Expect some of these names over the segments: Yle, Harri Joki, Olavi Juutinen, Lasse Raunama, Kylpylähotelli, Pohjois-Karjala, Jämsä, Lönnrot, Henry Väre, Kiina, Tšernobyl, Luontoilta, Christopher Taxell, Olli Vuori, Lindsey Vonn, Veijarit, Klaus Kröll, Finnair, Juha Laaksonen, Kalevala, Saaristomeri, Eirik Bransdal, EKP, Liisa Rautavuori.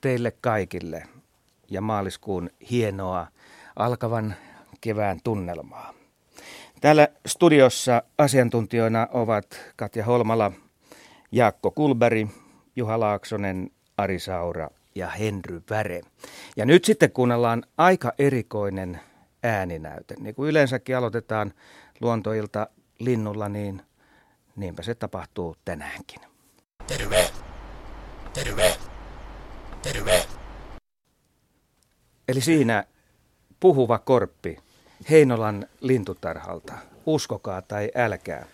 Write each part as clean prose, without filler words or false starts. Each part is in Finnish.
teille kaikille ja maaliskuun hienoa alkavan kevään tunnelmaa. Täällä studiossa asiantuntijoina ovat Katja Holmala, Jaakko Kullberg, Juha Laaksonen, Ari Saura ja Henry Väre. Ja nyt sitten kuunnellaan aika erikoinen ääninäyte. Niin kuin yleensäkin aloitetaan luontoilta linnulla, niin niinpä se tapahtuu tänäänkin. Terve! Terve! Terve! Eli siinä puhuva korppi Heinolan lintutarhalta. Uskokaa tai älkää.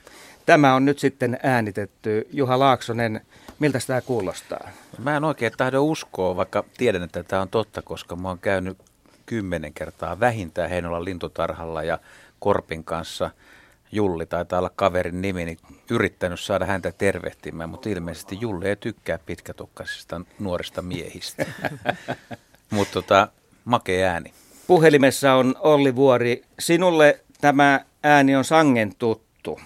Tämä on nyt sitten äänitetty. Juha Laaksonen, miltä tämä kuulostaa? Mä en oikein tahdo uskoa, vaikka tiedän, että tämä on totta, koska mä oon käynyt 10 kertaa vähintään Heinolan lintutarhalla ja korpin kanssa. Julli taitaa olla kaverin nimi, niin yrittänyt saada häntä tervehtimään, mutta ilmeisesti Julli ei tykkää pitkätukkaisista nuorista miehistä. Mutta makea ääni. Puhelimessa on Olli Vuori. Sinulle tämä ääni on sangen tuttu.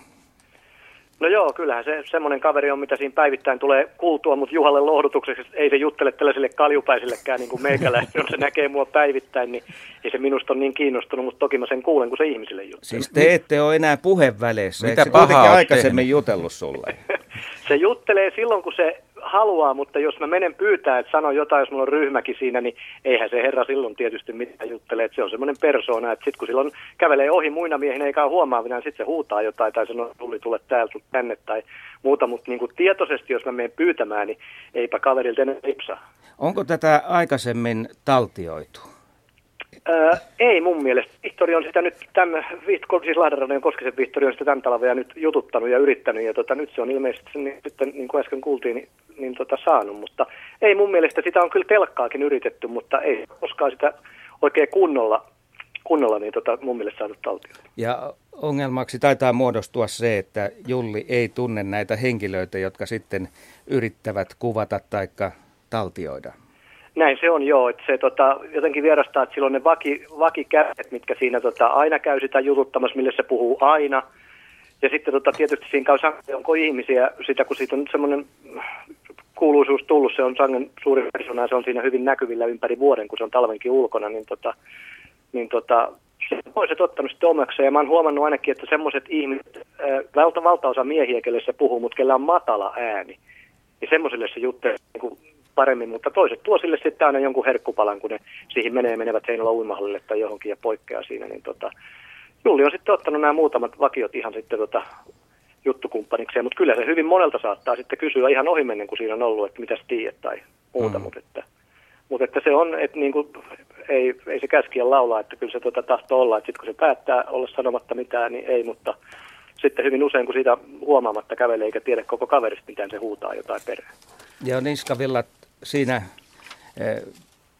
No joo, kyllähän se semmoinen kaveri on, mitä siinä päivittäin tulee kuultua, mutta Juhalle lohdutukseksi ei se juttele tällaisille kaljupäisillekään niin kuin meikäläisille. Jos se näkee mua päivittäin, niin ei se minusta ole niin kiinnostunut, mutta toki mä sen kuulen, kun se ihmisille juttelee. Siis te ette ole enää puheväleissä. Mitä eikö se kuitenkin aikaisemmin jutellut sulle? Se juttelee silloin, kun se haluaa, mutta jos mä menen pyytää, että sano jotain, jos mulla on ryhmäkin siinä, niin eihän se herra silloin tietysti mitään juttele, että se on semmoinen persoona, että sit kun silloin kävelee ohi muina miehinä eikä huomaavina, niin sit se huutaa jotain tai sanoo, tuli tule täältä tänne tai muuta, mutta niin kuin tietoisesti, jos mä menen pyytämään, niin eipä kaverilta enää lipsaa. Onko tätä aikaisemmin taltioitu? Ei mun mielestä. Vihtori on sitä nyt, siis Lahdenrannan Koskisen Vihtori on sitä tämän talvea nyt jututtanut ja yrittänyt, ja nyt se on ilmeisesti, niin kuin äsken kuultiin, niin saanut, mutta ei mun mielestä, sitä on kyllä telkkaakin yritetty, mutta ei koskaan sitä oikein kunnolla niin mun mielestä saanut taltioon. Ja ongelmaksi taitaa muodostua se, että Julli ei tunne näitä henkilöitä, jotka sitten yrittävät kuvata tai taltioida. Näin se on joo, että se jotenkin vierastaa, että silloin ne vakikäytet, mitkä siinä aina käy sitä jututtamassa, millä se puhuu aina. Ja sitten tietysti siinä käy sangen, onko ihmisiä sitä, kun siitä on semmoinen kuuluisuus tullut, se on sangen suuri persona, se on siinä hyvin näkyvillä ympäri vuoden, kun se on talvenkin ulkona, niin olisit ottanut sitten omakseen, ja mä oon huomannut ainakin, että semmoiset ihmiset, valtaosa miehiä, kelle se puhuu, mutta kellä on matala ääni, niin semmoiselle se juttelee niin paremmin, mutta toiset tuo sille sitten aina jonkun herkkupalan, kun ne siihen menevät Heinolan uimahallille tai johonkin ja poikkeaa siinä, niin Julli on sitten ottanut nämä muutamat vakiot ihan sitten juttukumppanikseen, mutta kyllä se hyvin monelta saattaa sitten kysyä ihan ohimennen, kun siinä on ollut, että mitäs tiedät tai muuta, mutta että se on, että niin kuin, ei se käskiä laulaa, että kyllä se tahtoo olla, että sitten kun se päättää olla sanomatta mitään, niin ei, mutta sitten hyvin usein, kun siitä huomaamatta kävelee eikä tiedä koko kaverista mitään, se huutaa jotain perään. Ja niskavillat siinä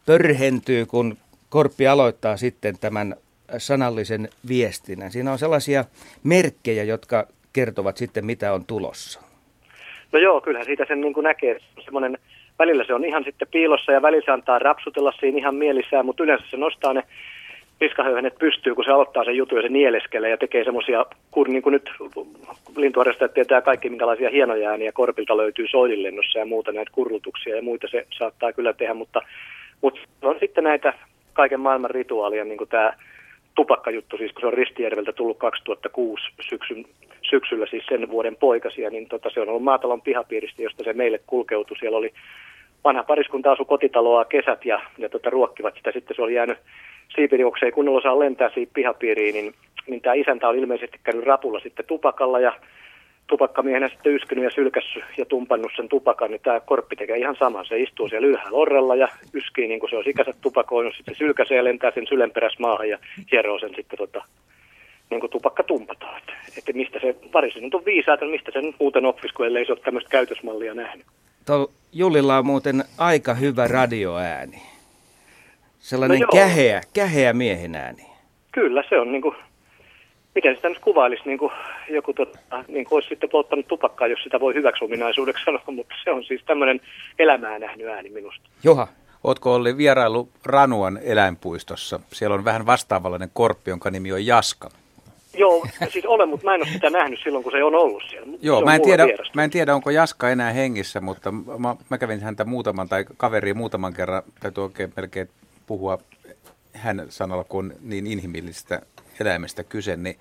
pörhentyy, kun korppi aloittaa sitten tämän sanallisen viestinnän. Siinä on sellaisia merkkejä, jotka kertovat sitten, mitä on tulossa. No joo, kyllähän siitä sen niin kuin näkee. Semmoinen, välillä se on ihan sitten piilossa ja välillä se antaa rapsutella siinä ihan mielissään, mutta yleensä se nostaa ne niskahöyhenet pystyy, kun se aloittaa sen jutun ja se nieleskelee ja tekee semmoisia, kun niin kuin nyt lintuharrastajat tietää kaikki, minkälaisia hienoja ääniä korpilta löytyy soilinlennossa ja muuta, näitä kurlutuksia ja muita se saattaa kyllä tehdä, mutta on sitten näitä kaiken maailman rituaalia, niin kuin tämä tupakkajuttu, siis kun se on Ristijärveltä tullut 2006 syksyllä, siis sen vuoden poikasia, niin se on ollut maatalon pihapiiristä, josta se meille kulkeutui. Siellä oli vanha pariskunta asui kotitaloa kesät ja ruokkivat sitä. Sitten se oli jäänyt siipirikokseen, ei kunnolla saa lentää siitä pihapiiriin, niin tämä isäntä on ilmeisesti käynyt rapulla sitten tupakalla ja tupakkamiehenä sitten yskynyt ja sylkässyt ja tumpannut sen tupakan, niin tämä korppi tekee ihan saman. Se istuu siellä ylhäällä orrella ja yskii niin kuin se on ikänsä tupakoinut, sitten se sylkäsee ja lentää sen sylenperässä maahan ja hieroo sen sitten niin kuin tupakka tumpataan. Että mistä se varsin nyt on viisaata, mistä sen muuten oppisi, kun ellei se ole tämmöistä käytösmallia nähnyt. Jullilla on muuten aika hyvä radioääni. Sellainen käheä miehen ääni. Kyllä, se on niin kuin, miten sitä nyt kuvailisi, niin kuin joku niin kuin olisi sitten polttanut tupakkaa, jos sitä voi hyväksi ominaisuudeksi sanoa, mutta se on siis tämmöinen elämää nähnyt ääni minusta. Juha, ootko Olli vierailu Ranuan eläinpuistossa? Siellä on vähän vastaavallainen korppi, jonka nimi on Jaska. Joo, siis olen, mutta mä en ole sitä nähnyt silloin, kun se on ollut siellä. Joo, mä en tiedä, onko Jaska enää hengissä, mutta mä kävin häntä muutaman kerran. Täytyy oikein melkein puhua hän sanalla, kun on niin inhimillisestä eläimestä kyse, niin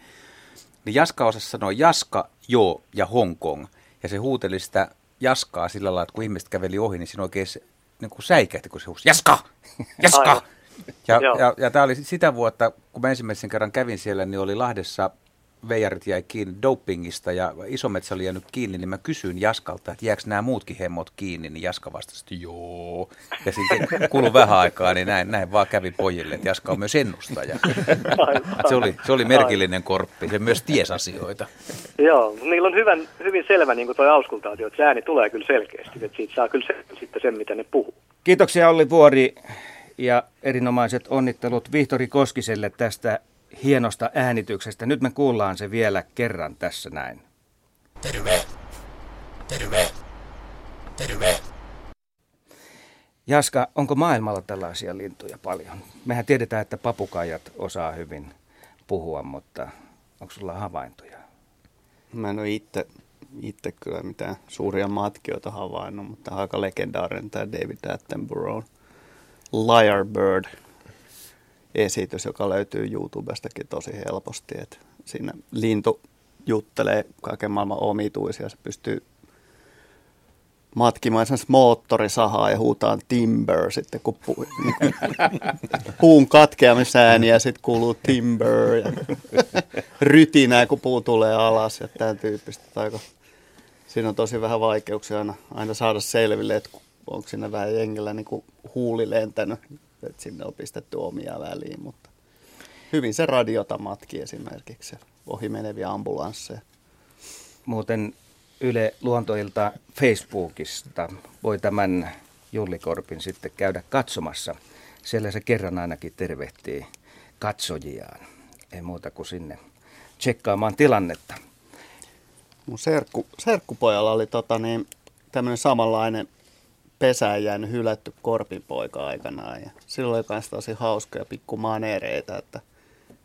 Jaska osasi sanoa Jaska, joo ja Hong Kong. Ja se huuteli sitä Jaskaa sillä lailla, että kun ihmiset käveli ohi, niin siinä oikein niin säikähti, kun se huusi Jaska, Jaska! Aivan. Ja tämä oli sitä vuotta, kun mä ensimmäisen kerran kävin siellä, niin oli Lahdessa, Veijarit jäi kiinni dopingista ja Isometsä oli jäänyt kiinni, niin mä kysyin Jaskalta, että jääkö nämä muutkin hemmot kiinni, niin Jaska vastasi, että joo. Ja sitten kului vähän aikaa, niin näin vaan kävi pojille, että Jaska on myös ennustaja. Se oli merkillinen korppi, se myös tiesi asioita. Joo, niillä on hyvin selvä niin kuin toi auskultaatio, että se ääni tulee kyllä selkeästi, että siitä saa kyllä sitten sen, mitä ne puhuu. Kiitoksia Olli Vuori. Ja erinomaiset onnittelut Vihtori Koskiselle tästä hienosta äänityksestä. Nyt me kuullaan se vielä kerran tässä näin. Terve! Terve! Terve! Jaska, onko maailmalla tällaisia lintuja paljon? Mehän tiedetään, että papukaijat osaa hyvin puhua, mutta onko sulla havaintoja? Mä en ole itse kyllä mitään suuria matkijoita havainnut, mutta aika legendaarinen tämä David Attenborough. Liar Bird -esitys, joka löytyy YouTubestakin tosi helposti. Että siinä lintu juttelee kaiken maailman omituisia. Se pystyy matkimaan sen moottorisahaa ja huutaan timber sitten, kun puun katkeamisääniä sitten kuuluu timber ja rytinää, kun puu tulee alas ja tämän tyyppistä. Siinä on tosi vähän vaikeuksia aina saada selville, että onko siinä vähän jengellä niin kuin huuli lentänyt, että sinne on pistetty omia väliin, mutta hyvin se radiota matki esimerkiksi, ohi meneviä ambulansseja. Muuten Yle Luontoilta Facebookista voi tämän Jullikorpin sitten käydä katsomassa. Siellä se kerran ainakin tervehtii katsojiaan. Ei muuta kuin sinne tsekkaamaan tilannetta. Mun serkkupojalla oli tämmöinen samanlainen pesään jäänyt hylätty korpinpoika aikanaan. Ja silloin oli myös tosi hauskoja pikkumaneereita, että kun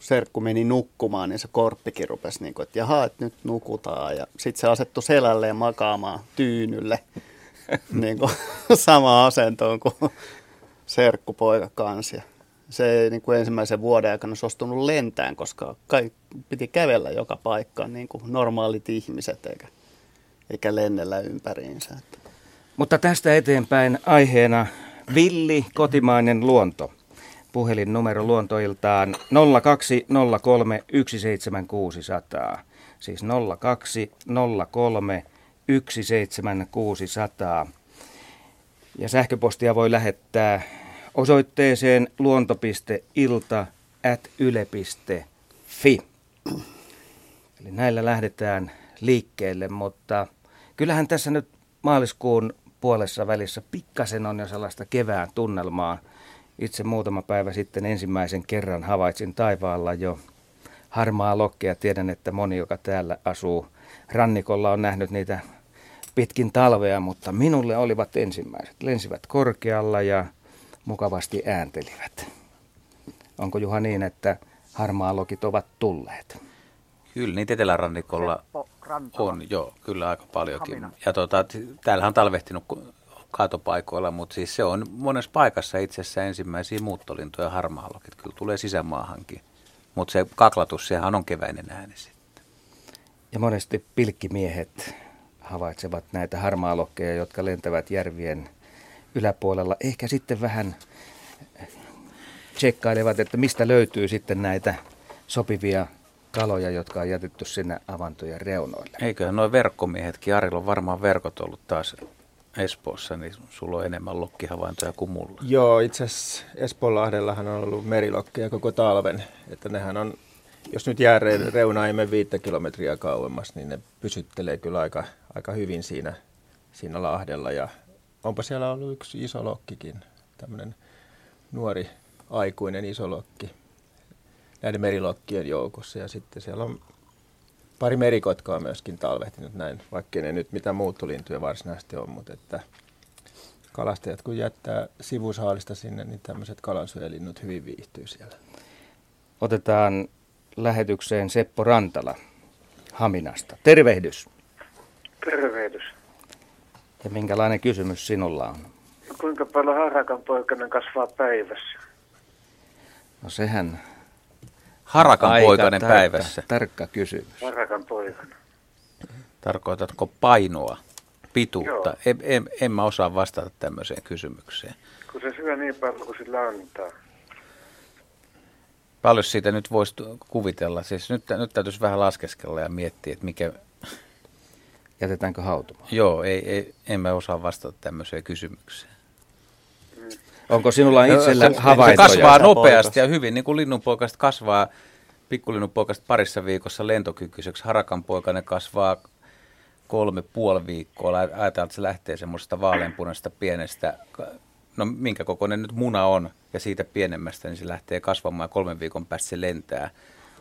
serkku meni nukkumaan, niin se korppikin rupesi niin kuin, että jaha, että nyt nukutaan. Ja sitten se asettui selälleen makaamaan tyynylle niin kuin, samaan asentoon kuin serkkupoika kanssa. Ja se ei niin kuin ensimmäisen vuoden aikana suostunut lentään, koska piti kävellä joka paikkaan niin kuin normaalit ihmiset eikä lennellä ympäriinsä. Mutta tästä eteenpäin aiheena villi kotimainen luonto. Puhelinnumero Luontoiltaan 0203 17600. Siis 0203 17600. Ja sähköpostia voi lähettää osoitteeseen luonto.ilta@yle.fi. Eli näillä lähdetään liikkeelle, mutta kyllähän tässä nyt maaliskuun puolessa välissä pikkasen on jo sellaista kevään tunnelmaa. Itse muutama päivä sitten ensimmäisen kerran havaitsin taivaalla jo harmaa lokkea. Tiedän, että moni, joka täällä asuu rannikolla, on nähnyt niitä pitkin talvea, mutta minulle olivat ensimmäiset. Lensivät korkealla ja mukavasti ääntelivät. Onko Juha niin, että harmaa lokit ovat tulleet? Kyllä, niitä etelärannikolla on, joo, kyllä aika paljonkin. Hamina. Ja täällähän on talvehtinut kaatopaikoilla, mutta siis se on monessa paikassa itse asiassa ensimmäisiä muuttolintoja harmaalokit. Kyllä tulee sisämaahankin, mutta se kaklatus, sehän on keväinen ääni sitten. Ja monesti pilkkimiehet havaitsevat näitä harmaalokkeja, jotka lentävät järvien yläpuolella. Ehkä sitten vähän tsekkailevat, että mistä löytyy sitten näitä sopivia kaloja, jotka on jätetty sinne avantojen reunoille. Eiköhän nuo verkkomiehetkin, Arilla on varmaan verkot ollut taas Espoossa, niin sulla on enemmän lokkihavaintoja kuin mulla. Joo, itse asiassa Espoonlahdellahan on ollut merilokkeja koko talven, että nehän on, jos nyt jää reunaimen 5 kilometriä kauemmas, niin ne pysyttelee kyllä aika hyvin siinä Lahdella, ja onpa siellä ollut yksi iso lokkikin, tämmöinen nuori aikuinen iso lokki näiden merilokkien joukossa, ja sitten siellä on pari merikotkaa myöskin talvehtinut näin, vaikkei ne nyt mitään muuttolintuja varsinaisesti on, mutta että kalastajat kun jättää sivusaalista sinne, niin tämmöiset kalansyöjälinnut hyvin viihtyy siellä. Otetaan lähetykseen Seppo Rantala Haminasta. Tervehdys. Tervehdys. Ja minkälainen kysymys sinulla on? Kuinka paljon harakanpoikainen kasvaa päivässä? No sehän... Harakanpoikainen päivässä. Tarkka kysymys. Harakanpoikainen. Tarkoitatko painoa, pituutta? En mä osaa vastata tämmöiseen kysymykseen. Kun se syö niin paljon kuin sillä antaa. Paljon siitä nyt voisi kuvitella. Siis nyt täytyisi vähän laskeskella ja miettiä, että mikä... Jätetäänkö hautumaan? Joo, en mä osaa vastata tämmöiseen kysymykseen. Onko sinulla itsellä havaintoja? Se kasvaa nopeasti ja hyvin, niin kuin linnunpoikasta kasvaa pikkulinnunpoikasta parissa viikossa lentokykyiseksi. Harakanpoikainen kasvaa 3,5 viikkoa. Ajatellaan, että se lähtee semmoisesta vaaleanpunaisesta pienestä, no minkä kokoinen nyt muna on, ja siitä pienemmästä, niin se lähtee kasvamaan ja 3 viikon päästä se lentää.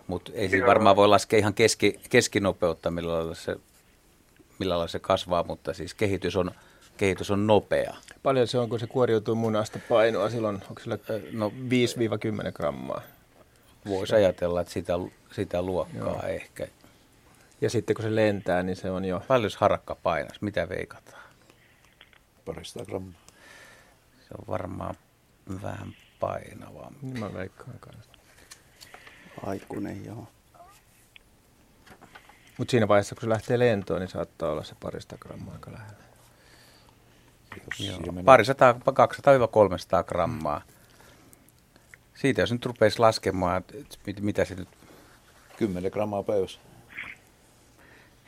Mutta ei se varmaan voi laskea ihan keskinopeutta, millä lailla se kasvaa, mutta siis kehitys on nopea. Paljon se on, kun se kuoriutuu munasta painoa, silloin onko sillä 5-10 grammaa? Voisi ajatella, että sitä luokkaa ehkä. Ja sitten kun se lentää, niin se on jo... Paljon harakka painas, mitä veikataan? 200 grammaa. Se on varmaan vähän painavaa. Niin mä veikkaan kanssa. Aikuinen, joo. Mutta siinä vaiheessa, kun se lähtee lentoon, niin saattaa olla se 200 grammaa aika lähellä. 200-300 grammaa. Siitä jos nyt rupeaisi laskemaan, mitä se nyt... 10 grammaa päivässä.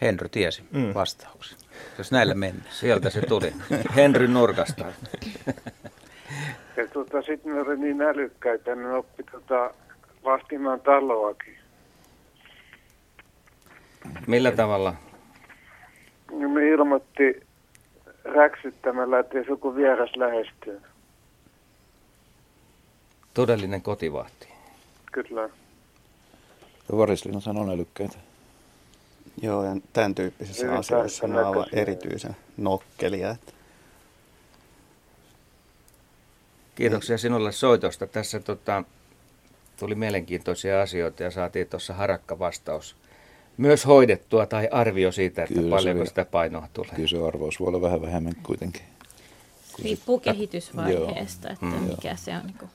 Henry tiesi vastauksen. Jos näillä mennään. Sieltä se tuli. Henry nurkasta. Ja sitten ne oli niin älykkäitä, ne oppi vahtimaan taloakin. Millä tavalla? Me ilmoitti... räksyttämällä, että jos joku vieras lähestyy. Todellinen kotivahti. Kyllä. Varislinnat on älykkäitä. Joo, ja tämän tyyppisissä asioissa on aivan erityisen nokkelia. Kiitoksia sinulle soitosta. Tässä tuli mielenkiintoisia asioita ja saatiin tuossa harakka vastaus. Myös hoidettua tai arvio siitä, että paljonko sitä painoa tulee. Kyllä se arvaus voi olla vähän vähemmän kuitenkin. Riippuu kehitysvaiheesta, että mikä se on lisää.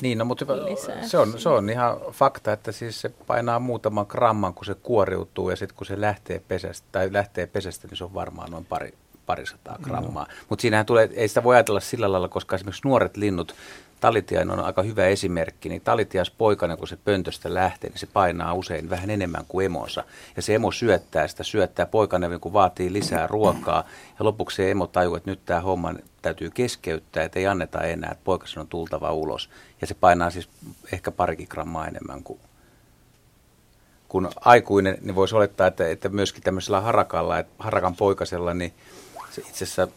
Niin, no, mutta se on ihan fakta, että siis se painaa muutaman gramman, kun se kuoriutuu, ja sitten kun se lähtee pesästä, niin se on varmaan noin parisataa grammaa. Mutta siinähän tulee, ei sitä voi ajatella sillä lailla, koska esimerkiksi nuoret linnut, talitiainen on aika hyvä esimerkki, niin talitiaispoikana, kun se pöntöstä lähtee, niin se painaa usein vähän enemmän kuin emonsa. Ja se emo syöttää poikana, kun vaatii lisää ruokaa. Ja lopuksi se emo tajuu, että nyt tämä homma täytyy keskeyttää, että ei anneta enää, että poikasen on tultava ulos. Ja se painaa siis ehkä parikin grammaa enemmän kuin aikuinen. Niin voisi olettaa, että myöskin tämmöisellä harakalla, että harakan poikasella, niin se itse asiassa...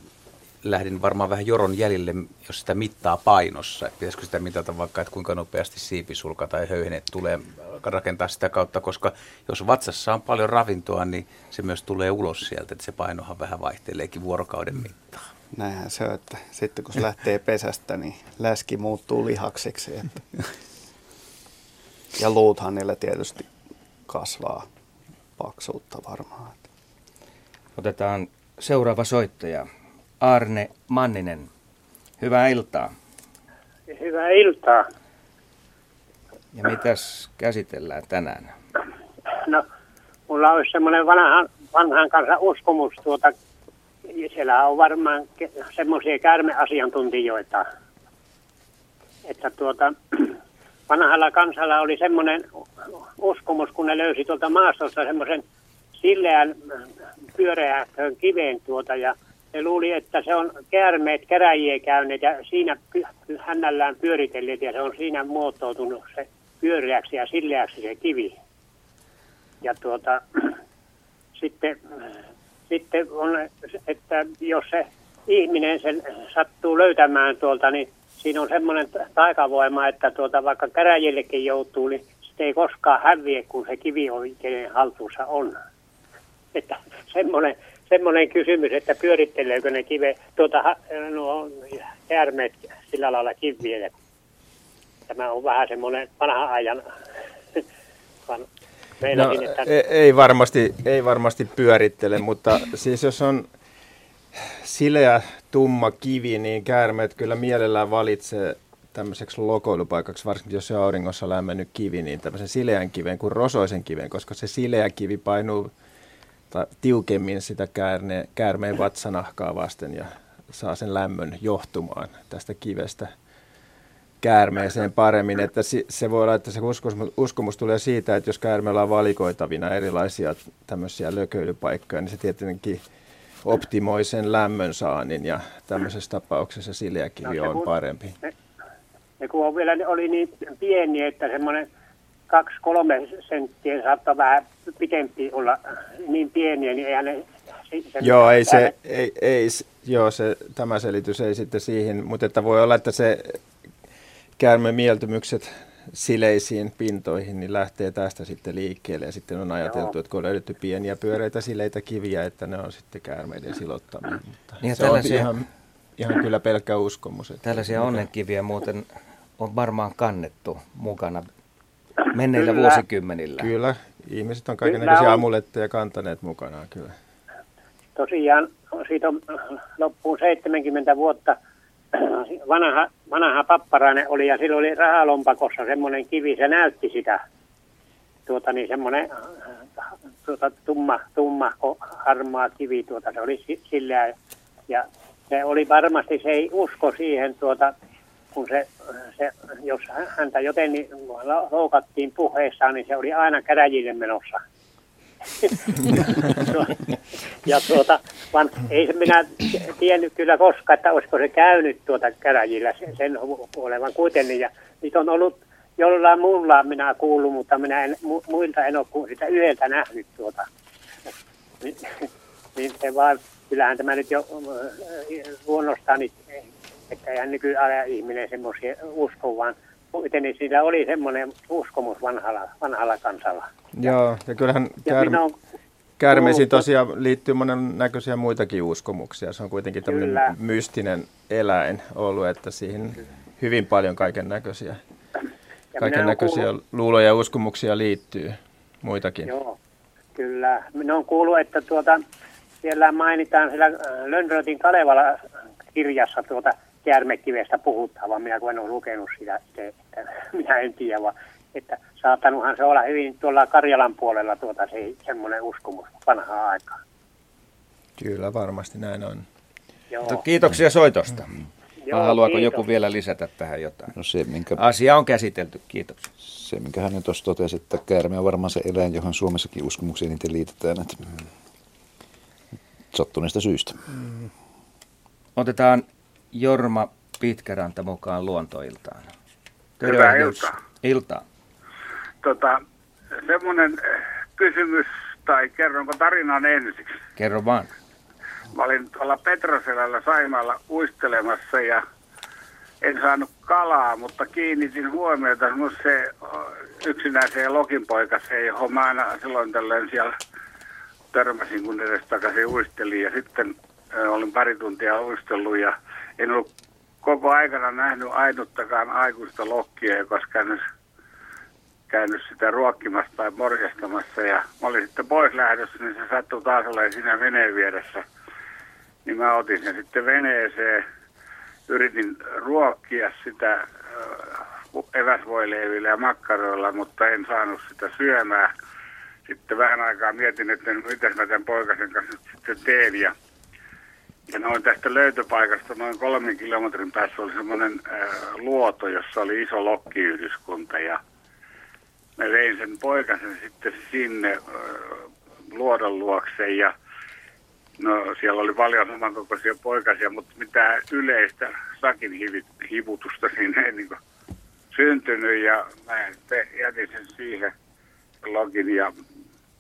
Lähdin varmaan vähän joron jäljille, jos sitä mittaa painossa. Pitäisikö sitä mitata vaikka, että kuinka nopeasti siipisulka tai höyhenet tulee rakentaa sitä kautta, koska jos vatsassa on paljon ravintoa, niin se myös tulee ulos sieltä, että se painohan vähän vaihteleekin vuorokauden mittaan. Näinhän se on, että sitten kun se lähtee pesästä, niin läski muuttuu lihaksiksi. Ja luuthan niillä tietysti kasvaa paksuutta varmaan. Otetaan seuraava soittaja. Arne Manninen, hyvää iltaa. Hyvää iltaa. Ja mitäs käsitellään tänään? No, mulla olisi semmoinen vanhan kanssa uskomus siellä on varmaan semmoisia käärmeasiantuntijoita. Että vanhalla kansalla oli semmoinen uskomus, kun ne löysi tuolta maastosta semmoisen silleän pyöreähkön kiveen ja ne luuli, että se on käärmeet käräjiä käyneet ja siinä hännällään pyöritelleet ja se on siinä muotoutunut se pyöreäksi ja silleäksi se kivi. Ja sitten on, että jos se ihminen sen sattuu löytämään niin siinä on semmoinen taikavoima, että vaikka käräjillekin joutuu, niin sitä ei koskaan häviä, kun se kivi oikein haltuunsa on. Että semmoinen kysymys, että pyöritteleekö ne käärmeet sillä lailla kiviä. Tämä on vähän semmoinen vanhan ajan vaan meilläkin. No, ei varmasti pyörittele, mutta siis jos on sileä tumma kivi, niin käärmeet kyllä mielellään valitsee tämmöiseksi lokoilupaikaksi, varsinkin jos se on auringossa lämmennyt kivi, niin tämmöisen sileän kiven kuin rosoisen kiven, koska se sileä kivi painuu tiukemmin sitä käärmeen vatsanahkaa vasten ja saa sen lämmön johtumaan tästä kivestä käärmeeseen paremmin. Että se voi olla, että se uskomus tulee siitä, että jos käärmeellä on valikoitavina erilaisia tämmöisiä lököilypaikkoja, niin se tietenkin optimoi sen lämmön saannin ja tämmöisessä tapauksessa sileä kivi on parempi. Ja kun vielä oli niin pieni, että semmoinen 2-3 senttiä saattaa vähän pitempi olla niin pieniä, niin eihän ne... Tämä selitys ei sitten siihen, mutta että voi olla, että se käärmeen mieltymykset sileisiin pintoihin niin lähtee tästä sitten liikkeelle ja sitten on ajateltu, että kun on löydetty pieniä pyöreitä sileitä kiviä, että ne on sitten käärmeiden silottamia. Niin se tällaisia... on ihan kyllä pelkkä uskomus. Tällaisia onnenkiviä muuten on varmaan kannettu mukana menneillä kyllä. vuosikymmenillä. Kyllä, ihmiset on kaikenlaisia amuletteja kantaneet mukanaan kyllä. Tosiaan siitä on loppuun 70 vuotta vanha papparainen oli ja sillä oli rahalompakossa semmoinen kivi, se näytti sitä. Semmoinen tumma harmaa kivi, se oli sillä ja se oli varmasti, se ei usko siihen, kun se jos häntä jotenkin loukattiin puheessaan, niin se oli aina käräjille menossa. Vaan ei minä tiennyt kyllä koskaan, että olisiko se käynyt käräjillä sen olevan kuitenkin. Ja nyt on ollut jollain muulla minä kuullut, mutta minä en, muilta en ole kuin sitä yhdeltä nähnyt Niin se vaan... Kyllähän tämä nyt jo luonnostaan, että eihän nykyajan ihminen semmoisia usko, vaan kuitenkin siinä oli semmoinen uskomus vanhalla kansalla. Joo, ja kyllähän käärmeisiin tosiaan liittyy monennäköisiä muitakin uskomuksia. Se on kuitenkin tämmöinen mystinen eläin ollut, että siihen hyvin paljon kaikennäköisiä luuloja ja uskomuksia liittyy muitakin. Joo, kyllä. Minä olen kuullut, että siellä mainitaan siellä Lönnrötin Kalevalan kirjassa käärmekivestä puhutaan, vaan minä kun en ole lukenut sitä, että minä en tiedä, vaan että saattanuthan se olla hyvin tuolla Karjalan puolella se semmoinen uskomus vanhaa aikaa. Kyllä varmasti näin on. Joo. Kiitoksia soitosta. Joo, haluaako kiitos. Joku vielä lisätä tähän jotain? No se, asia on käsitelty, kiitos. Se, minkä hän tuossa totesi, että käärme on varmaan se eläin, johon Suomessakin uskomuksia niitä liitetään, että... sattuneista syistä. Otetaan Jorma Pitkäranta mukaan luontoiltaan. Hyvää iltaa. Semmoinen kysymys, tai kerronko tarinan ensiksi? Kerro vaan. Mä olin tuolla Petroselällä Saimaalla uistelemassa ja en saanut kalaa, mutta kiinnitin huomiota semmoiseen yksinäiseen lokinpoikaseen, johon mä aina silloin tällöin siellä törmäsin, kun edestakaisin uistelin ja sitten olin pari tuntia uistellut ja en ollut koko aikana nähnyt ainuttakaan aikuista lokkia, joka olisi käynyt sitä ruokkimassa tai morjastamassa ja mä olin sitten pois lähdössä, niin se sattui taas olemaan siinä veneen vieressä, niin mä otin sen sitten veneeseen, yritin ruokkia sitä eväsvoileivillä ja makkaroilla, mutta en saanut sitä syömään. Sitten vähän aikaa mietin, että mitäs mä tämän poikasen kanssa sitten teen. Ja noin tästä löytöpaikasta noin 3 kilometrin päässä oli semmoinen luoto, jossa oli iso lokkiyhdyskunta. Ja mä vein sen poikasen sitten sinne luodon luokse. Ja no siellä oli paljon samankokoisia poikasia, mutta mitään yleistä sakin hivutusta siinä ei niin kuin syntynyt. Ja mä jätin sen siihen lokin ja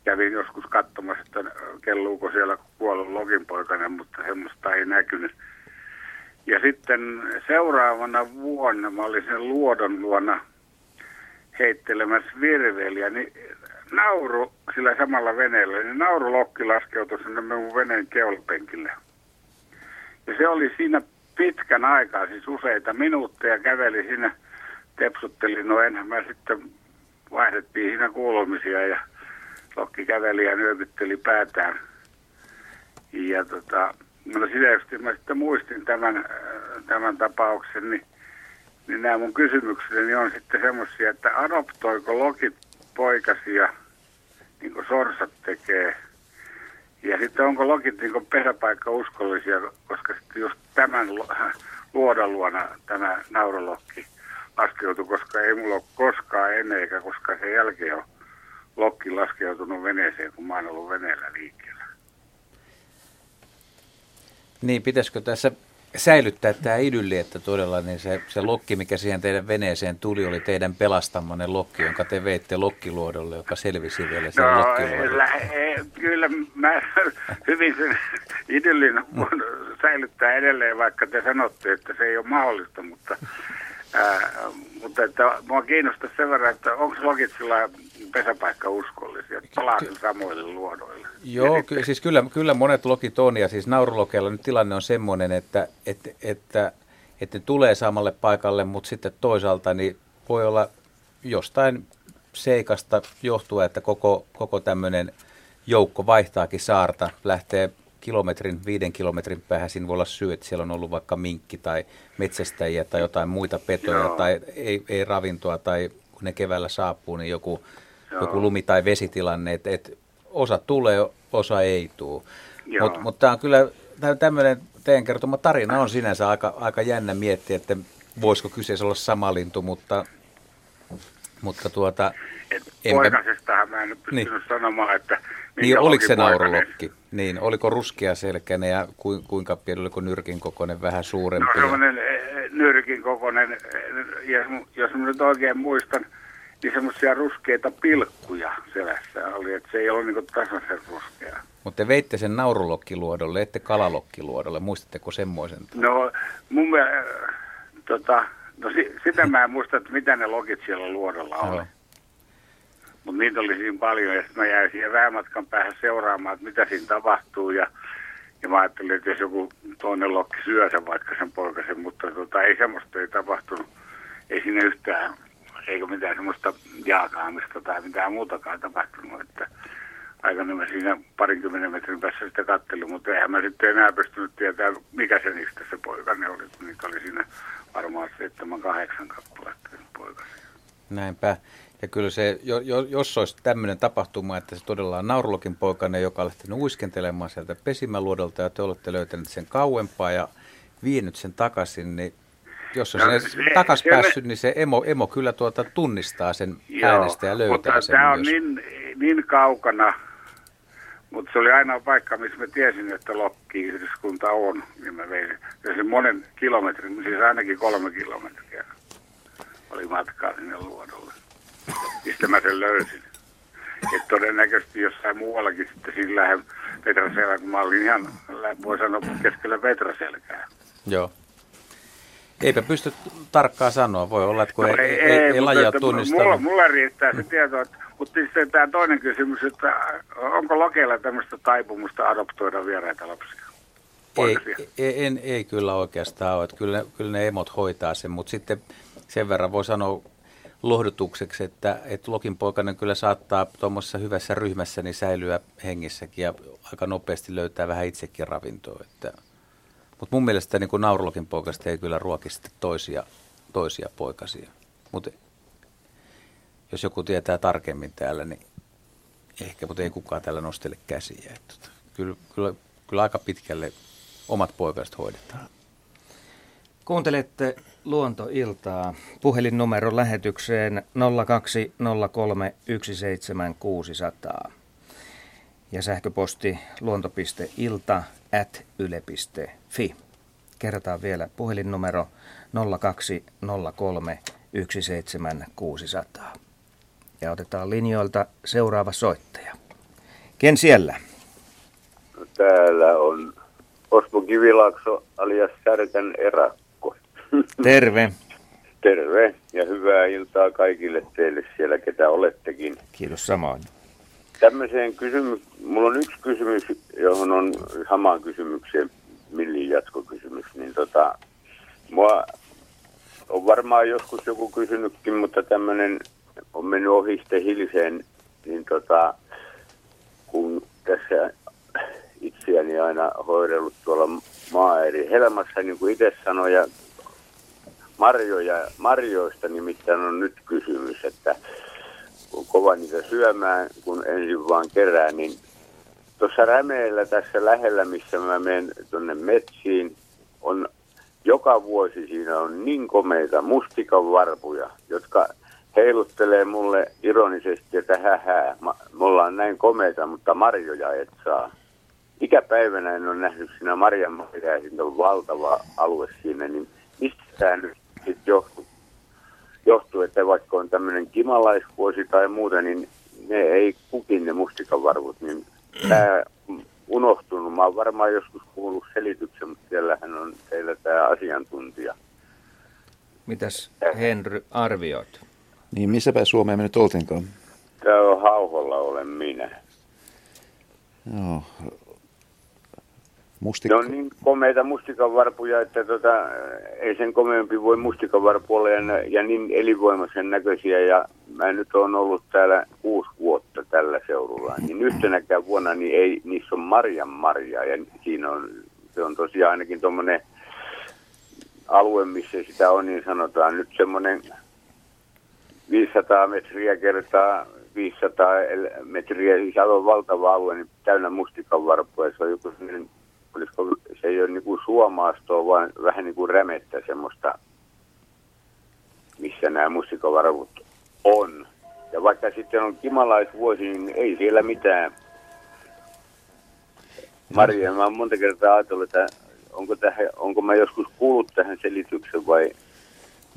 kävin joskus katsomassa, että kelluuko siellä kuollut lokinpoikainen, mutta semmoista ei näkynyt. Ja sitten seuraavana vuonna mä olin sen luodon luona heittelemässä virveliä, niin nauru sillä samalla veneellä, niin naurulokki laskeutui sinne mun veneen keulapenkille. Ja se oli siinä pitkän aikaa, siis useita minuutteja käveli siinä, tepsutteli, no enhän mä sitten vaihdettiin siinä kuulumisia ja Lokki käveli ja nyökytteli päätään. Ja no sitä mä sitten muistin tämän tapauksen, niin nämä mun kysymykseni on sitten semmoisia, että adoptoiko lokit poikasia, niin kuin sorsat tekee. Ja sitten onko lokit niin kuin pesäpaikkauskollisia, koska sitten just tämän luodan luona tämä nauralokki laskeutui, koska ei mulla ole koskaan ennen eikä koskaan sen jälkeen ole lokki laskeutunut veneeseen, kun mä oon ollut veneellä liikkeellä. Niin, pitäisikö tässä säilyttää tämä idylli, että todella niin se lokki, mikä siihen teidän veneeseen tuli, oli teidän pelastamanne lokki, jonka te veitte lokkiluodolle, joka selvisi vielä sen lokkiluodolle. Kyllä mä hyvin sen idyllin voin säilyttää edelleen, vaikka te sanotte, että se ei ole mahdollista, mutta että mua kiinnostaa sen verran, että onko lokit sillä pesäpaikkauskollisia, palaasin samoille luodoille. Joo, siis kyllä monet lokit on, ja siis naurulokeilla nyt tilanne on semmoinen, että ne tulee samalle paikalle, mutta sitten toisaalta niin voi olla jostain seikasta johtua, että koko tämmöinen joukko vaihtaakin saarta, lähtee kilometrin, 5 kilometrin päähän, siinä voi olla syy, että siellä on ollut vaikka minkki tai metsästäjiä tai jotain muita petoja, joo, tai ei ravintoa, tai kun ne keväällä saapuu, niin joku lumi- tai vesitilanne, että osa tulee, osa ei tule. Mutta tämä on kyllä tämmöinen teidän kertoma tarina on sinänsä aika jännä miettiä, että voisiko kyseessä olla sama lintu, mutta poikasestahan mä en nyt pystynyt niin sanomaan, että niin, oliko se naurulokki? Niin, oliko ruskea selkäinen ja kuinka pieni, oliko nyrkin kokoinen, vähän suurempi? No semmoinen nyrkin kokoinen, ja jos mä nyt oikein muistan, niin semmoisia ruskeita pilkkuja selässä oli, että se ei ollut niin tasaisen ruskea. Mutta te veitte sen naurulokkiluodolle, ette kalalokkiluodolle, muistatteko semmoisen? No mun mielestä, sitä mä en muista, että mitä ne lokit siellä luodolla oli. Mutta niitä oli siinä paljon, ja sitten mä jäin siihen vähän matkan päähän seuraamaan, että mitä siinä tapahtuu. Ja mä ajattelin, että jos joku toinen lokki syö sen vaikka sen poikasen, mutta ei semmoista ei tapahtunut. Ei siinä yhtään, eikä mitään semmoista jaakaamista tai mitään muutakaan tapahtunut. Että aikanaan mä siinä 20 metrin päässä sitä kattelin, mutta eihän mä sitten enää pystynyt tietämään, mikä se niistä se poikainen oli. Niitä oli siinä varmaan 7-8 kappaletta poikasia. Näinpä. Ja kyllä se, jos olisi tämmöinen tapahtuma, että se todella on naurulokin poikainen, joka on lähtenyt uiskentelemaan sieltä pesimäluodolta, ja te olette löytäneet sen kauempaa ja vienyt sen takaisin, niin jos on takaisin päässyt, niin se emo kyllä tunnistaa sen äänestä ja löytää mutta sen. Tämä on niin kaukana, mutta se oli aina paikka, missä mä tiesin, että lokkiyhdyskunta on, niin mä vein sen monen kilometrin, siis ainakin 3 kilometriä oli matkaa sinne luodolle. Mistä mä sen löysin. Et todennäköisesti jossain muuallakin sitten siinä lähden Petraselkään, kun mä olin ihan, voi sanoa, keskellä Petraselkää. Joo. Eipä pysty tarkkaan sanoa. Voi olla, että kun ei lajia tunnistanut. Mulla riittää se tieto. Mutta sitten tämä toinen kysymys, että onko lokeilla tämmöistä taipumusta adoptoida vieraita lapsia? Ei kyllä oikeastaan ole. Että kyllä ne emot hoitaa sen, mutta sitten sen verran voi sanoa lohdutukseksi, että lokinpoikainen kyllä saattaa tuommoisessa hyvässä ryhmässä niin säilyä hengissäkin ja aika nopeasti löytää vähän itsekin ravintoa. Mutta mun mielestä niin naurulokinpoikasta ei kyllä ruoki sitten toisia poikasia. Mutta jos joku tietää tarkemmin täällä, niin ehkä, mutta ei kukaan täällä nostele käsiä. Kyllä aika pitkälle omat poikaset hoidetaan. Kuuntelette Luontoiltaa. Puhelinnumero lähetykseen 0203 17600 ja sähköposti luonto.ilta@yle.fi. Kerrotaan vielä puhelinnumero 0203 17600. Ja otetaan linjoilta seuraava soittaja. Ken siellä? No, täällä on Osmo Kivilaakso alias Särkän Era. Terve. Terve ja hyvää iltaa kaikille teille siellä, ketä olettekin. Kiitos samoin. Tämmöiseen mulla on yksi kysymys, johon on samaan kysymykseen, millin jatkokysymys. Niin mua on varmaan joskus joku kysynytkin, mutta tämmöinen on mennyt ohi sitten hilseen, niin kun tässä itseäni aina hoidellut tuolla maaeri helmassa, niin kuin itse sanoin, ja marjoista nimittäin on nyt kysymys, että kun kova niitä syömään, kun ensin vaan kerää, niin tuossa Rämeellä tässä lähellä, missä mä menen tuonne metsiin, on joka vuosi siinä on niin komeita mustikanvarpuja, jotka heiluttelee mulle ironisesti, että hähää, me ollaan näin komeita, mutta marjoja et saa. Ikäpäivänä en ole nähnyt siinä marjanmarjaa, ja siinä on valtava alue siinä, niin mistä tämä nyt sitten johtuu, että vaikka on tämmöinen kimalaisvuosi tai muuta, niin ne ei kukin ne mustikanvarvut, niin tämä on unohtunut. Mä oon varmaan joskus kuullut selityksen, mutta siellähän on teillä tämä asiantuntija. Mitäs Henry arvioit? Niin, missäpä Suomea me nyt oltiinkaan? Täällä on Hauholla olen minä. Joo. Ne on niin komeita mustikanvarpuja, että ei sen komeampi voi mustikanvarpu olla ja niin elinvoimaisen näköisiä. Ja mä nyt oon ollut täällä 6 vuotta tällä seudulla, niin yhtenäkään vuonna niin ei, niissä on marjanmarjaa. Ja siinä on, se on tosiaan ainakin tuommoinen alue, missä sitä on, niin sanotaan nyt semmoinen 500 metriä kertaa 500 metriä, se on valtava alue, niin täynnä mustikanvarppuja. Se on joku sellainen, se ei ole niin kuin suomaastoa, vaan vähän niin kuin rämettä semmoista, missä nämä mustikanvarput on. Ja vaikka sitten on kimalaisvuosi, niin ei siellä mitään. Marja, mä oon monta kertaa ajatellut, että onko mä joskus kuullut tähän selityksen vai...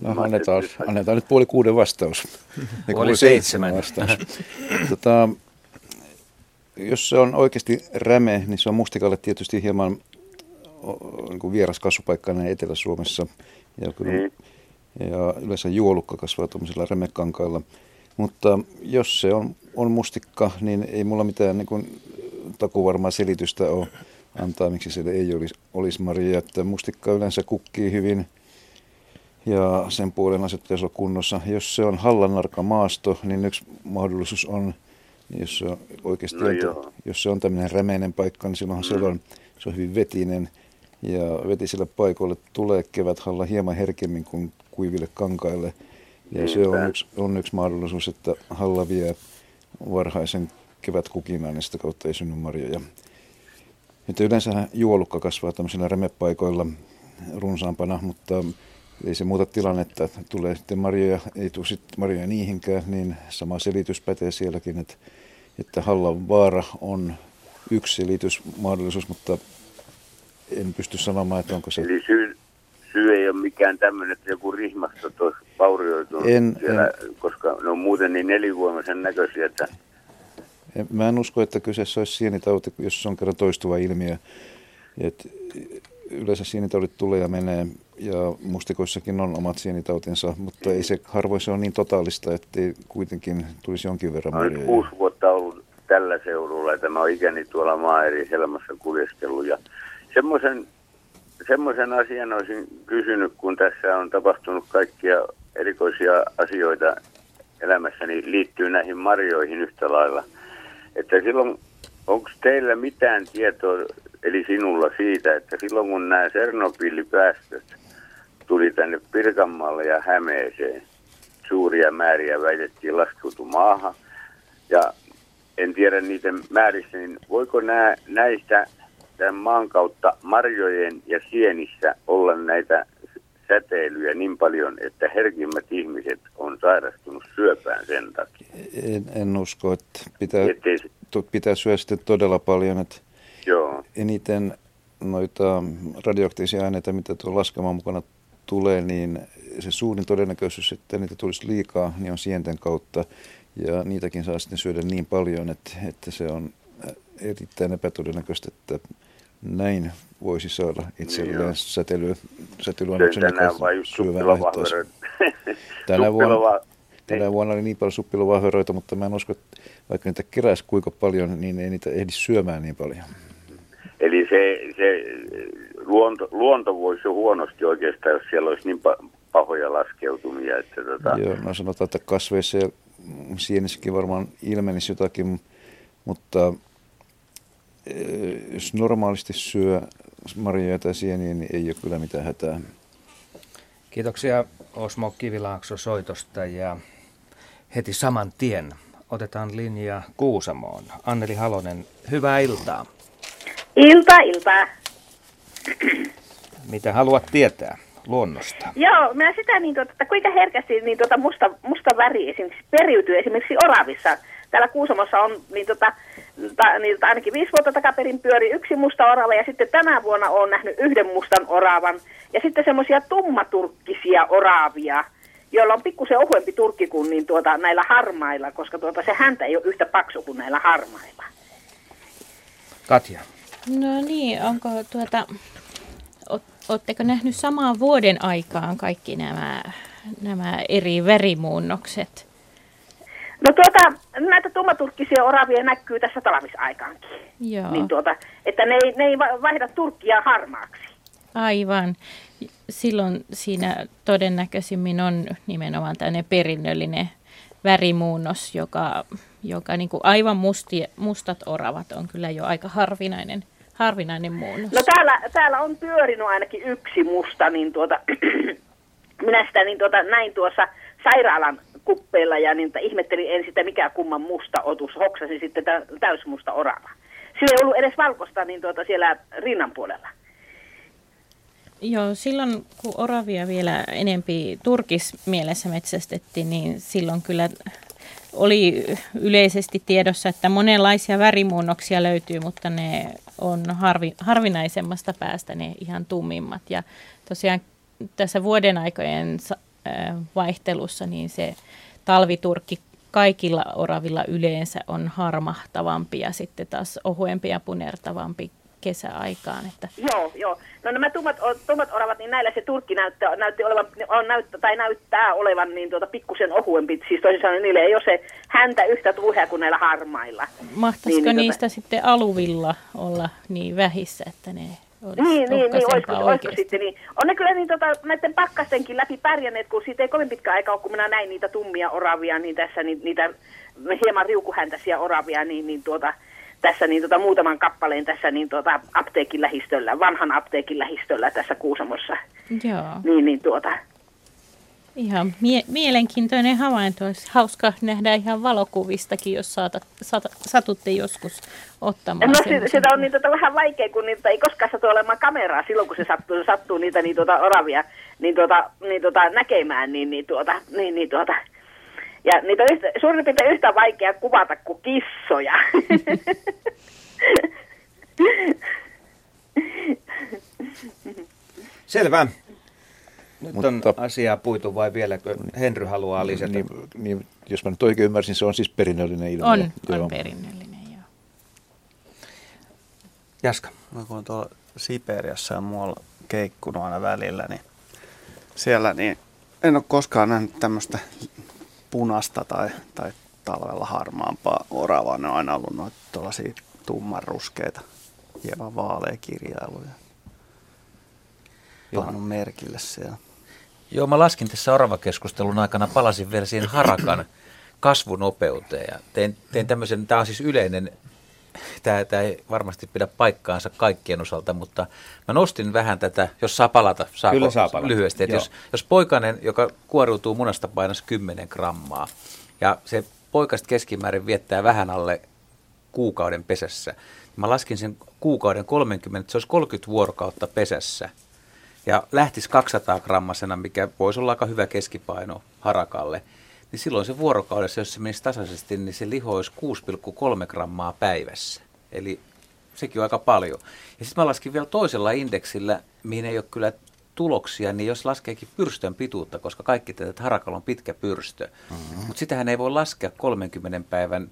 No annetaan nyt 5:30 vastaus. 6:30 vastaus. Jos se on oikeasti räme, niin se on mustikalle tietysti hieman niin vieras kasvupaikka näin Etelä-Suomessa. Ja yleensä juolukka kasvaa tuollaisilla rämekankailla. Mutta jos se on mustikka, niin ei mulla mitään niin takuvarmaa selitystä ole antaa, miksi siellä ei olisi marjoja. Että mustikka yleensä kukkii hyvin. Ja sen puolen asiat pitäisi olla kunnossa. Jos se on hallanarka maasto, niin yksi mahdollisuus on, jos se on oikeasti, jos se on tämmöinen rämeinen paikka, niin silloinhan se on hyvin vetinen. Ja vetisille paikoille tulee keväthalla hieman herkemmin kuin kuiville kankaille. Ja se on yksi mahdollisuus, että halla vie varhaisen kevätkukinaan ja sitä kautta ei synny marjoja. Että yleensähän juolukka kasvaa tämmöisillä rämepaikoilla runsaampana, mutta... Ei se muuta tilannetta, että tulee sitten marjoja, ei tule sitten marjoja niihinkään, niin sama selitys pätee sielläkin, että hallan vaara on yksi selitysmahdollisuus, mutta en pysty sanomaan, että onko se... Eli syy ei ole mikään tämmöinen, että joku rihmasta tuossa vaurioitunut siellä, koska ne on muuten niin elinvoimaisen näköisiä, että... Mä en usko, että kyseessä olisi sienitauti, jos se on kerran toistuva ilmiö. Yleensä sienitaudit tulee ja menee, ja mustikoissakin on omat sienitautinsa, mutta ei se harvoin se ole niin totaalista, että kuitenkin tulisi jonkin verran marjoja. Olen 6 vuotta ollut tällä seudulla, että mä oon ikäni tuolla maaeri helmassa kuljeskellut. Ja semmoisen asian olisin kysynyt, kun tässä on tapahtunut kaikkia erikoisia asioita elämässäni, liittyy näihin marjoihin yhtä lailla. Että silloin, onko teillä mitään tietoa, eli sinulla siitä, että silloin kun nämä Tšernobylipäästöt tuli tänne Pirkanmaalle ja Hämeeseen, suuria määriä väitettiin laskeutu maahan, ja en tiedä niiden määristä, niin voiko näistä tämän maan kautta marjojen ja sienissä olla näitä säteilyjä niin paljon, että herkimmät ihmiset on sairastunut syöpään sen takia? En usko, että pitää syödä sitten todella paljon, että... Joo. Eniten noita radioaktiivisia aineita, mitä tuon laskelman mukana tulee, niin se suurin todennäköisyys, että niitä tulisi liikaa, niin on sienten kautta. Ja niitäkin saa sitten syödä niin paljon, että se on erittäin epätodennäköistä, että näin voisi saada itselleen säteilyannoksen syövän lähtöön. Tänä vuonna oli niin paljon suppilovahveroita, mutta mä en usko, että vaikka niitä keräisi kuinka paljon, niin ei niitä ehdi syömään niin paljon. Eli se luonto voisi jo huonosti oikeastaan, jos siellä olisi niin pahoja laskeutumia. Että Joo, no sanotaan, että kasveissa ja sienissäkin varmaan ilmenisi jotakin, mutta jos normaalisti syö marjoja tai sieniä, niin ei ole kyllä mitään hätää. Kiitoksia Osmo Kivilaakso soitosta ja heti saman tien otetaan linjaa Kuusamoon. Anneli Halonen, hyvää iltaa. Iltaa. Mitä haluat tietää luonnosta? Joo, minä sitä että kuinka herkästi musta väri esimerkiksi periytyy esimerkiksi oravissa. Täällä Kuusamossa on ainakin 5 vuotta takaperin pyöri yksi musta orava ja sitten tänä vuonna olen nähnyt yhden mustan oravan. Ja sitten semmoisia tummaturkkisia oraavia, joilla on pikkusen ohuempi turkki kuin näillä harmailla, koska se häntä ei ole yhtä paksu kuin näillä harmailla. Katja. No niin, onko ootteko nähnyt samaan vuoden aikaan kaikki nämä eri värimuunnokset? No näitä tummaturkkisia oravia näkyy tässä talvisaikaankin. Joo. Että ne ei vaihda turkkia harmaaksi. Aivan. Silloin siinä todennäköisimmin on nimenomaan tämmöinen perinnöllinen värimuunnos, joka niin kuin aivan mustat oravat on kyllä jo aika harvinainen muunnos. No täällä on pyörinyt ainakin yksi musta, minä sitä näin tuossa sairaalan kuppeilla ja ihmettelin ensin, että mikä kumman musta otus, hoksasi sitten täysmusta orava. Sillä ei ollut edes valkoista siellä rinnan puolella. Joo, silloin kun oravia vielä enempi turkismielessä metsästettiin, niin silloin kyllä oli yleisesti tiedossa, että monenlaisia värimuunnoksia löytyy, mutta ne on harvinaisemmasta päästä ne ihan tummimmat. Ja tosiaan tässä vuoden aikojen vaihtelussa niin se talviturkki kaikilla oravilla yleensä on harmahtavampi ja sitten taas ohuempi ja punertavampi kesäaikaan. Että. Joo. No nämä tummat oravat, niin näillä se turkki näyttää olevan pikkusen ohuempi. Siis toisin sanoen niillä ei ole se häntä yhtä tuhea kuin näillä harmailla. Mahtaisiko niistä sitten aluvilla olla niin vähissä, että ne olisi olisiko sitten niin. On ne kyllä näiden pakkastenkin läpi pärjänneet, kun siitä ei kovin pitkä aikaa ole, kun minä näin niitä tummia oravia, niin tässä niitä hieman riukuhäntäisiä oravia, tässä muutaman kappaleen tässä apteekin lähistöllä, vanhan apteekin lähistöllä tässä Kuusamossa. Joo. Ihan mielenkiintoinen havainto. Olisi hauska nähdä ihan valokuvistakin, jos satutte joskus ottamaan. No sitä on vähän vaikea, kun niitä ei koskaan satu olemaan kameraa silloin, kun se sattuu niitä oravia näkemään. Ja niitä on suurin piirtein yhtä vaikea kuvata kuin kissoja. Selvä. Nyt on asiaa puitu vai vieläkö Henry haluaa lisätä? Niin, jos mä nyt oikein ymmärsin, se on siis perinnöllinen ilmiö. On perinnöllinen, joo. Jaska. No, kun tuolla Siperiassa ja muualla keikkunut aina välillä, niin siellä en ole koskaan nähnyt tämmöistä punasta tai talvella harmaampaa oravaa. Ne on aina ollut noita tuollaisia tummanruskeita, hieman vaaleja kirjailuja. Pannut merkille siellä. Joo, mä laskin tässä oravakeskustelun aikana, palasin vielä siihen harakan kasvunopeuteen. Ja tein tämmöisen, tämä on siis yleinen, tämä ei varmasti pidä paikkaansa kaikkien osalta, mutta mä nostin vähän tätä, jos saa palata, saa palata. Lyhyesti. Jos poikainen, joka kuoriutuu munasta, painaisi 10 grammaa ja se poikasta keskimäärin viettää vähän alle kuukauden pesässä. Mä laskin sen kuukauden 30, että se olisi 30 vuorokautta pesässä ja lähtisi 200 grammasena, mikä voisi olla aika hyvä keskipaino harakalle. Niin silloin se vuorokaudessa, jos se menisi tasaisesti, niin se liho olisi 6,3 grammaa päivässä. Eli sekin on aika paljon. Ja sitten mä laskin vielä toisella indeksillä, mihin ei ole kyllä tuloksia, niin jos laskeekin pyrstön pituutta, koska kaikki tietävät, että harakalla on pitkä pyrstö. Mm-hmm. Mutta sitähän ei voi laskea 30 päivän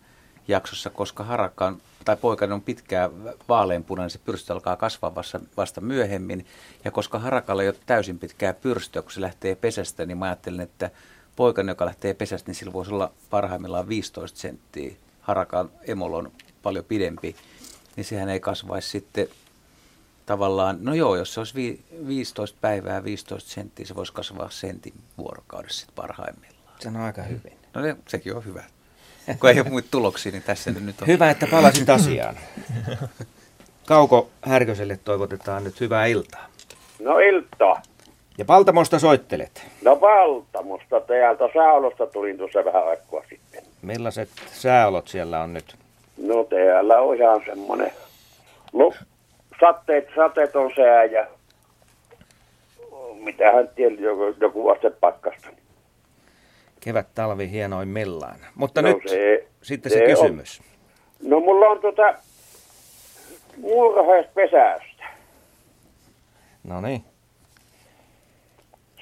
jaksossa, koska harakan tai poikainen on pitkään vaaleanpunainen, niin se pyrstö alkaa kasvaa vasta myöhemmin. Ja koska harakalla ei ole täysin pitkää pyrstöä, kun se lähtee pesästä, niin mä ajattelin, että poikainen, joka lähtee pesästä, niin sillä voisi olla parhaimmillaan 15 senttiä. Harakan emolla on paljon pidempi, niin sehän ei kasvaisi sitten tavallaan, jos se olisi 15 päivää, 15 senttiä, se voisi kasvaa sentin vuorokaudessa sitten parhaimmillaan. Se on aika hyvin. No niin, sekin on hyvä. Kun ei ole muita tuloksia, niin tässä nyt on. Hyvä, että palasit asiaan. Kauko Härköselle toivotetaan nyt hyvää iltaa. No iltaa. Ja Paltamosta soittelet. No Paltamosta, täältä sääolosta tulin tuossa vähän aikaa sitten. Millaiset sääolot siellä on nyt? No täällä on ihan semmoinen. Sateet on sää ja mitähän tiedä, joku aste pakkasta. Kevät-talvi hienoimmillaan. Mutta no, nyt sitten se kysymys. On. No mulla on murhaispesästä. No niin.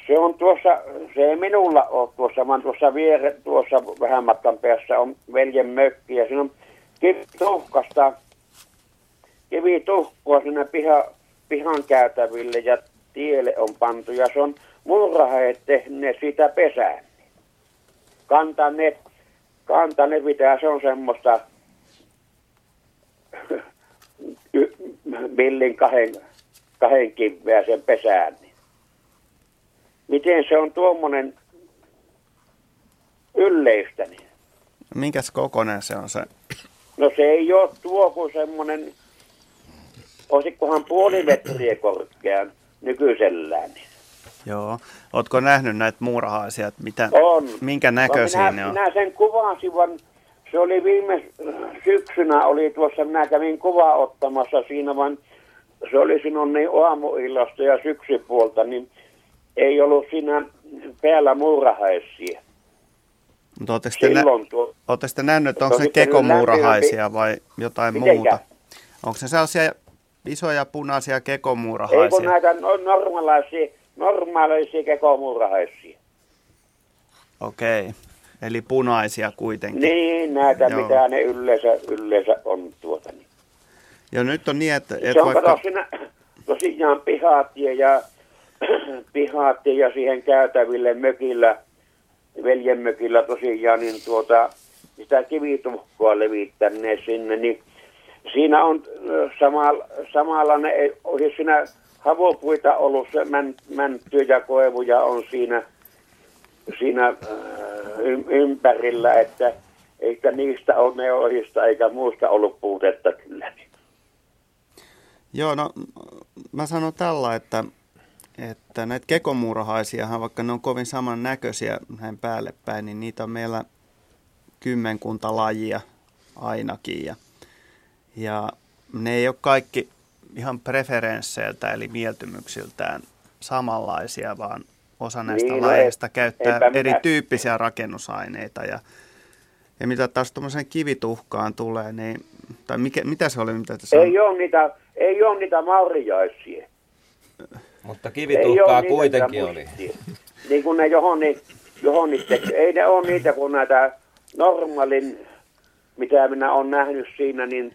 Se on tuossa, se ei minulla ole tuossa, vaan tuossa vieressä, tuossa vähän matkan päässä on veljen mökki ja siinä on kivituhkoa siinä pihan käytäville ja tielle on pantu ja se on murhaet tehneet sitä pesää. Kantaneet pitää, se on semmoista villin kahden kiveä sen pesään. Miten se on tuommoinen ylleistä? Niin? Minkäs kokoinen se on se? No se ei ole tuo kuin semmoinen, olisikohan puoli metriä korkean nykyisellään. Niin. Joo. Ootko nähnyt näitä muurahaisia? Minkä näköisiä ne on? Minä sen kuvasin, vaan se oli viime syksynä, oli tuossa, minä kävin kuvaa ottamassa siinä, vaan se oli sinun niin aamuillasta ja syksypuolta, niin ei ollut siinä päällä muurahaisia. Mutta ootte sitten nähnyt, onko ne kekomuurahaisia vai jotain muuta? Onko se sellaisia isoja punaisia kekomuurahaisia? Ei kun näitä normaalaisia kekomuurahaisia. Okei, eli punaisia kuitenkin. Niin, näitä joo. Mitä ne yleensä on tuota. Ja nyt on niin, että se on vaikka tosiaan pihaat ja siihen käytäville mökillä, veljen mökillä tosiaan, niin sitä kivituhkoa levittäneet sinne, niin siinä on samalla ne, ohi siinä havopuita ollut, se mänttyä ja koivuja on siinä ympärillä, että eikä niistä ole ne ohista eikä muusta ollut puutetta kyllä. Joo, no mä sanon tällä, että näitä kekomuurahaisiahan, vaikka ne on kovin samannäköisiä näin päälle päin, niin niitä on meillä kymmenkunta lajia ainakin. Ja ne ei ole kaikki ihan preferensseiltä eli mieltymyksiltään samanlaisia, vaan osa näistä lajeista käyttää erityyppisiä rakennusaineita. Ja mitä taas tuommoiseen kivituhkaan tulee, niin, tai mitä se oli? Mitä tässä ei ole niitä marjaisia. Mutta kivituhkaa kuitenkin oli. Niin kuin ne johon ei ne ole niitä kuin näitä normaalin, mitä minä olen nähnyt siinä, niin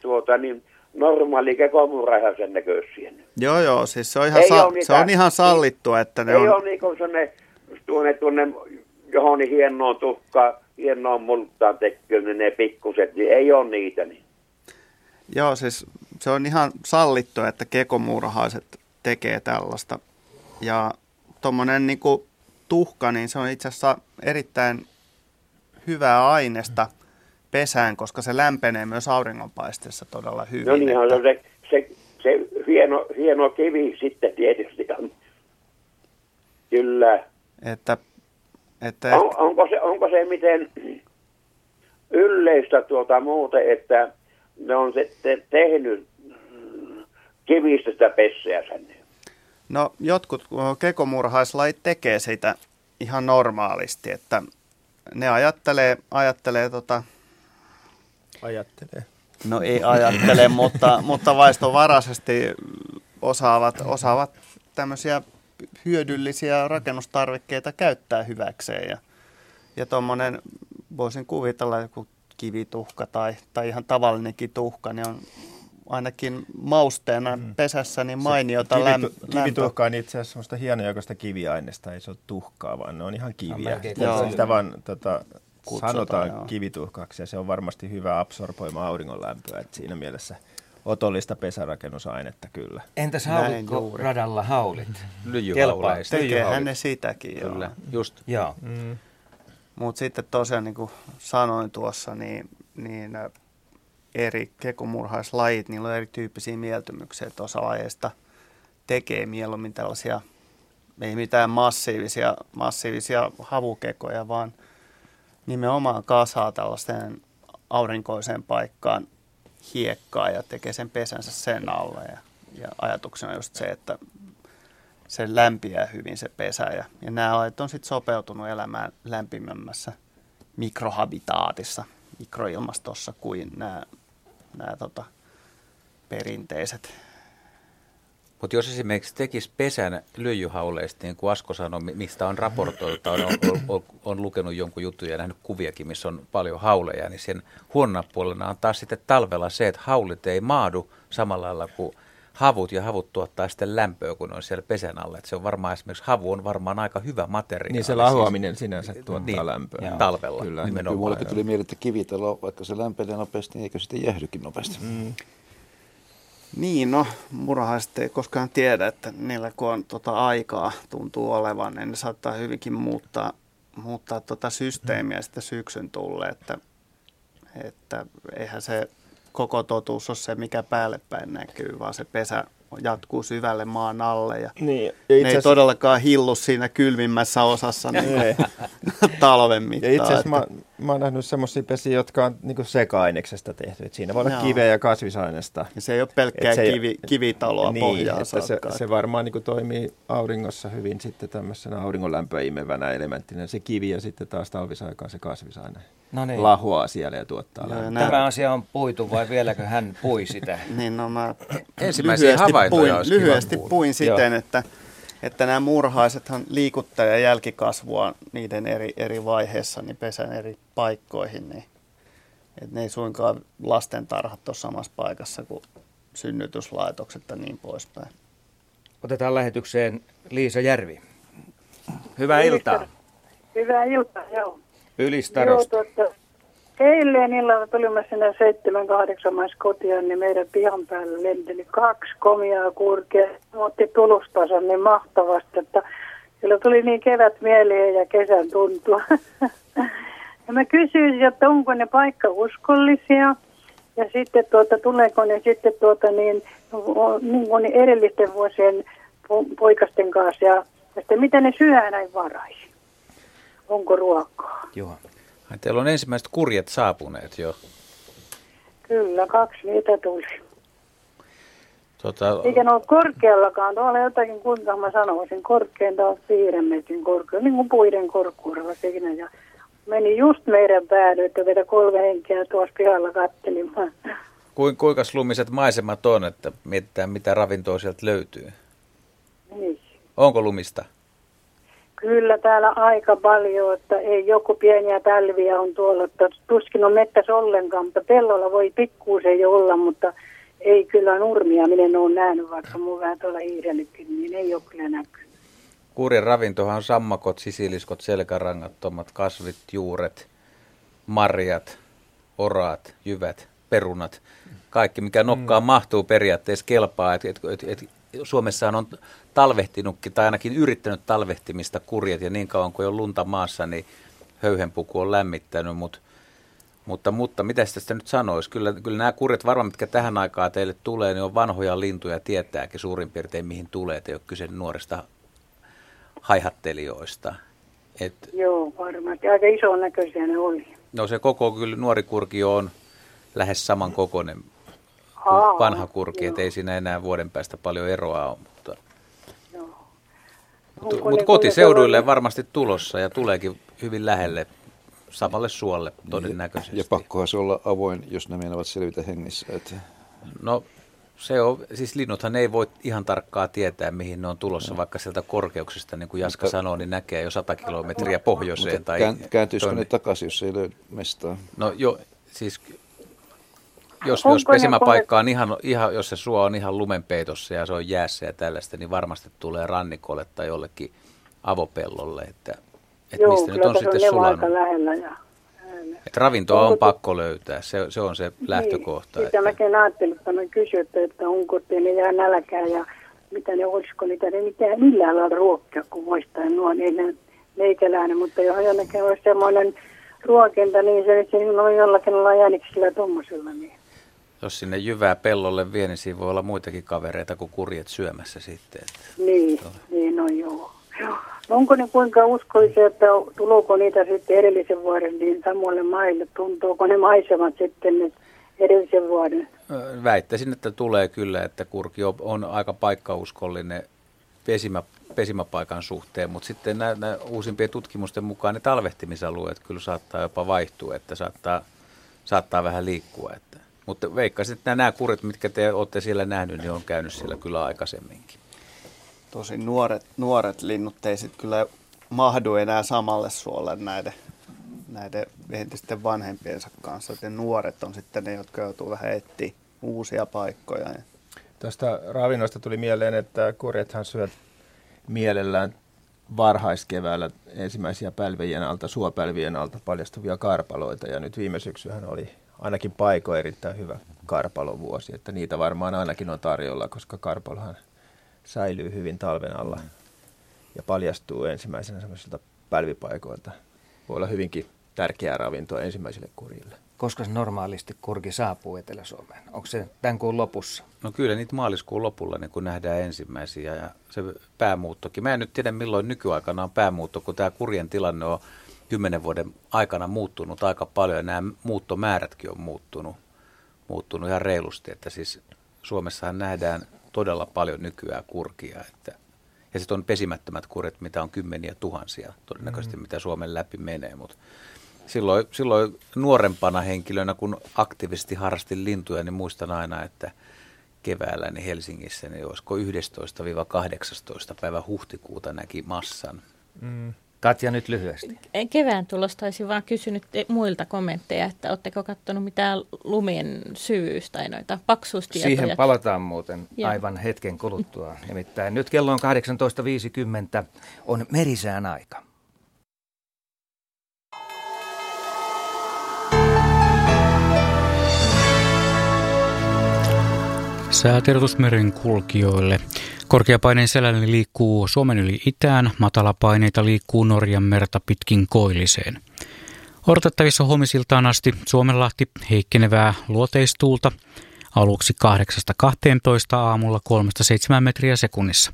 normaali kekomuraihaisen näköisiä. Joo, siis se on ihan, se on ihan sallittua, että ne ei on. Ei ole niin kuin se ne tuonne johon hienoon tuhkaan, hienoon multtaan tekee ne pikkuset, niin ei ole niitä. Niin. Joo, siis se on ihan sallittua, että kekomurahaiset tekee tällaista. Ja tuommoinen niinku tuhka, niin se on itse asiassa erittäin hyvää ainesta pesään, koska se lämpenee myös auringonpaisteessa todella hyvin. No niin, että se hieno kivi sitten tietysti on. Kyllä. Että onko se miten yleistä muuten, että ne on sitten tehnyt kivistä sitä pesseä sen? No jotkut kekomurhaislajit tekee sitä ihan normaalisti, että ne ajattelee. No ei ajattele, mutta vaistovaraisesti osaavat tämmöisiä hyödyllisiä rakennustarvikkeita käyttää hyväkseen. Ja tuommoinen, voisin kuvitella joku kivituhka tai ihan tavallinenkin tuhka, niin on ainakin mausteena pesässä niin mainiota lämpöä. Kivituhka on itse asiassa semmoista hienojakoista kiviainesta, ei se ole tuhkaa, vaan ne on ihan kiviä. Sitä vaan sanotaan kivituhkaksi, ja se on varmasti hyvä absorboimaan auringon lämpöä, että siinä mielessä otollista pesärakennusainetta kyllä. Entäs radalla haulit? Lyijyhaulit. Tekeehän ne sitäkin. Kyllä, just. Joo. Mutta sitten tosiaan, niin kuin sanoin tuossa, niin eri kekumurhaislajit, niillä on erityyppisiä mieltymyksiä, että osa lajeista tekee mieluummin tällaisia, ei mitään massiivisia havukekoja, vaan nimenomaan kasaa tällaiseen aurinkoiseen paikkaan hiekkaa ja tekee sen pesänsä sen alla. Ja ajatuksena just se, että se lämpiää hyvin se pesä. Ja nämä lajit on sitten sopeutunut elämään lämpimämmässä mikrohabitaatissa, mikroilmastossa kuin nämä perinteiset. Mutta jos esimerkiksi tekisi pesän lyijyhauleista, niin kuin Asko sanoi, mistä on raportoitu, on lukenut jonkun jutun ja nähnyt kuviakin, missä on paljon hauleja, niin sen huonona puolena on taas sitten talvella se, että haulit ei maadu samalla lailla kuin havut, ja havut tuottaa sitten lämpöä, kun on siellä pesän alla. Et se on varmaan esimerkiksi havu on varmaan aika hyvä materiaali. Niin se lahoaminen sinänsä tuottaa niin, lämpöä. Joo. Talvella. Kyllä, nimenomaan. Minullakin tuli mieleen, että kivitalo, vaikka se lämpenee nopeasti, niin eikö sitten jäähdykin nopeasti? Mm. Niin, no murhaiset ei koskaan tiedä, että niillä kun on aikaa tuntuu olevan, niin ne saattaa hyvinkin muuttaa systeemiä sitten syksyn tulle, että eihän se koko totuus ole se, mikä päälle päin näkyy, vaan se pesä jatkuu syvälle maan alle ja niin, ja ne ei todellakaan hillu siinä kylmimmässä osassa niin talven mittaan. Itse asiassa mä oon nähnyt semmoisia pesiä, jotka on niin seka-aineksesta tehty. Et siinä voi olla kiveä ja kasvisainesta. Ja se ei ole pelkkää kivitaloa niin, pohjaa. Se varmaan niin toimii auringossa hyvin sitten tämmöisenä auringonlämpöä imevänä elementtinä. Se kivi ja sitten taas talvisaikaan se kasvisaine lahoaa siellä ja tuottaa lämpöä. Tämä asia on puitu vai vieläkö hän pui sitä? Niin, no mä lyhyesti puin siten, että nämä murhaisethan liikuttaa ja jälkikasvua niiden eri vaiheissa niin pesän eri paikkoihin. Niin, et ne ei suinkaan lastentarhat ole samassa paikassa kuin synnytyslaitokset ja niin poispäin. Otetaan lähetykseen Liisa Järvi. Hyvää iltaa. Hyvää iltaa, joo. Ylistarosta. Eilen illalla tulimme sinne 7-8 maissa kotiin, niin meidän pihan päällä lenteli 2 komiaa kurkia. Otti tulustansa niin mahtavasti, että sillä tuli niin kevät mieleen ja kesän tuntua. Ja mä kysyisin, että onko ne paikkauskollisia ja sitten tuleeko ne sitten niin erillisten vuosien poikasten kanssa ja sitten mitä ne syö näin varaisi. Onko ruokaa? Joo. Teillä on ensimmäiset kurjet saapuneet jo. Kyllä, 2 niitä tuli. Eikä ne ole korkeallakaan. Tuolla jotakin, kuinka mä sanoisin, korkeinta on 5 metrin korkealla, niin kuin puiden korkeudella siinä. Ja meni just meidän päälle, että vielä 3 henkeä tuossa pihalla kattelimaan. Kuinka lumiset maisemat on, että mietitään mitä ravintoa sieltä löytyy? Niin. Onko lumista? Kyllä täällä aika paljon, että ei joku pieniä pälviä on tuolla, että tuskin on mettässä ollenkaan, mutta pellolla voi pikkuisen jo olla, mutta ei kyllä nurmia, minä en ole nähnyt, vaikka minun vähän tuolla hiirellytkin, niin ei ole kyllä näkynyt. Kurjen ravintohan on sammakot, sisiliskot, selkärangattomat, kasvit, juuret, marjat, oraat, jyvät, perunat. Kaikki, mikä nokkaan mahtuu periaatteessa kelpaa, että Suomessaan on talvehtinutkin tai ainakin yrittänyt talvehtimista kurjet ja niin kauan kuin on lunta maassa, niin höyhenpuku on lämmittänyt, mutta mitä sitä nyt sanoisi? Kyllä nämä kurjet varmaan, mitkä tähän aikaan teille tulee, niin on vanhoja lintuja, tietääkin suurin piirtein mihin tulee, ettei ole kyse nuorista haihattelijoista. Joo, varmaan. Aika ison näköisiä ne oli. No se koko kyllä nuori kurki on lähes saman kokoinen. Vanha kurki, ettei siinä enää vuoden päästä paljon eroa ole, mutta kotiseuduille varmasti tulossa ja tuleekin hyvin lähelle samalle suolle todennäköisesti. Ja pakkohan se olla avoin, jos ne meinaavat selvitä hengissä. Että. No se on, siis linnuthan ei voi ihan tarkkaa tietää, mihin ne on tulossa, vaikka sieltä korkeuksista, niin kuin Jaska sanoi, niin näkee jo 100 kilometriä pohjoiseen. Mutta kääntyisikö ne takaisin, jos ei löydy mestaa? No joo, siis Jos pesimäpaikka on ihan, jos se suo on ihan lumenpeitossa ja se on jäässä ja tällaista, niin varmasti tulee rannikolle tai jollekin avopellolle, että joo, mistä nyt on sitten sulanut. Että ravintoa on pakko löytää, se on se lähtökohta. Niin, sitä mäkin ajattelin, että mä kysyin, että onko teille jää nälkää ja mitä ne olisiko niitä, ne mitään millään lailla ruokkia, kun voisi tai nuo, niin meikäläinen, mutta johon jonnekin olisi semmoinen ruokinta, niin se siinä oli jollakin lailla jäniksillä tuommoisilla. Niin. Jos sinne jyvää pellolle vie, niin siinä voi olla muitakin kavereita kuin kurjet syömässä sitten. Että... Niin, niin no joo. Onko ne kuinka uskoisia, että tuleeko niitä sitten edellisen vuoden niin samoille maille? Tuntuuko ne maisemat sitten edellisen vuoden? Väittäisin, että tulee kyllä, että kurki on aika paikkauskollinen pesimäpaikan suhteen, mutta sitten nämä uusimpien tutkimusten mukaan ne talvehtimisalueet kyllä saattaa jopa vaihtua, että saattaa vähän liikkua. Että. Mutta veikkaisin, että nämä kurit, mitkä te olette siellä nähnyt, niin on käynyt siellä kyllä aikaisemminkin. Tosi nuoret linnut ei sitten kyllä mahdu enää samalle suolle näiden entisten vanhempiensa kanssa. Ja nuoret on sitten ne, jotka joutuu vähän etsimään uusia paikkoja. Tuosta ravinnosta tuli mieleen, että kurjethan syöt mielellään varhaiskeväällä ensimmäisiä pälvien alta, suopälvien alta paljastuvia karpaloita. Ja nyt viime syksyhän oli ainakin paikoin erittäin hyvä karpalovuosi, että niitä varmaan ainakin on tarjolla, koska karpalohan säilyy hyvin talven alla ja paljastuu ensimmäisenä semmoisilta pälvipaikoilta. Voi olla hyvinkin tärkeää ravintoa ensimmäisille kurille. Koska se normaalisti kurki saapuu Etelä-Suomeen? Onko se tämän kuun lopussa? No kyllä niitä maaliskuun lopulla niin kun nähdään ensimmäisiä ja se päämuuttokin. Mä en nyt tiedä milloin nykyaikana on päämuutto, kun tämä kurjen tilanne on 10 vuoden aikana muuttunut aika paljon ja nämä muuttomäärätkin on muuttunut ihan reilusti. Että siis Suomessahan nähdään todella paljon nykyään kurkia. Että, ja sitten on pesimättömät kurjet, mitä on kymmeniä tuhansia todennäköisesti, mitä Suomen läpi menee. Mut silloin nuorempana henkilönä, kun aktiivisesti harrastin lintuja, niin muistan aina, että keväällä niin Helsingissä, niin olisiko 11-18 päivä huhtikuuta näki massan. Katja nyt lyhyesti. Kevään tulosta olisin vaan kysynyt muilta kommentteja, että oletteko katsonut mitään lumien syvyys tai noita paksuustietoja. Siihen palataan muuten aivan hetken kuluttua. Nimittäin nyt kello on 18.50, on merisään aika. Säätiedotus merenkulkijoille. Korkeapaineen selällinen liikkuu Suomen yli itään, matalapaineita liikkuu Norjan merta pitkin koilliseen. Odotettavissa huomisiltaan asti Suomenlahti heikkenevää luoteistuulta aluksi 8-12 aamulla 3-7 metriä sekunnissa.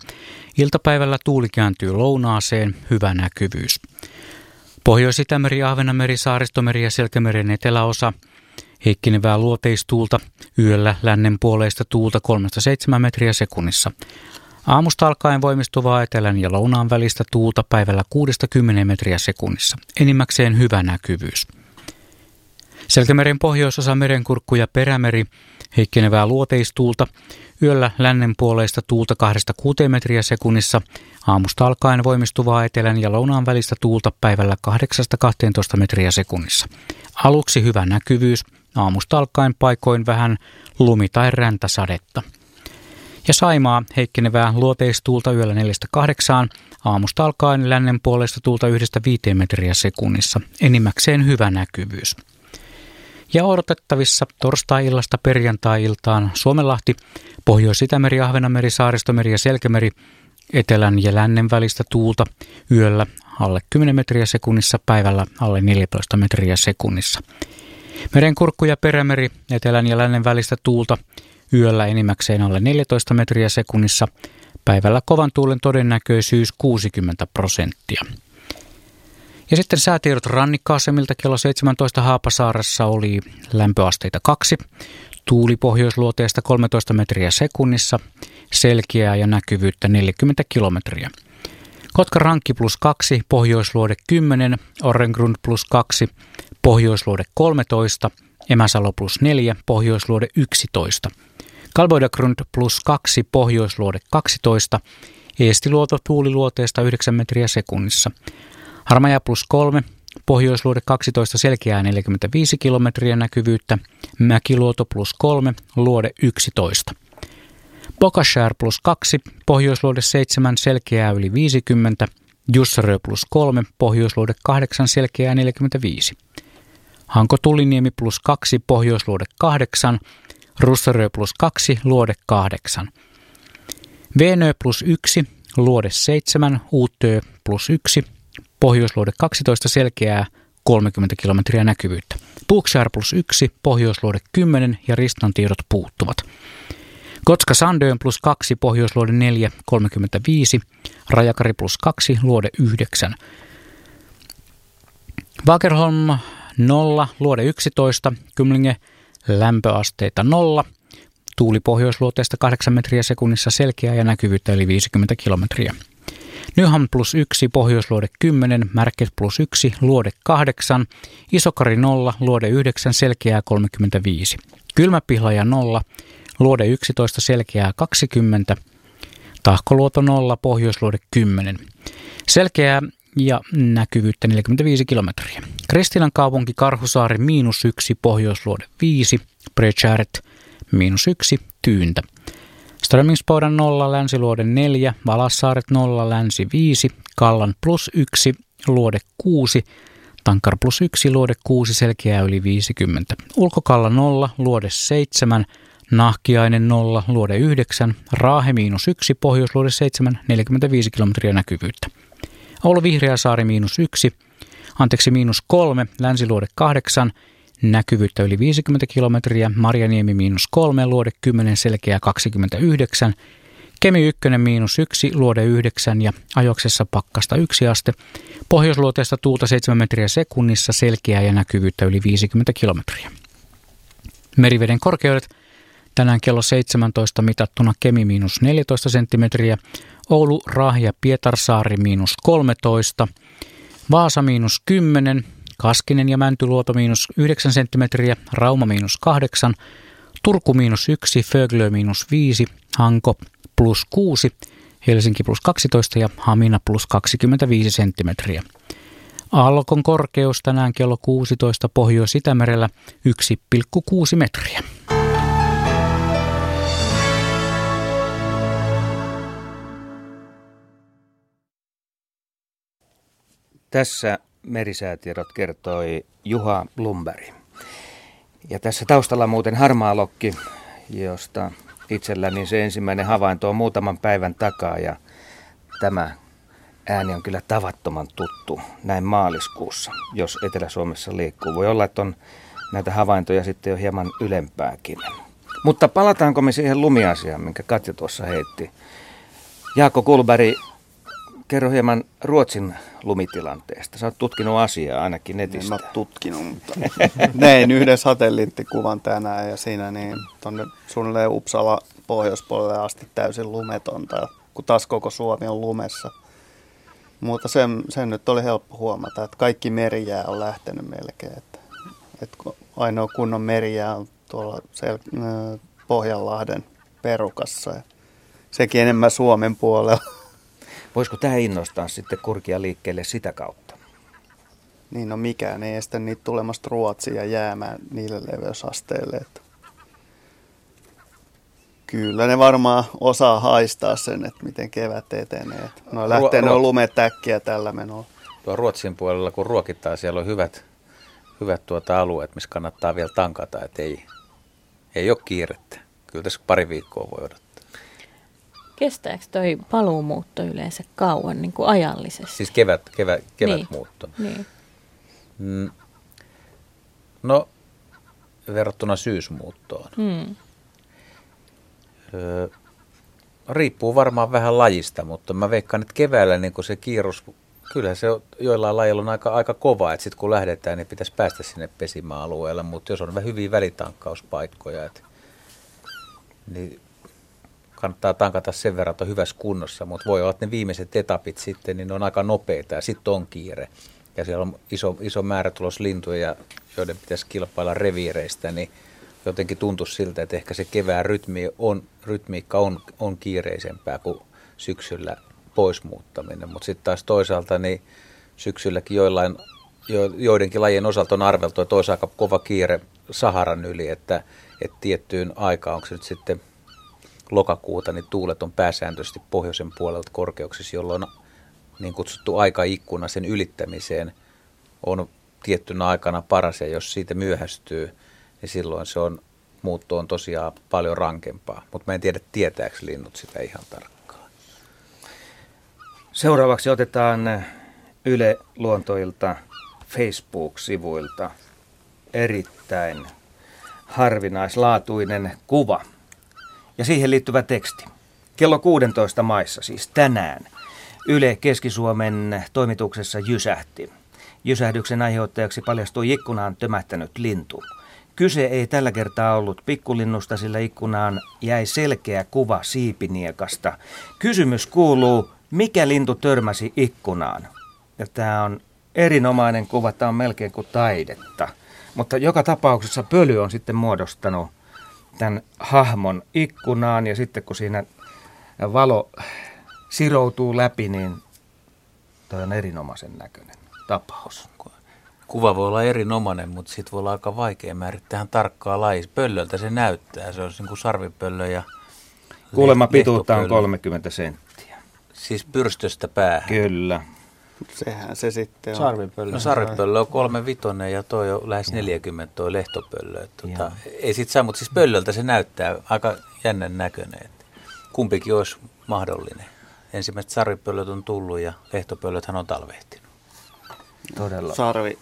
Iltapäivällä tuuli kääntyy lounaaseen, hyvä näkyvyys. Pohjois-Itämeri, Ahvenanmeri, Saaristomeri ja Selkämeren eteläosa. Heikkenevää luoteistuulta, yöllä lännenpuoleista tuulta 3-7 metriä sekunnissa. Aamusta alkaen voimistuvaa etelän ja lounaan välistä tuulta päivällä 6-10 metriä sekunnissa. Enimmäkseen hyvä näkyvyys. Selkämeren pohjoisosa, Merenkurkku ja Perämeri, heikkenevää luoteistuulta, yöllä lännenpuoleista tuulta 2-6 metriä sekunnissa. Aamusta alkaen voimistuvaa etelän ja lounaan välistä tuulta päivällä 8-12 metriä sekunnissa. Aluksi hyvä näkyvyys. Aamusta alkaen paikoin vähän lumi- tai räntäsadetta. Ja Saimaa heikkenevää luoteistuulta yöllä 4-8. Aamusta alkaen lännen puolesta tuulta 1-5 metriä sekunnissa. Enimmäkseen hyvä näkyvyys. Ja odotettavissa torstai-illasta perjantai-iltaan Suomenlahti, Pohjois-Itämeri, Ahvenanmeri, Saaristomeri ja Selkämeri. Etelän ja lännen välistä tuulta yöllä alle 10 metriä sekunnissa, päivällä alle 14 metriä sekunnissa. Merenkurkku ja Perämeri, etelän ja lännen välistä tuulta yöllä enimmäkseen alle 14 metriä sekunnissa, päivällä kovan tuulen todennäköisyys 60%. Ja sitten säätiedot rannikkoasemilta kello 17 Haapasaaressa oli lämpöasteita 2, tuuli pohjoisluoteesta 13 metriä sekunnissa, selkeää ja näkyvyyttä 40 kilometriä. Kotka Rankki +2, pohjoisluode 10, Orrengrund +2, pohjoisluode 13, Emäsalo +4, pohjoisluode 11. Kalvoidagrund +2, pohjoisluode 12, Eestiluoto tuuliluoteesta 9 metriä sekunnissa. Harmaja +3, pohjoisluode 12, selkeää 45 kilometriä näkyvyyttä, Mäkiluoto +3, luode 11. Bokashär +2, pohjoisluode 7, selkeää yli 50, Jussarö +3, pohjoisluode 8, selkeää 45. Hanko Tuliniemi +2, pohjoisluode 8, Russarö +2, luode 8. Venö +1, luode 7, Uutöö +1, Pohjoisluode 12 selkeää, 30 kilometriä näkyvyyttä. Puuksjär plus 1, Pohjoisluode 10 ja Ristan tiedot puuttuvat. Kotska Sandön plus 2, Pohjoisluode 4, 35, Rajakari plus 2, luode 9. Wagerholm 0, luode 11, Kymlinge lämpöasteita 0, tuuli pohjoisluoteesta 8 metriä sekunnissa selkeää ja näkyvyyttä eli 50 kilometriä. Nyham plus 1, pohjoisluode 10, Märket plus 1, luode 8, Isokari 0, luode 9, selkeää 35. Kylmäpihlaja 0, luode 11, selkeää 20, Tahkoluoto 0, pohjoisluode 10, selkeää ja näkyvyyttä 45 kilometriä. Kristinan kaupunki Karhusaari miinus 1, pohjoisluode 5, Prechäret miinus 1, Tyyntä. Strömingspoudan 0, länsiluode 4, Valassaaret 0, länsi 5, Kallan plus 1, luode 6, Tankar plus 1, luode 6, selkeää yli 50. Ulkokalla 0, luode 7, Nahkiainen 0, luode 9, Raahe miinus 1, pohjoisluode 7, 45 kilometriä näkyvyyttä. Oulu Vihreäsaari miinus 3, länsiluode 8, näkyvyyttä yli 50 kilometriä, Marjaniemi -3, luode 10, selkeää 29, Kemi 1 -1, luode 9 ja Ajoksessa pakkasta 1 aste, pohjoisluoteesta tuulta 7 metriä sekunnissa, selkeää ja näkyvyyttä yli 50 kilometriä. Meriveden korkeudet tänään kello 17 mitattuna Kemi -14 senttimetriä, Oulu, Raahe ja Pietarsaari -13, Vaasa -10, Kaskinen ja Mäntyluoto -9 senttimetriä, Rauma -8, Turku -1, Föglö -5, Hanko +6, Helsinki +12 ja Hamina +25 senttimetriä. Aallokon korkeus tänään kello 16 Pohjois-Itämerellä 1,6 metriä. Tässä merisäätiedot kertoi Juha Lumberg. Ja tässä taustalla muuten harmaalokki, josta itselläni se ensimmäinen havainto on muutaman päivän takaa. Ja tämä ääni on kyllä tavattoman tuttu näin maaliskuussa, jos Etelä-Suomessa liikkuu. Voi olla, että on näitä havaintoja sitten jo hieman ylempääkin. Mutta palataanko me siihen lumiasiaan, minkä Katja tuossa heitti? Jaakko Kullberg, kerro hieman Ruotsin lumitilanteesta. Sä oot tutkinut asiaa ainakin netistä. En ole tutkinut, mutta näin yhden satelliittikuvan tänään ja siinä niin tuonne suunnilleen Uppsala pohjoispuolelle asti täysin lumetonta, kun taas koko Suomi on lumessa. Mutta sen nyt oli helppo huomata, että kaikki merijää on lähtenyt melkein. Että ainoa kunnon merijää on tuolla Pohjanlahden perukassa ja sekin enemmän Suomen puolella. Voisiko tämä innostaa sitten kurkia liikkeelle sitä kautta? Niin, no mikään ei estä niitä tulemasta Ruotsiin ja jäämään niille leveysasteille. Että kyllä ne varmaan osaa haistaa sen, että miten kevät etenee. No lähtee ne lumet äkkiä tällä menolla. Tuo Ruotsin puolella kun ruokittaa, siellä on hyvät alueet, missä kannattaa vielä tankata. Että ei ole kiirettä. Kyllä tässä pari viikkoa voi odottaa. Kestääkö toi paluumuutto yleensä kauan niin kuin ajallisesti? Siis kevätmuutto. Niin. No, verrattuna syysmuuttoon. Riippuu varmaan vähän lajista, mutta mä veikkaan, että keväällä niin kuin se kiirus, kyllähän se joillain lajilla on aika kova, että sitten kun lähdetään, niin pitäisi päästä sinne pesimäalueelle, mutta jos on vähän hyviä välitankkauspaikkoja, niin kannattaa tankata sen verran, että on hyvässä kunnossa, mutta voi olla, että ne viimeiset etapit sitten, niin ne on aika nopeita ja sitten on kiire. Ja siellä on iso määrä tulossa lintuja, joiden pitäisi kilpailla reviireistä, niin jotenkin tuntuisi siltä, että ehkä se kevään rytmiikka on kiireisempää kuin syksyllä pois muuttaminen. Mutta sitten taas toisaalta, niin syksylläkin joidenkin lajien osalta on arveltu, että olisi aika kova kiire Saharan yli, että tiettyyn aikaan, onko se nyt sitten lokakuuta, niin tuulet on pääsääntöisesti pohjoisen puolelta korkeuksissa, jolloin niin kutsuttu aikaikkuna sen ylittämiseen on tiettynä aikana paras, ja jos siitä myöhästyy, niin silloin se muutto on tosiaan paljon rankempaa. Mutta mä en tiedä, tietääkö linnut sitä ihan tarkkaan. Seuraavaksi otetaan Yle Luontoilta Facebook-sivuilta erittäin harvinaislaatuinen kuva ja siihen liittyvä teksti. Kello 16 maissa, siis tänään, Yle Keski-Suomen toimituksessa jysähti. Jysähdyksen aiheuttajaksi paljastui ikkunaan tömähtänyt lintu. Kyse ei tällä kertaa ollut pikkulinnusta, sillä ikkunaan jäi selkeä kuva siipiniekasta. Kysymys kuuluu, mikä lintu törmäsi ikkunaan? Ja tämä on erinomainen kuva, tämä on melkein kuin taidetta. Mutta joka tapauksessa pöly on sitten muodostanut tämän hahmon ikkunaan ja sitten kun siinä valo siroutuu läpi, niin toi on erinomaisen näköinen tapaus. Kuva voi olla erinomainen, mutta sitten voi olla aika vaikea määrittää tarkkaa lajia. Pöllöltä se näyttää, se on niin kuin sarvipöllö ja kuulemma pituutta on 30 senttiä. Siis pyrstöstä päähän. Kyllä. Sehän se sitten on. Sarvipöllö. No, sarvipöllö on 3,5 ja toi on lähes 40 toi lehtopöllö. Ei sit saa, mutta siis pöllöltä se näyttää aika jännän näköinen. Kumpikin olisi mahdollinen. Ensimmäiset sarvipöllöt on tullut ja lehtopöllöthän on talvehtinut. Todella.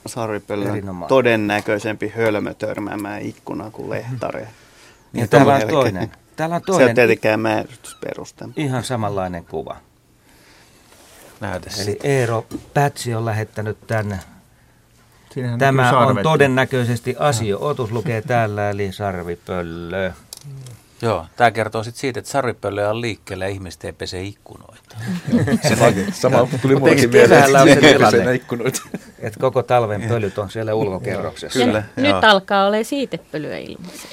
Sarvipöllö on todennäköisempi hölmö törmäämään ikkunaa kuin lehtare. Ja täällä on toinen. Se on tietenkään määritysperuste. Ihan samanlainen kuva. Eli Eero Pätsi on lähettänyt tämän. Siinähän tämä on todennäköisesti asio-otus, lukee täällä, eli sarvipöllö. Joo, tämä kertoo sitten siitä, että sarvipöllöjä on liikkeellä ja ihmiset ei pese ikkunoita. Sama tuli mullekin mieleen, että ei pese ikkunoita. Että koko talven pölyt on siellä ulkokerroksessa. Kyllä. Nyt alkaa olla siitepölyä ilmassa.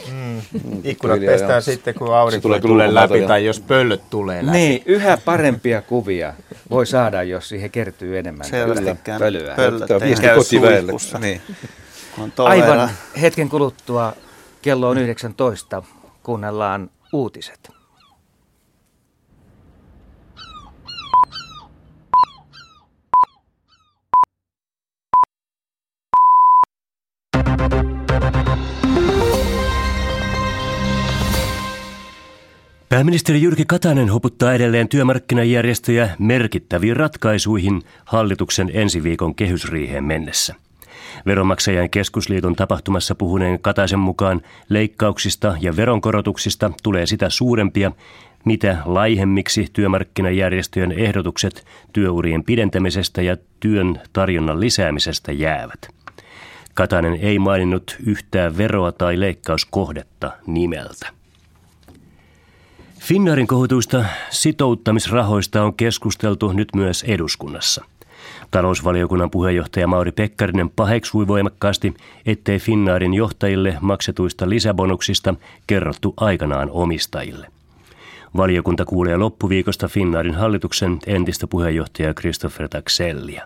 Ikkunat pestään sitten, kun aurinko tulee läpi tai jos pöllöt tulee läpi. Niin, yhä parempia kuvia voi saada, jos siihen kertyy enemmän pölyä. Pöllöt ei käy suihkussa. Aivan hetken kuluttua kello on 19. Kuunnellaan uutiset. Pääministeri Jyrki Katainen hoputtaa edelleen työmarkkinajärjestöjä merkittäviin ratkaisuihin hallituksen ensi viikon kehysriiheen mennessä. Veronmaksajain Keskusliiton tapahtumassa puhuneen Kataisen mukaan leikkauksista ja veronkorotuksista tulee sitä suurempia, mitä laihemmiksi työmarkkinajärjestöjen ehdotukset työurien pidentämisestä ja työn tarjonnan lisäämisestä jäävät. Katainen ei maininnut yhtään veroa tai leikkauskohdetta nimeltä. Finnairin kohutuista sitouttamisrahoista on keskusteltu nyt myös eduskunnassa. Talousvaliokunnan puheenjohtaja Mauri Pekkarinen paheksui voimakkaasti, ettei Finnairin johtajille maksetuista lisäbonuksista kerrottu aikanaan omistajille. Valiokunta kuulee loppuviikosta Finnairin hallituksen entistä puheenjohtajaa Christopher Taxellia.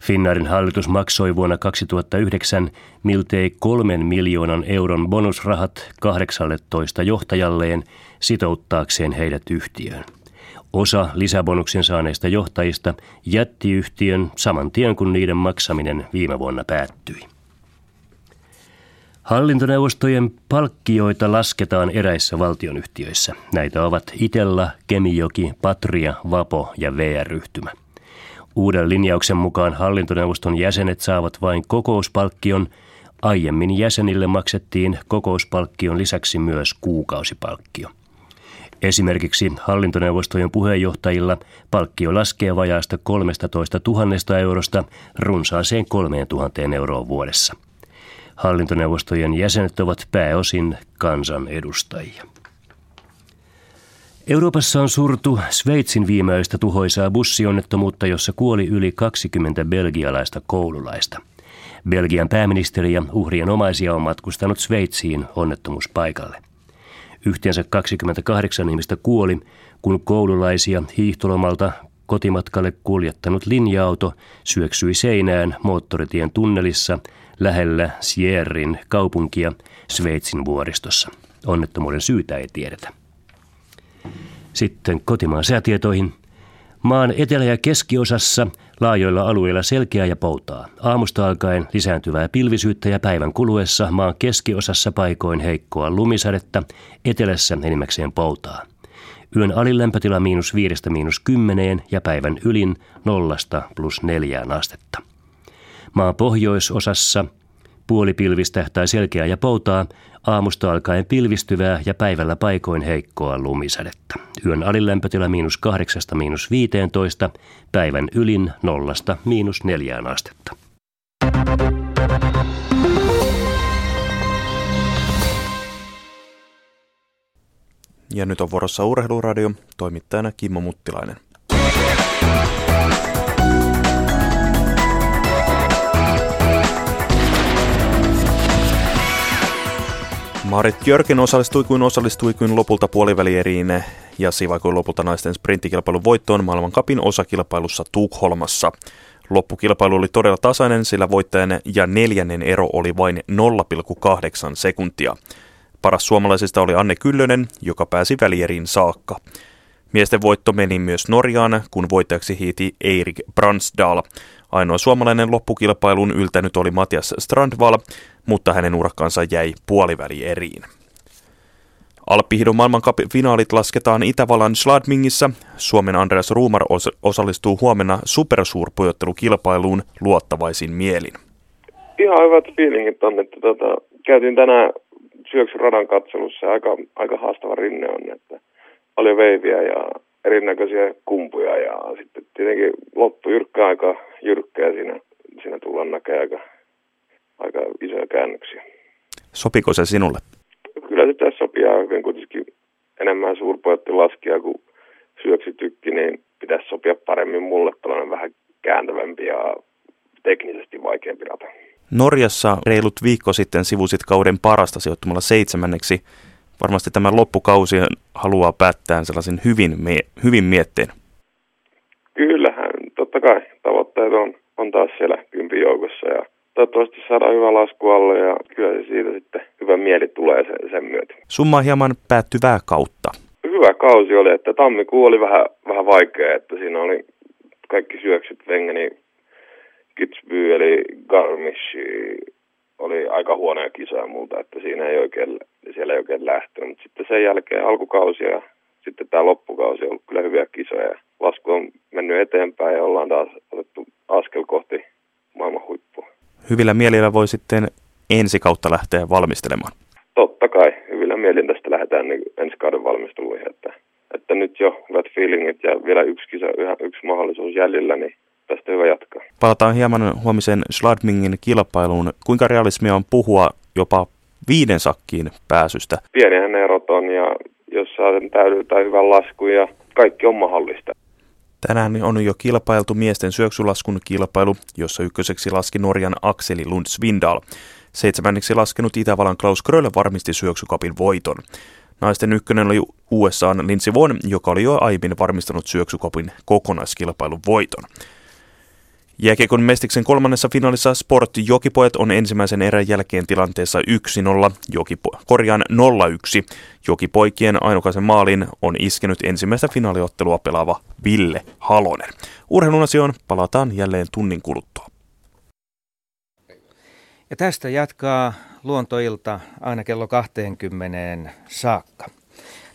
Finnairin hallitus maksoi vuonna 2009 miltei 3 miljoonan euron bonusrahat 18 johtajalleen sitouttaakseen heidät yhtiöön. Osa lisäbonuksen saaneista johtajista jätti yhtiön saman tien, kun niiden maksaminen viime vuonna päättyi. Hallintoneuvostojen palkkioita lasketaan eräissä valtionyhtiöissä. Näitä ovat Itella, Kemijoki, Patria, Vapo ja VR-yhtymä. Uuden linjauksen mukaan hallintoneuvoston jäsenet saavat vain kokouspalkkion. Aiemmin jäsenille maksettiin kokouspalkkion lisäksi myös kuukausipalkkio. Esimerkiksi hallintoneuvostojen puheenjohtajilla palkkio laskee vajaasta 13 000 eurosta runsaaseen 3 000 euroon vuodessa. Hallintoneuvostojen jäsenet ovat pääosin kansanedustajia. Euroopassa on surtu Sveitsin viimeistä tuhoisaa bussionnettomuutta, jossa kuoli yli 20 belgialaista koululaista. Belgian pääministeri ja uhrien omaisia on matkustanut Sveitsiin onnettomuuspaikalle. Yhteensä 28 ihmistä kuoli, kun koululaisia hiihtolomalta kotimatkalle kuljettanut linja-auto syöksyi seinään moottoritien tunnelissa lähellä Sierrin kaupunkia Sveitsin vuoristossa. Onnettomuuden syytä ei tiedetä. Sitten kotimaan säätietoihin. Maan etelä- ja keskiosassa laajoilla alueilla selkeää ja poutaa. Aamusta alkaen lisääntyvää pilvisyyttä ja päivän kuluessa maan keskiosassa paikoin heikkoa lumisadetta, etelässä enimmäkseen poutaa. Yön alin lämpötila -5–10 ja päivän ylin 0–4 astetta. Maan pohjoisosassa puolipilvistä tai selkeää ja poutaa, aamusta alkaen pilvistyvää ja päivällä paikoin heikkoa lumisadetta. Yön alin lämpötila -8–15, päivän ylin 0–4 astetta. Ja nyt on vuorossa Urheiluradio, toimittajana Kimmo Muttilainen. Marit Jörgen osallistui kuin lopulta puolivälieriin ja siivoi lopulta naisten sprinttikilpailun voittoon maailmancupin osakilpailussa Tukholmassa. Loppukilpailu oli todella tasainen, sillä voittajan ja neljännen ero oli vain 0,8 sekuntia. Paras suomalaisista oli Anne Kyllönen, joka pääsi välieriin saakka. Miesten voitto meni myös Norjaan, kun voittajaksi hiiti Eirik Bransdal. Ainoa suomalainen loppukilpailun yltänyt oli Matias Strandvall, mutta hänen urakkaansa jäi puolivälieriin. Alppihiidon maailmancupin finaalit lasketaan Itävallan Schladmingissa. Suomen Andreas Ruumar osallistuu huomenna supersuurpujottelukilpailuun luottavaisin mielin. Ihan hyvät fiilingit on, että käytiin tänään syöksyradan katselussa, aika haastava rinne on, että paljon veiviä ja erinäköisiä kumpuja ja sitten tietenkin loppu jyrkkä, aika jyrkkää, siinä tullaan näkemään aika isoja käännöksiä. Sopiko se sinulle? Kyllä se tässä sopii, ja kuitenkin enemmän suurpojottilaskija kuin syöksytykki, niin pitäisi sopia paremmin mulle tällainen vähän kääntävämpi ja teknisesti vaikeampi rata. Norjassa reilut viikko sitten sivusit kauden parasta sijoittumalla 7. Varmasti tämän loppukausi haluaa päättää sellaisen hyvin mietteen. Kyllähän, totta kai tavoitteet on taas siellä 10 joukossa ja toivottavasti saadaan hyvä lasku alle ja kyllä se siitä sitten hyvä mieli tulee sen myötä. Summa hieman päättyvää kautta. Hyvä kausi oli, että tammikuu oli vähän vaikea, että siinä oli kaikki syöksyt Vengeni, Kitsby eli Garmisch oli aika huonoja kisoja multa, että siellä ei oikein lähtenyt, mutta sitten sen jälkeen alkukausi ja sitten tämä loppukausi on ollut kyllä hyviä kisoja. Lasku on mennyt eteenpäin ja ollaan taas otettu askel kohti maailman huippua. Hyvillä mielillä voi sitten ensi kautta lähteä valmistelemaan? Totta kai, hyvillä mielillä tästä lähdetään niin ensi kauden valmisteluihin, että nyt jo hyvät feelingit ja vielä yksi kisa, yksi mahdollisuus jäljellä, niin tästä hyvä jatkaa. Palataan hieman huomisen Schladmingin kilpailuun. Kuinka realismia on puhua jopa 5 sakkiin pääsystä? Pienihän erot on ja jos saa sen täydeltä hyvän laskun ja kaikki on mahdollista. Tänään on jo kilpailtu miesten syöksylaskun kilpailu, jossa ykköseksi laski Norjan Akseli Lund Svindal. 7. laskenut Itävallan Klaus Kröll varmisti syöksykapin voiton. Naisten ykkönen oli USA:n Lindsey Vonn, joka oli jo aiemmin varmistanut syöksykapin kokonaiskilpailun voiton. Jääkiekon mestiksen kolmannessa finaalissa Sport Jokipojat on ensimmäisen erän jälkeen tilanteessa 0-1. Jokipoikien ainokaisen maalin on iskenyt ensimmäistä finaaliottelua pelaava Ville Halonen. Urheilun asioon palataan jälleen tunnin kuluttua. Ja tästä jatkaa Luontoilta aina kello 20 saakka.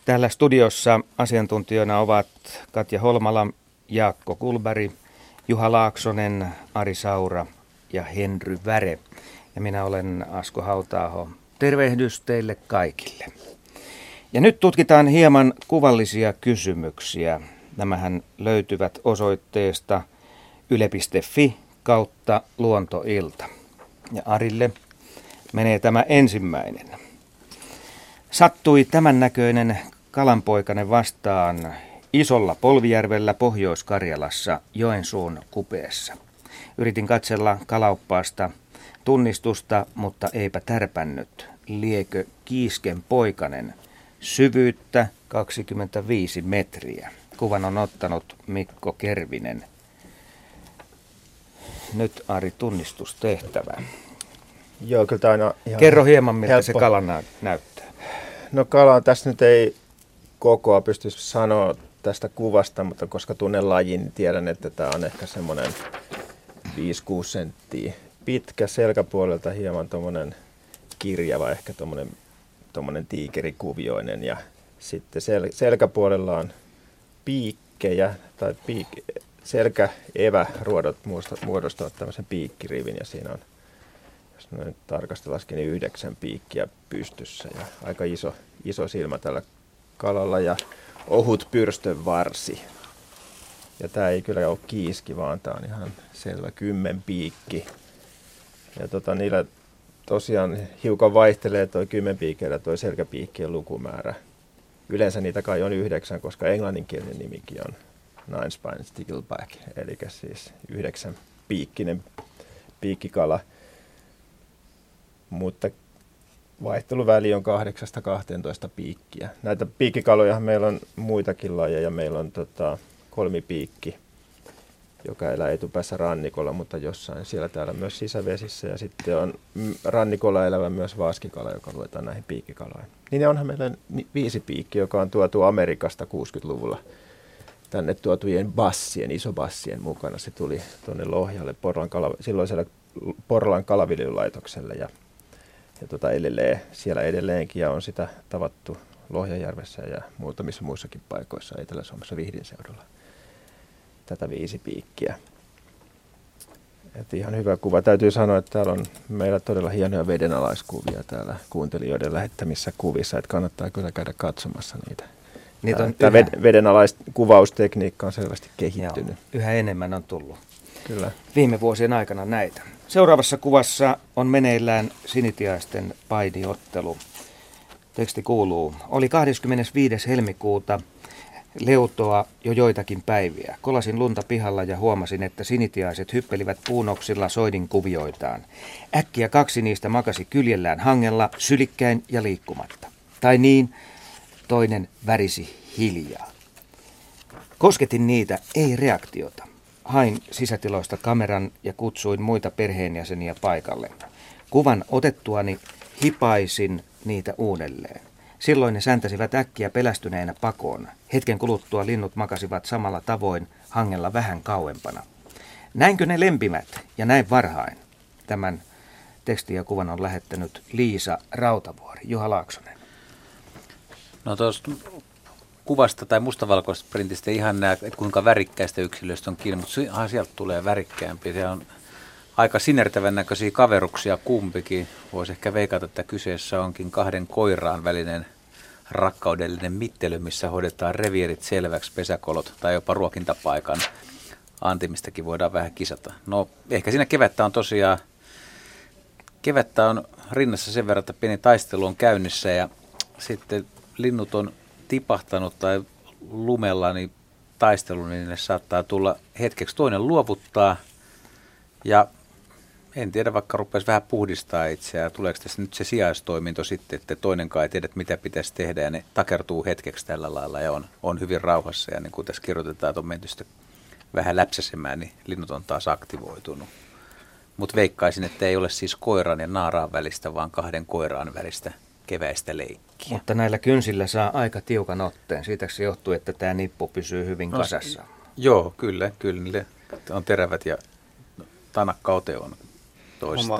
Täällä studiossa asiantuntijoina ovat Katja Holmala, Jaakko Kullberg, Juha Laaksonen, Ari Saura ja Henry Väre. Ja minä olen Asko Hautaaho. Tervehdys teille kaikille. Ja nyt tutkitaan hieman kuvallisia kysymyksiä. Nämähän löytyvät osoitteesta yle.fi/luontoilta. Ja Arille menee tämä ensimmäinen. Sattui tämän näköinen kalanpoikainen vastaan Isolla Polvijärvellä Pohjois-Karjalassa Joensuun kupeessa. Yritin katsella kalauppaasta tunnistusta, mutta eipä tärpännyt. Liekö kiisken poikanen? Syvyyttä 25 metriä. Kuvan on ottanut Mikko Kervinen. Nyt Ari tunnistustehtävä. Joo, kyllä tämä on ihan kerro hieman, miltä helppo. Se kala näyttää. No kala tässä nyt ei kokoa pystyisi sanoa tästä kuvasta, mutta koska tunnen lajin, niin tiedän, että tämä on ehkä semmoinen 5-6 senttiä pitkä, selkäpuolelta hieman tommonen kirjava, ehkä tommonen tiikerikuvioinen ja Sitten selkäpuolella on piikkejä tai selkäeväruodot muodostavat tämmöisen piikkirivin ja siinä on, jos nyt tarkastellaisikin, niin 9 piikkiä pystyssä ja aika iso silmä tällä kalalla ja ohut pyrstön varsi. Ja tämä ei kyllä ole kiiski, vaan tämä on ihan selvä 10 piikki. Ja niillä tosiaan hiukan vaihtelee tuo 10 piikkeillä tuo selkäpiikkien lukumäärä. Yleensä niitä kai on 9, koska englanninkielinen nimikin on 9-spined stickleback, eli siis 9-piikkinen piikkikala. Mutta vaihteluväli on 8-12 piikkiä. Näitä piikkikalojahan meillä on muitakin lajeja. Meillä on kolmipiikki, joka elää etupäässä rannikolla, mutta jossain siellä täällä myös sisävesissä. Ja sitten on rannikolla elävä myös vaaskikala, joka luetaan näihin piikkikaloihin. Niin onhan meillä 5 piikki, joka on tuotu Amerikasta 60-luvulla tänne tuotujen bassien, isobassien mukana. Se tuli tuonne Lohjalle silloiselle Porlan kalaviljelylaitokselle ja siellä edelleenkin ja on sitä tavattu Lohjajärvessä ja muutamissa muissakin paikoissa Etelä-Suomessa Vihdin seudulla. Tätä 5 piikkiä. Et ihan hyvä kuva. Täytyy sanoa, että täällä on meillä todella hienoja vedenalaiskuvia täällä kuuntelijoiden lähettämissä kuvissa, että kannattaa kyllä käydä katsomassa niitä. Tämä vedenalaiskuvaustekniikka on selvästi kehittynyt. Joo, yhä enemmän on tullut kyllä viime vuosien aikana näitä. Seuraavassa kuvassa on meneillään sinitiaisten painiottelu. Teksti kuuluu: oli 25. helmikuuta. Leutoa jo joitakin päiviä. Kolasin lunta pihalla ja huomasin, että sinitiaiset hyppelivät puunoksilla soidinkuvioitaan. Äkkiä 2 niistä makasi kyljellään hangella, sylikkäin ja liikkumatta. Tai niin, toinen värisi hiljaa. Kosketin niitä, ei reaktiota. Hain sisätiloista kameran ja kutsuin muita perheenjäseniä paikalle. Kuvan otettuani hipaisin niitä uudelleen. Silloin ne säntäsivät äkkiä pelästyneenä pakoon. Hetken kuluttua linnut makasivat samalla tavoin hangella vähän kauempana. Näinkö ne lempimät ja näin varhain? Tämän tekstin ja kuvan on lähettänyt Liisa Rautavuori. Juha Laaksonen. No tuosta kuvasta tai mustavalkoista printistä ihan näe, kuinka värikkäistä yksilöistä on kiinni, mutta sieltä tulee värikkäämpi. Siellä on aika sinertävän näköisiä kaveruksia kumpikin. Voisi ehkä veikata, että kyseessä onkin 2 koiraan välinen rakkaudellinen mittely, missä hoidetaan reviirit selväksi, pesäkolot tai jopa ruokintapaikan antimistakin voidaan vähän kisata. No ehkä siinä kevättä on rinnassa sen verran, että pieni taistelu on käynnissä ja sitten linnut on tipahtanut tai lumella niin taistelu, niin ne saattaa tulla hetkeksi toinen luovuttaa ja en tiedä, vaikka rupeaisi vähän puhdistaa itseään. Tuleeko tässä nyt se sijaistoiminto sitten, että toinenkaan ei tiedä, mitä pitäisi tehdä. Ja ne takertuu hetkeksi tällä lailla ja on hyvin rauhassa. Ja niin kuin tässä kirjoitetaan, että on menty sitten vähän läpsäsemään, niin linnut on taas aktivoitunut. Mutta veikkaisin, että ei ole siis koiran ja naaraan välistä, vaan 2 koiraan välistä keväistä leikkiä. Mutta näillä kynsillä saa aika tiukan otteen. Siitä se johtuu, että tämä nippu pysyy hyvin kasassa. Joo, kyllä. Niille on terävät ja tanakka ote on.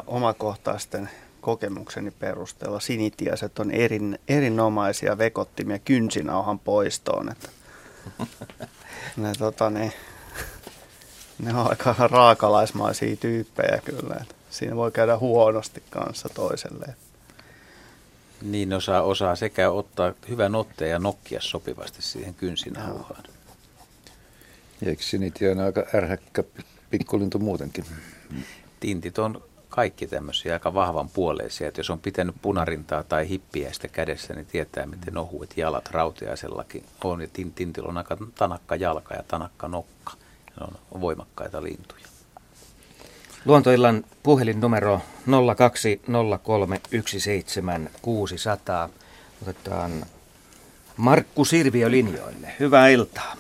Omakohtaisten kokemukseni perusteella sinitiaiset on erinomaisia vekottimia kynsinauhan poistoon. Että ne on aika raakalaismaisia tyyppejä kyllä. Että siinä voi käydä huonosti kanssa toiselle. Niin osaa sekä ottaa hyvän otteen ja nokkia sopivasti siihen kynsinauhaan. Eikö sinitiainen on aika ärhäkkä pikkulintu muutenkin? Tintit on kaikki tämmöisiä aika vahvan puoleisia, että jos on pitänyt punarintaa tai hippiäistä kädessä, niin tietää, miten ohuet jalat rautiaisellakin on. Ja tintillä on aika tanakka jalka ja tanakka nokka. Ne on voimakkaita lintuja. Luontoillan puhelinnumero 020317600. Otetaan Markku Sirviö linjoille. Hyvää iltaa.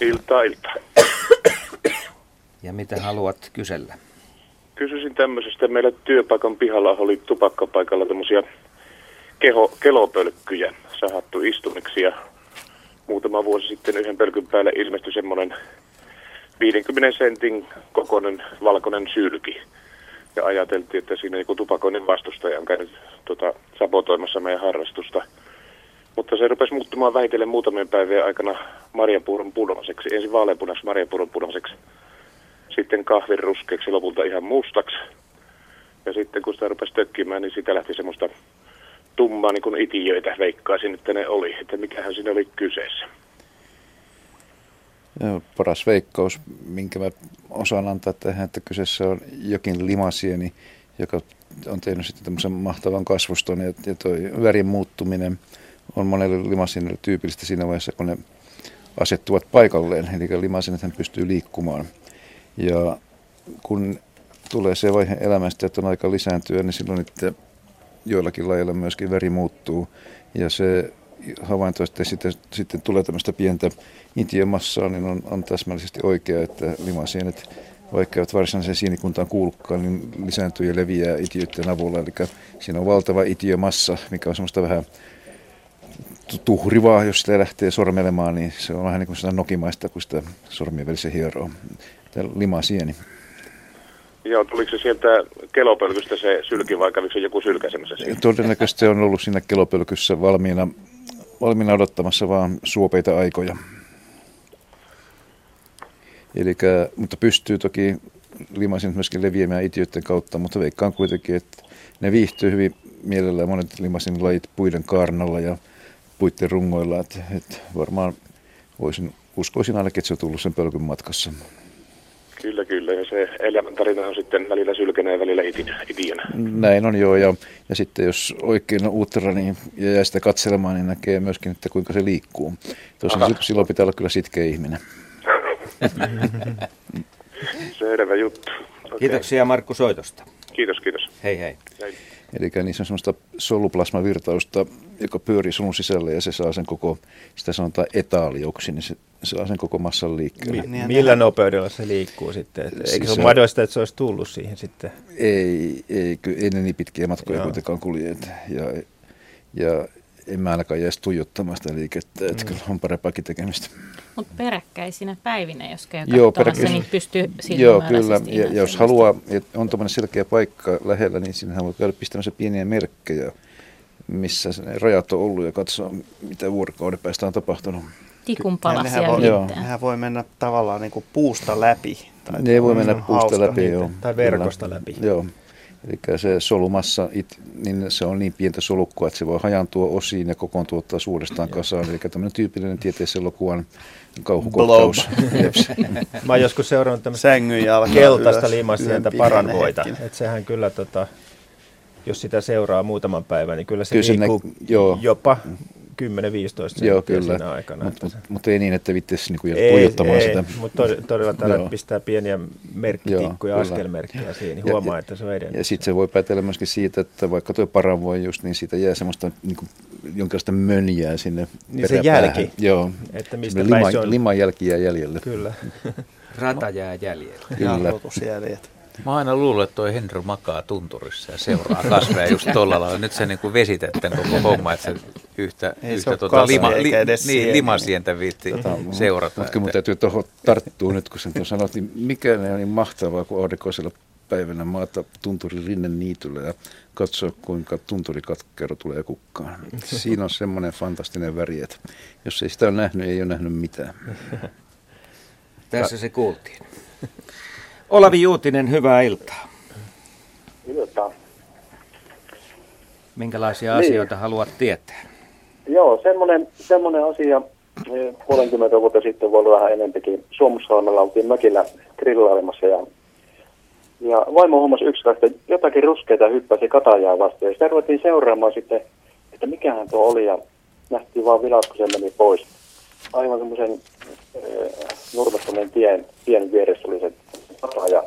Iltaa. Ja mitä haluat kysellä? Kysyisin tämmöisestä. Meillä työpaikan pihalla oli tupakkapaikalla tämmöisiä kelopölkkyjä sahattu istumiksi. Ja muutama vuosi sitten yhden pölkyn päälle ilmestyi semmoinen 50 sentin kokoinen valkoinen sylki. Ja ajateltiin, että siinä joku tupakoinen vastustaja on käynyt sabotoimassa meidän harrastusta. Mutta se rupesi muuttumaan vähitellen muutamien päivien aikana marjanpuuron pudomiseksi. Ensin vaaleanpunaiseksi marjanpuuron pudomiseksi, sitten kahvinruskeaksi, lopulta ihan mustaksi. Ja sitten kun sitä rupesi tökkimään, niin sitä lähti semmoista tummaa niin kuin itiöitä, veikkaisin, että ne oli. Että mikähän siinä oli kyseessä. Ja paras veikkaus, minkä mä osaan antaa tähän, että kyseessä on jokin limasieni, joka on tehnyt sitten tämmöisen mahtavan kasvuston. Ja tuo värin muuttuminen on monelle limasienille tyypillistä siinä vaiheessa, kun ne asettuvat paikalleen. Eli limasienethän pystyy liikkumaan. Ja kun tulee se vaihe elämästä, että on aika lisääntyä, niin silloin että joillakin lajeilla myöskin väri muuttuu. Ja se havainto, että sitten tulee tämmöistä pientä itiömassaa, niin on täsmällisesti oikea, että limasienet, vaikka eivät varsinaiseen sienikuntaan kuulukaan, niin lisääntyy ja leviää itiöiden avulla. Eli siinä on valtava itiömassa, mikä on semmoista vähän tuhrivaa, jos sitä lähtee sormelemaan, niin se on vähän niin kuin nokimaista, kun sitä sormien välissä hieroo. Tämä limasieni. Joo, tuliko se sieltä kelopölkystä se sylki vai kävikö se joku sylkäsemässä siinä? Todennäköisesti se on ollut siinä kelopölkyssä valmiina odottamassa vaan suopeita aikoja. Elikkä, mutta pystyy toki limasinet myöskin leviämään itiöiden kautta, mutta veikkaan kuitenkin, että ne viihtyy hyvin mielellään monet limasin lajit puiden kaarnalla ja puitten rungoilla. Että varmaan uskoisin ainakin, että se on tullut sen pölkyn matkassa. Kyllä, kyllä. Ja se elämäntarina on sitten välillä sylkenä ja välillä itiönä. Näin on joo. Ja sitten jos oikein on uutera niin, ja jää sitä katselemaan, niin näkee myöskin, että kuinka se liikkuu. Tosiaan silloin pitää olla kyllä sitkeä ihminen. Selvä juttu. Okay. Kiitoksia Markku soitosta. Kiitos. Hei. Eli niissä on semmoista soluplasmavirtausta, joka pyörii solun sisälle ja se saa sen koko, sitä sanotaan etaalioksi, niin se saa sen koko massan liikkeelle. Millä nopeudella se liikkuu sitten? Eikö siis se ole mahdollista, että se olisi tullut siihen sitten? Ei ne niin pitkiä matkoja kuitenkaan kulje. Ja en mä ainakaan jäisi tuijottamaan sitä liikettä, että kyllä on parempaakin tekemistä. Mutta peräkkäisinä päivinä, jos käy katsomassa, niin pystyy silmämääräisesti. Joo, kyllä. Ja jos haluaa, että on tuommoinen selkeä paikka lähellä, niin sinnehän voi käydä pistämässä pieniä merkkejä, missä ne rajat on ollut ja katsoa, mitä vuorokauden päästä on tapahtunut. Tikunpalasia yrittää. Nehän voi mennä tavallaan niin kuin puusta läpi. Tai ne voi mennä puusta läpi, joo. Tai verkosta läpi. Joo. Eli se solumassa, niin se on niin pientä solukkoa, että se voi hajantua osiin ja kokoontua taas uudestaan kasaan. Eli tämmöinen tyypillinen tieteiselokuvan kauhukohtaus. Mä oon joskus seurannut tämmöistä keltaista limasientä paranvoita. Että sehän kyllä, jos sitä seuraa muutaman päivän, niin kyllä se liikkuu jopa 10-15 senttiä siinä aikana. Mutta ei niin, että viittäisi niinku puijottamaan sitä. Mutta todella täällä pistää pieniä merkkitikkuja, askelmerkkejä siihen, niin huomaa, että se on edennyt. Ja sitten se voi päätellä myöskin siitä, että vaikka tuo paranvoi just, niin siitä jää semmoista niinku, jonkinlaista mönjää sinne niin peräpäähän. Se jälki. Joo. Että mistä se on. Liman jälki jää jäljelle. Kyllä. Rata jää jäljelle. Kyllä. Jäljet. Mä aina luulen, että toi Henry makaa tunturissa ja seuraa kasveja just tuolla lailla. Nyt se niinku vesitetään koko homma, että se yhtä limasientä viitti seurata. Mutta mun täytyy tuohon tarttua nyt, kun sen sanot, niin mikä ne on niin mahtavaa, kun aurinkoisella päivänä maata tunturin rinnen niityllä ja katsoa, kuinka tunturikatkero tulee kukkaan. Siinä on semmoinen fantastinen väri, että jos ei sitä ole nähnyt, ei ole nähnyt mitään. Tässä se kuultiin. Olavi Juutinen, hyvää iltaa. Iltaa. Minkälaisia asioita haluat tietää? Joo, semmoinen asia. 30 vuotta sitten voi olla vähän enempikin. Suomussalmella oltiin mökillä grillailemassa ja vaimo huomasi yksikäistä, jotakin ruskeita hyppäsi katajaa vastaan. Sitä ruvettiin seuraamaan sitten, että mikähän tuo oli ja nähtiin vaan vilaus, kun se meni pois. Aivan semmoisen nurmettoman tien vieressä oli se kataja.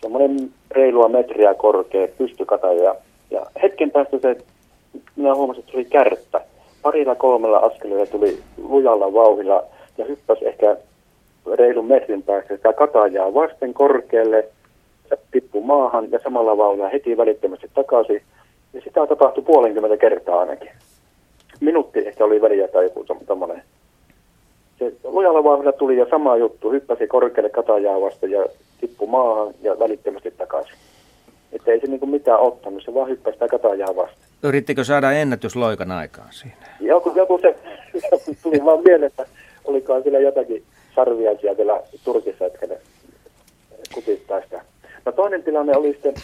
Semmoinen reilua metriä korkea pystykataja. Ja hetken päästä minä huomasin, että tuli kärppä. Parilla kolmella askeleella tuli lujalla vauhdilla ja hyppäsi ehkä reilun metrin päästä sitä katajaa vasten korkealle. Se tippui maahan ja samalla vauhdilla heti välittömästi takaisin. Ja sitä tapahtui 30 kertaa ainakin. Minuutti ehkä oli väliä tai joku tommoinen. Se lujalla vauhdilla tuli ja sama juttu. Hyppäsi korkealle katajaa vasten ja tippui maahan ja välittömästi takaisin. Että ei se niinku mitään ottanut, se vaan hyppäsi sitä katajaa vastaan. Yrittikö saada ennätysloikan aikaan siinä? Joku se tuli vaan mieleen, että olikaan siellä jotakin sarvia siellä Turkissa, että ne kutittaa sitä. No toinen tilanne oli sitten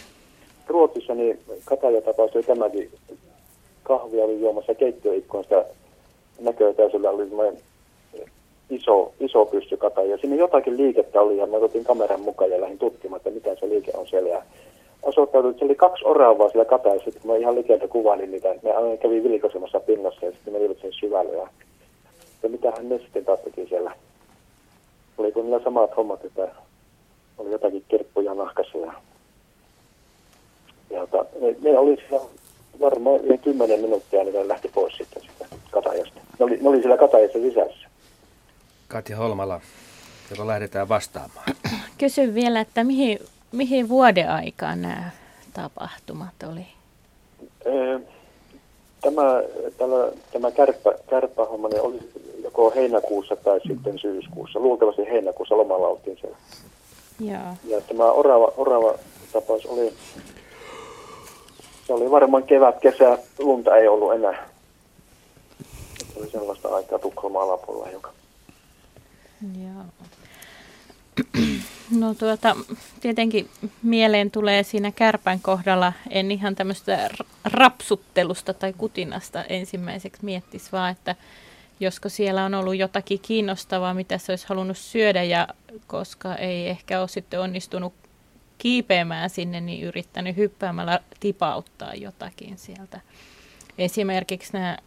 Ruotsissa, niin Kataja tapahtui tämäkin. Kahvia oli juomassa keittiöikkunasta näkötäisellä oli iso pyssy Kataja. Siinä jotakin liikettä oli ja mä otin kameran mukaan ja lähdin tutkimaan, että mitä se liike on siellä. Ja osoittaudut, se oli 2 oravaa siellä Katajassa, sitten mä ihan likeltä kuvailin niitä. Me aina kävin vilkaisemassa pinnassa ja sitten me liivät sen syvälle. Ja mitähän ne sitten taas teki siellä. Oliko niillä samat hommat, että oli jotakin kirppuja nahkassa. Ja ne oli siellä varmaan 10 minuuttia, niin ne lähti pois sitten sitä Katajasta. Ne oli siellä Katajassa sisässä. Katja Holmala, jolloin lähdetään vastaamaan. Kysyn vielä, että mihin vuoden aikaan nämä tapahtumat oli? Tämä kärppähomma niin oli joko heinäkuussa tai sitten syyskuussa. Luultavasti heinäkuussa lomalla oltiin siellä. Joo. Ja tämä orava tapaus oli, se oli varmaan kevät, kesä, lunta ei ollut enää. Se oli sellaista aikaa Tukholman alapuolella joka. Joo. No tietenkin mieleen tulee siinä kärpän kohdalla, en ihan tämmöistä rapsuttelusta tai kutinasta ensimmäiseksi miettisi, vaan että josko siellä on ollut jotakin kiinnostavaa, mitä se olisi halunnut syödä ja koska ei ehkä ole sitten onnistunut kiipeämään sinne, niin yrittänyt hyppäämällä tipauttaa jotakin sieltä. Esimerkiksi nämä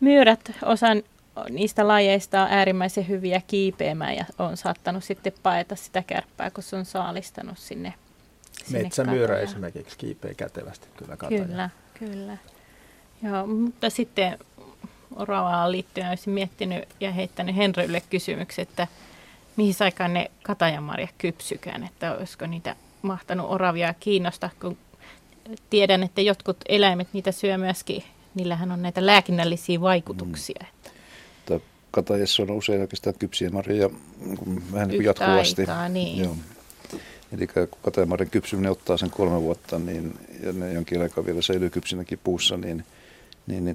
myyrät osan niistä lajeista on äärimmäisen hyviä kiipeämään ja on saattanut sitten paeta sitä kärppää, kun se on saalistanut sinne metsämyyrä Katajaan. Esimerkiksi kiipeä kätevästi kyllä Katajaan. Kyllä. Joo, mutta sitten oravaan liittyen olisin miettinyt ja heittänyt Henrylle kysymyksen, että mihin aikaan ne katajanmarjat kypsykään, että olisiko niitä mahtanut oravia kiinnostaa, kun tiedän, että jotkut eläimet niitä syö myöskin, niillähän on näitä lääkinnällisiä vaikutuksia, Katajassa on usein oikeastaan kypsiä marjoja vähän niin kuin jatkuvasti. Aikaa, niin. Joo. Eli kun katajamarjan kypsyminen ottaa sen 3 vuotta, niin, ja ne jonkin aikaa vielä säilyy kypsinäkin puussa, niin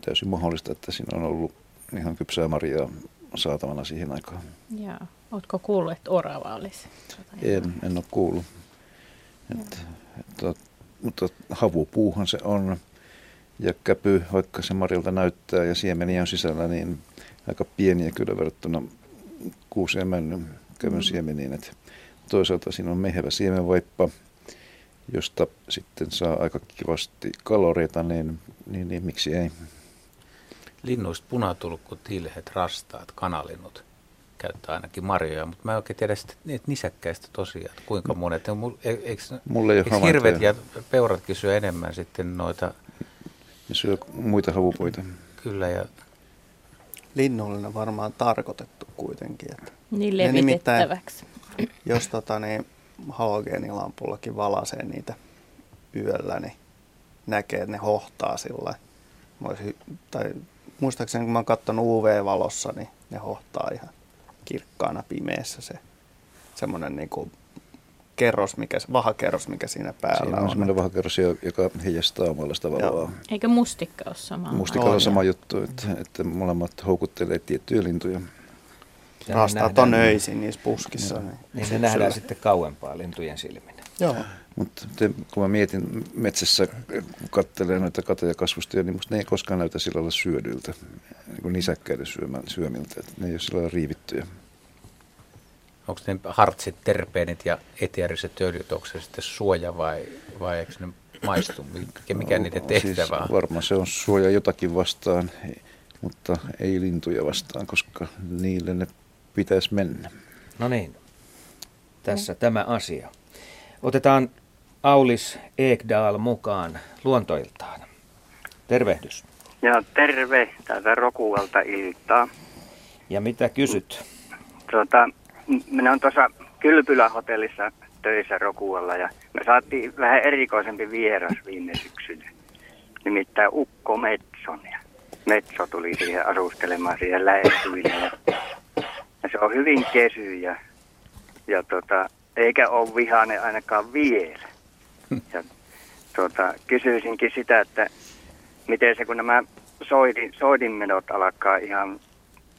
täysin mahdollista, että siinä on ollut ihan kypsää marjaa saatavana siihen aikaan. Joo. Oletko kuullut, että orava olisi? En ole kuullut. Mutta havupuuhan se on, ja käpy, vaikka se marjalta näyttää, ja siemeniä on sisällä, niin aika pieniä kyllä verrattuna kuuseen kävyn siemeniin. Et toisaalta siinä on mehevä siemenvaippa, josta sitten saa aika kivasti kaloreita, niin miksi ei? Linnuista punatulkkutilhet, rastaat, kanalinnut käyttää ainakin marjoja, mutta mä en oikein tiedä sitä, että nisäkkäistä tosiaan, kuinka monet. Eikö hirvet ja peuratkin syö enemmän sitten noita? Ja syö muita havupuita. Kyllä ja linnullinen varmaan tarkoitettu kuitenkin. Että niin levitettäväksi. Jos halogeenilampullakin valaisee niitä yöllä, niin näkee, että ne hohtaa sillä tai muistaakseni, kun mä oon katsonut UV-valossa, niin ne hohtaa ihan kirkkaana pimeässä se semmoinen niinku vahakerros, mikä siinä päällä on. Siinä on semmoinen vahakerros, joka heijastaa omalaista valoa. Eikä mustikka ole sama? Mustikka on sama juttu, että molemmat houkuttelee tiettyjä lintuja. Rastaat on öisin niissä puskissa. Niin ne nähdään sitten kauempaa lintujen silminä. Joo. Mutta kun mä mietin metsässä, kun katselee noita katajakasvustoja, niin musta ne ei koskaan näytä sillä lailla syödyltä, niin kuin nisäkkäiden syömiltä. Ne ei ole sillä lailla riivittyjä. Onko ne hartsit, terpeenit ja eteeriset öljyt, onko se sitten suoja vai eikö ne maistu? Mikä niiden tehtävä on? Siis varmaan se on suoja jotakin vastaan, mutta ei lintuja vastaan, koska niille ne pitäisi mennä. No niin, tässä tämä asia. Otetaan Aulis Ekdahl mukaan luontoiltaan. Tervehdys. Ja terve, täältä Rokualta iltaa. Ja mitä kysyt? Minä olen tuossa Kylpylähotellissa töissä Rokualla ja me saatiin vähän erikoisempi vieras viime syksynä, nimittäin Ukko Metson. Ja Metso tuli siihen asustelemaan siihen lähestyville ja se on hyvin kesy ja eikä ole vihainen ainakaan vielä. Ja kysyisinkin sitä, että miten se, kun nämä soidinmenot alkaa ihan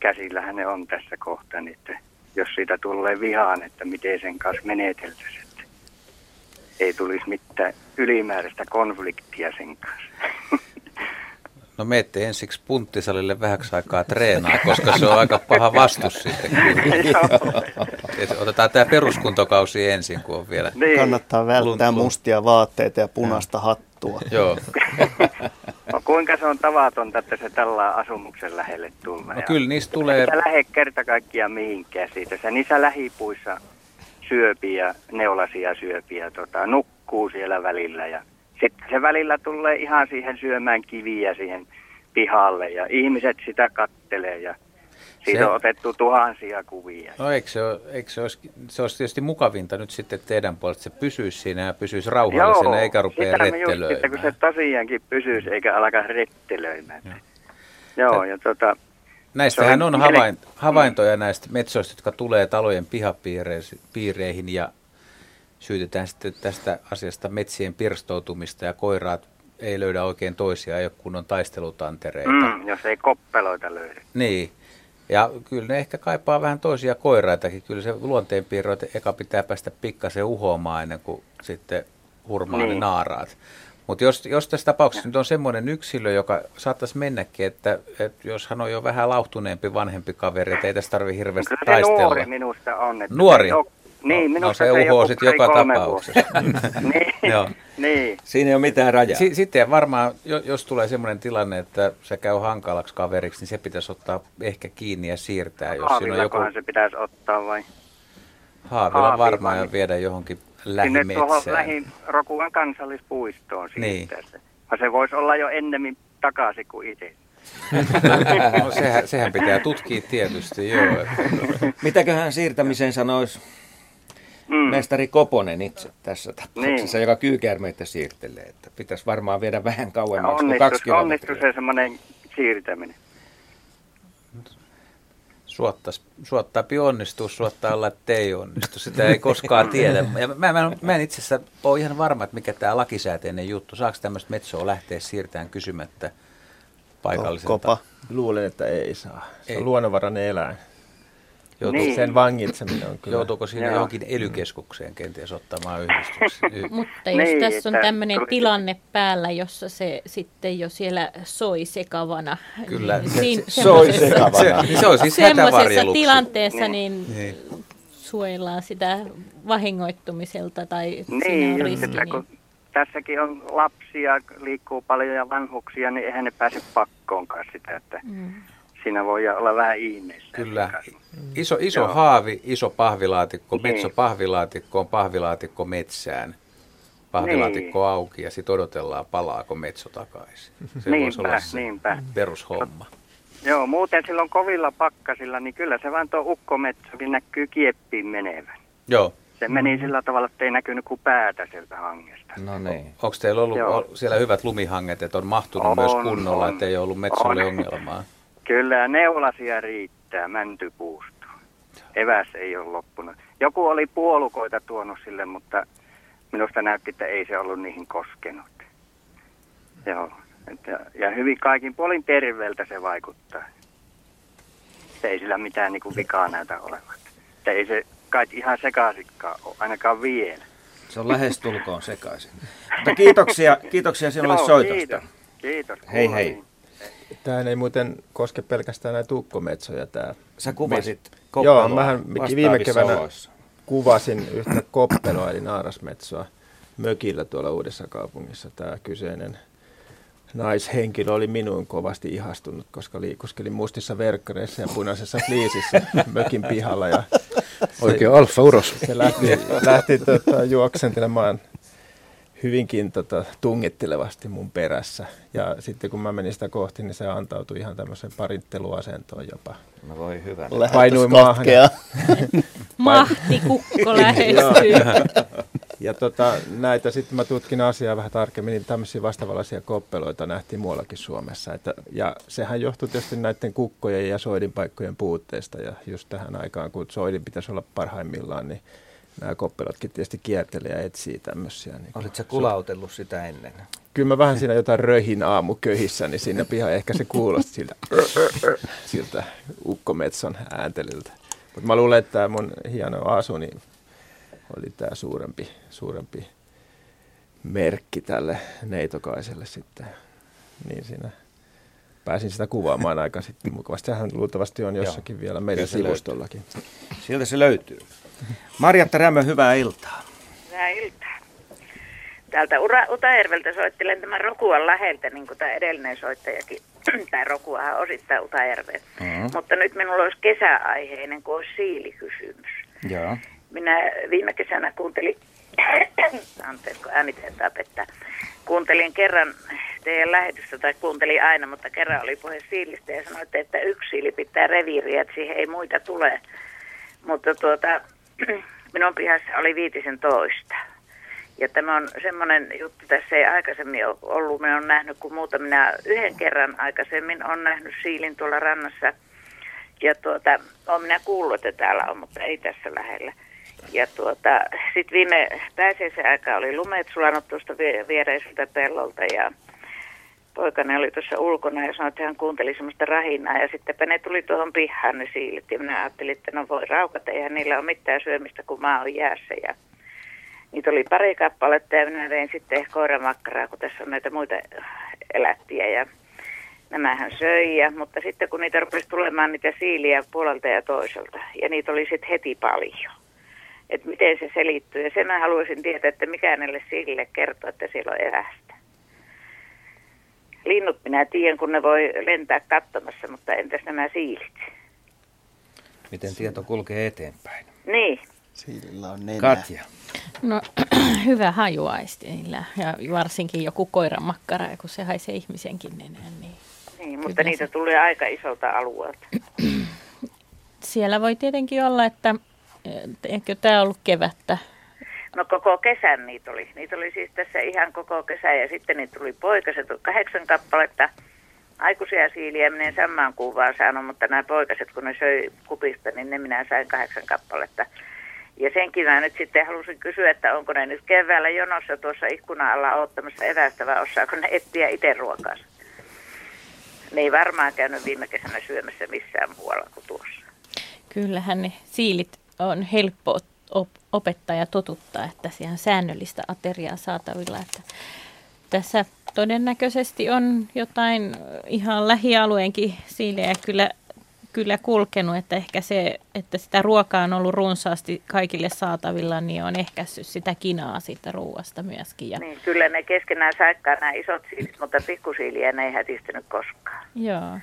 käsillähän ne on tässä kohtaa, niin että jos siitä tulee vihaan, että miten sen kanssa meneteltäisiin, että ei tulisi mitään ylimääräistä konfliktia sen kanssa. No menette ensiksi punttisalille vähäksi aikaa treenaa, koska se on aika paha vastus sitten. Otetaan tämä peruskuntokausi ensin, kun on vielä. Niin. Kannattaa välttää mustia vaatteita ja punaista hattua. Joo. No, kuinka se on tavatonta, että se tällä asumuksen lähelle tulee. No, kyllä niistä tulee. Sitä lähde kerta kaikkiaan mihinkään siitä. Se niissä lähipuissa syöpiä, neulasia syöpiä, nukkuu siellä välillä ja sitten se välillä tulee ihan siihen syömään kiviä siihen pihalle ja ihmiset sitä kattelee ja siitä on otettu tuhansia kuvia. No eikö se olisi tietysti mukavinta nyt sitten teidän puolesta, että se pysyisi siinä ja pysyisi rauhallisena. Joo, eikä rupea rettelöimään. Joo, kun se tosiaankin pysyisi eikä alkaa rettelöimään. Joo, ja näistähän on havaintoja näistä metsoista, jotka tulee talojen pihapiireihin ja syytetään sitten tästä asiasta metsien pirstoutumista ja koiraat ei löydä oikein toisiaan, kun on taistelutantereita. Jos ei koppeloita löydä. Niin, ja kyllä ne ehkä kaipaa vähän toisia koiraitakin. Kyllä se luonteenpiirroita eka pitää päästä pikkasen uhoamaan ennen kuin sitten hurmaa ne naaraat. Mutta jos tässä tapauksessa nyt on semmoinen yksilö, joka saattaisi mennäkin, että jos hän on jo vähän lauhtuneempi vanhampi kaveri, että ei tässä tarvitse hirveästi taistella. Se nuori minusta on. Että nuori? Niin, no se uhoo sitten joka tapauksessa. Niin. Siinä ei ole mitään rajaa. Sitten varmaan, jos tulee sellainen tilanne, että se käy hankalaksi kaveriksi, niin se pitäisi ottaa ehkä kiinni ja siirtää. Jos siinä on joku se pitäisi ottaa vai? Haavilla varmaan ja viedä johonkin lähimetsään. Sinne tuohon Rokuan kansallispuistoon siirtää niin. Se. No, se voisi olla jo ennemmin takaisin kuin itse. No, sehän pitää tutkia tietysti, joo. Mitäköhän siirtämiseen sanoisi? Mestari Koponen itse tässä tapauksessa, joka kyykäärmeitä siirtelee, että pitäisi varmaan viedä vähän kauemmaksi kuin 2 kilometriä. Onnistus se semmoinen siirtäminen. Suottaapi onnistuu, suottaa olla, että ei onnistu. Sitä ei koskaan tiedä. Ja mä en itse asiassa ole ihan varma, että mikä tämä lakisääteinen juttu. Saako tämmöistä metsoa lähteä siirtämään kysymättä paikalliselta? Luulen, että ei saa. Se on luonnonvarainen eläin. Sen vangitseminen on kyllä. Joutuuko siinä johonkin ELY-keskukseen kenties ottamaan yhdistyksen? Mutta jos tässä on tämmöinen tilanne päällä, jossa se sitten jo siellä soi sekavana. Kyllä, niin soi sekavana. Se on siis semmoisessa tilanteessa niin suojellaan sitä vahingoittumiselta tai siinä on riski. Kun tässäkin on lapsia, liikkuu paljon ja vanhuksia, niin eihän ne pääse pakkoonkaan sitä, että siinä voi olla vähän ihmeessä. Kyllä. Iso haavi, iso pahvilaatikko, metsopahvilaatikko on pahvilaatikko metsään. Pahvilaatikko auki ja sitten odotellaan, palaako metso takaisin. Se niinpä. Perushomma. Joo, muuten silloin kovilla pakkasilla, niin kyllä se vaan tuo ukkometsokin näkyy kieppiin menevän. Joo. Se meni sillä tavalla, että ei näkynyt kuin päätä sieltä hangesta. No niin. Onko teillä ollut siellä hyvät lumihanget, että on mahtunut myös kunnolla, että ei ollut metsolle ongelmaa? Kyllä, neulasia riittää mäntypuustoon. Eväs ei ole loppunut. Joku oli puolukoita tuonut sille, mutta minusta näytti, että ei se ollut niihin koskenut. Joo. Ja hyvin kaikin puolin terveeltä se vaikuttaa. Se ei sillä mitään niin kuin vikaa näytä olevan. Ei se kai ihan sekaisinkaan ole, ainakaan vielä. Se on lähestulkoon sekaisin. Mutta kiitoksia sinulle soitosta. Kiitos. Hei. Tämä ei muuten koske pelkästään näitä ukkometsoja. Sä kuvasit koppeloa. Joo, mähän viime keväänä kuvasin yhtä koppeloa, eli naarasmetsoa, mökillä tuolla Uudessa kaupungissa. Tämä kyseinen naishenkilö oli minuun kovasti ihastunut, koska liikuskelin mustissa verkkareissa ja punaisessa fliisissä mökin pihalla. Ja oikein alfa-uros. Se lähti juoksentelemaan hyvinkin tungittelevasti mun perässä. Ja sitten kun mä menin sitä kohti, niin se antautui ihan tämmöiseen paritteluasentoon jopa. No voi hyvä. Painui maahan. Mahtikukko lähestyy. Ja näitä sitten mä tutkin asiaa vähän tarkemmin, niin tämmöisiä vastavalaisia koppeloita nähtiin muuallakin Suomessa. Ja sehän johtui tietysti näiden kukkojen ja soidinpaikkojen puutteesta. Ja just tähän aikaan, kun soidin pitäisi olla parhaimmillaan, niin nämä koppelatkin tietysti kierteli ja etsii tämmöisiä. Niin olitko sä kulautellut sitä ennen? Kyllä mä vähän siinä jotain röhin aamuköhissä, niin siinä piha ehkä se kuulosti siltä ukkometson äänteliltä. Mutta mä luulen, että tämä mun hieno asu niin oli tämä suurempi merkki tälle neitokaiselle sitten. Niin siinä pääsin sitä kuvaamaan aika sitten mukavasti. Sehän luultavasti on jossakin vielä meidän sivustollakin. Sieltä se löytyy. Marjatta Rämö, hyvää iltaa. Hyvää iltaa. Täältä Utajärveltä soittelen tämän Rokuan läheltä, niin kuin tämä edellinen soittajakin. Tämä Rokuahan osittain Utajärveä. Mm-hmm. Mutta nyt minulla olisi kesäaiheinen, kun olisi siilikysymys. Joo. Minä viime kesänä kuuntelin, anteeksi kun äänitehtaa pettää, kuuntelin kerran teidän lähetystä, tai kuuntelin aina, mutta kerran oli puhe siilistä ja sanoitte, että yksi siili pitää reviiriä, että siihen ei muita tule. Mutta minun pihassa oli 15. Ja tämä on semmoinen juttu, tässä ei aikaisemmin ole ollut, minä olen nähnyt kuin muuta. Minä yhden kerran aikaisemmin olen nähnyt siilin tuolla rannassa. Ja olen minä kuullut, että täällä on, mutta ei tässä lähellä. Ja sitten viime pääsiäisen aikaa oli lumeet sulanut tuosta viereiseltä pellolta ja poikani oli tuossa ulkona ja sanoi, että hän kuunteli semmoista rahinaa ja sittenpä ne tuli tuohon pihaan ne siilit ja minä ajattelin, että no voi raukata, eihän niillä ole mitään syömistä, kun maa on jäässä ja niitä oli pari kappaletta ja minä vein sitten koiramakkaraa, kun tässä on näitä muita elättiä ja nämähän söi, ja, mutta sitten kun niitä rupesi tulemaan niitä siiliä puolelta ja toiselta ja niitä oli sitten heti paljon. Että miten se selittyy ja sen mä haluaisin tietää, että mikä näille siilille kertoo, että siellä on evästä. Linnut minä tiedän, kun ne voi lentää katsomassa, mutta entäs nämä siilit? Miten tieto kulkee eteenpäin? Niin. Siilillä on nenä. Katja. No hyvä hajuaisteilla ja varsinkin joku koiranmakkara, kun se haisee ihmisenkin nenään. Niin mutta niitä se tulee aika isolta alueelta. Siellä voi tietenkin olla, että eikö tämä ollut kevättä? No koko kesän niitä oli. Niitä oli siis tässä ihan koko kesän ja sitten niitä tuli poikaset 8 kappaletta. Aikuisia siiliä minä en samaan kuvaan saanut, mutta nämä poikaset kun ne söi kupista, niin ne minä sain 8 kappaletta. Ja senkin mä nyt sitten halusin kysyä, että onko ne nyt keväällä jonossa tuossa ikkunan alla odottamassa evästä vai osaako ne etsiä itse ruokaansa. Ne ei varmaan käynyt viime kesänä syömässä missään muualla kuin tuossa. Kyllähän ne siilit on helppo opettaa ja totuttaa, että siellä on säännöllistä ateriaa saatavilla. Että tässä todennäköisesti on jotain ihan lähialueenkin siilejä kyllä kulkenut, että ehkä se, että sitä ruokaa on ollut runsaasti kaikille saatavilla, niin on ehkäissyt sitä kinaa siitä ruoasta myöskin. Ja niin, kyllä ne keskenään saikkaa nämä isot siilit, mutta pikkusiiliä ne ei hätistynyt koskaan. Joo.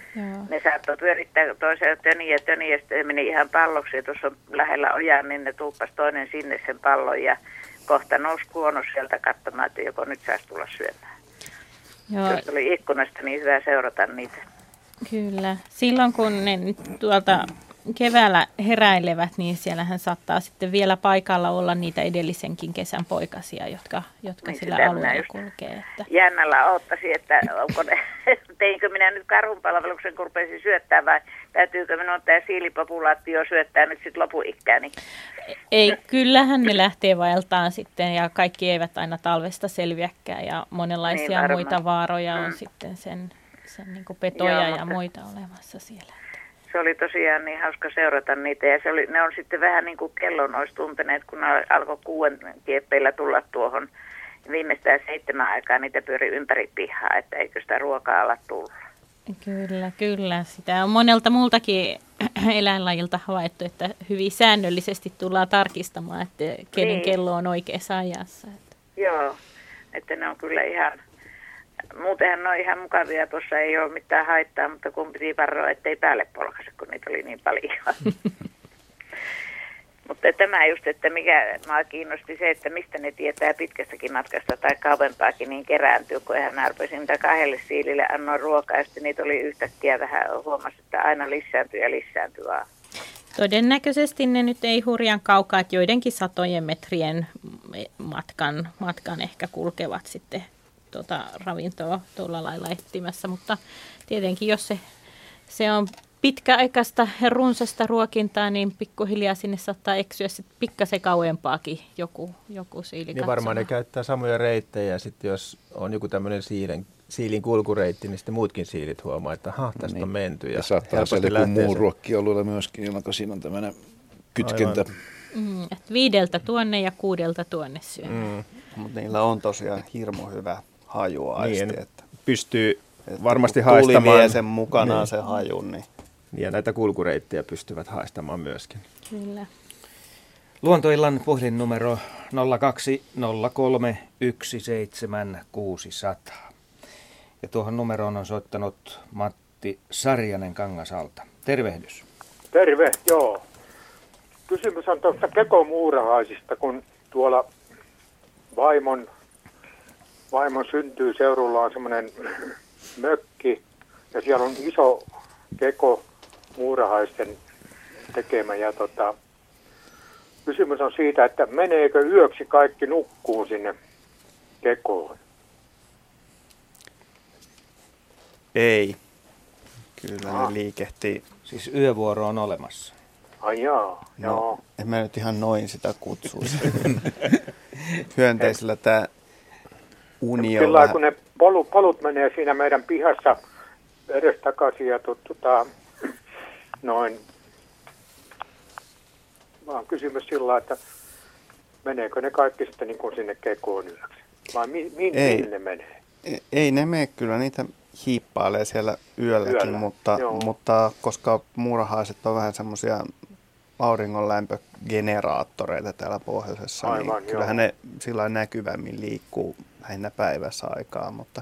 Ne saattoi pyörittää toiseen töniä, sitten meni ihan palloksi ja tuossa lähellä ojaa, niin ne tuuppasi toinen sinne sen pallon ja kohta nousi kuono sieltä katsomaan, että joko nyt saisi tulla syömään. Joo. Jos oli ikkunasta, niin hyvä seurata niitä. Kyllä. Silloin kun ne tuolta keväällä heräilevät, niin siellähän saattaa sitten vielä paikalla olla niitä edellisenkin kesän poikasia, jotka niin sillä alueella kulkee. Että jännällä oottaisin, että onko ne, teinkö minä nyt karhunpalveluksen, kun rupesin syöttää vai täytyykö minun tämä siilipopulaatio syöttää nyt sitten lopuikkääni? Ei, kyllähän ne lähtee vaeltaan sitten ja kaikki eivät aina talvesta selviäkään ja monenlaisia niin muita vaaroja on sitten sen niin kuin petoja ja muita olemassa siellä. Se oli tosiaan niin hauska seurata niitä ja ne on sitten vähän niin kuin kellon olisi tunteneet, kun alkoi 6 kieppeillä tulla tuohon. Viimeistään 7 aikaa niitä pyöri ympäri pihaa, että eikö sitä ruokaa ala tulla. Kyllä. Sitä on monelta muultakin eläinlajilta havaittu, että hyvin säännöllisesti tullaan tarkistamaan, että kenen kello on oikeassa ajassa. Joo, että ne on kyllä ihan. Muutenhan ne on ihan mukavia, tuossa ei ole mitään haittaa, mutta kun piti varoa, ettei päälle polkaise, kun niitä oli niin paljon. Mutta tämä just, että mikä minua kiinnosti se, että mistä ne tietää pitkästäkin matkasta tai kauempaakin, niin kerääntyy, kun eihän minä rupesin mitä 2 siilille annoin ruokaa, ja sitten niitä oli yhtäkkiä vähän, huomasi, että aina lisääntyy vaan. Todennäköisesti ne nyt ei hurjan kaukaa, että joidenkin satojen metrien matkan ehkä kulkevat sitten ravintoa tuolla lailla etsimässä, mutta tietenkin jos se on pitkäaikaista ja runsasta ruokintaa, niin pikkuhiljaa sinne saattaa eksyä sitten pikkasen kauempaakin joku siili katsomaan. Niin varmaan ne käyttää samoja reittejä, ja sitten jos on joku tämmöinen siilin kulkureitti, niin sitten muutkin siilit huomaa, että tästä niin on menty. Ja saattaa siellä joku muu ruokkialueella myöskin, jolloin siinä on tämmöinen kytkentä. Että 5 tuonne ja 6 tuonne syö. Mutta niillä on tosiaan hirmu hyvä hajuaisti. Niin, että pystyy varmasti haistamaan. Tuli vie sen mukanaan niin sen hajun. Niin. Ja näitä kulkureittejä pystyvät haistamaan myöskin. Kyllä. Luontoillan puhelinnumero 020317600. Ja tuohon numeroon on soittanut Matti Sarjanen Kangasalta. Tervehdys. Terve, joo. Kysymys on tuosta kekomuurahaisista, kun tuolla vaimon syntyy seudulla on semmoinen mökki ja siellä on iso keko muurahaisten tekemä. Ja kysymys on siitä, että meneekö yöksi kaikki nukkuun sinne kekoon? Ei. Kyllä ne liikehtii. Siis yövuoro on olemassa. Ai jaa, joo. En mä nyt ihan noin sitä kutsuisi. Hyönteisillä tää uni on vähän. Kun ne polut menee siinä meidän pihassa edestakaisin ja noin. Vaan kysymys sillä, että meneekö ne kaikki sitten niin kuin sinne kekoon yöksi? Vai minne ne menee? Ei ne mene kyllä, niitä hiippailee siellä yölläkin, mutta koska muurahaiset on vähän semmoisia auringonlämpögeneraattoreita täällä pohjoisessa, aivan, niin kyllähän ne sillä näkyvämmin liikkuu lähinnä päivässä aikaa. Mutta,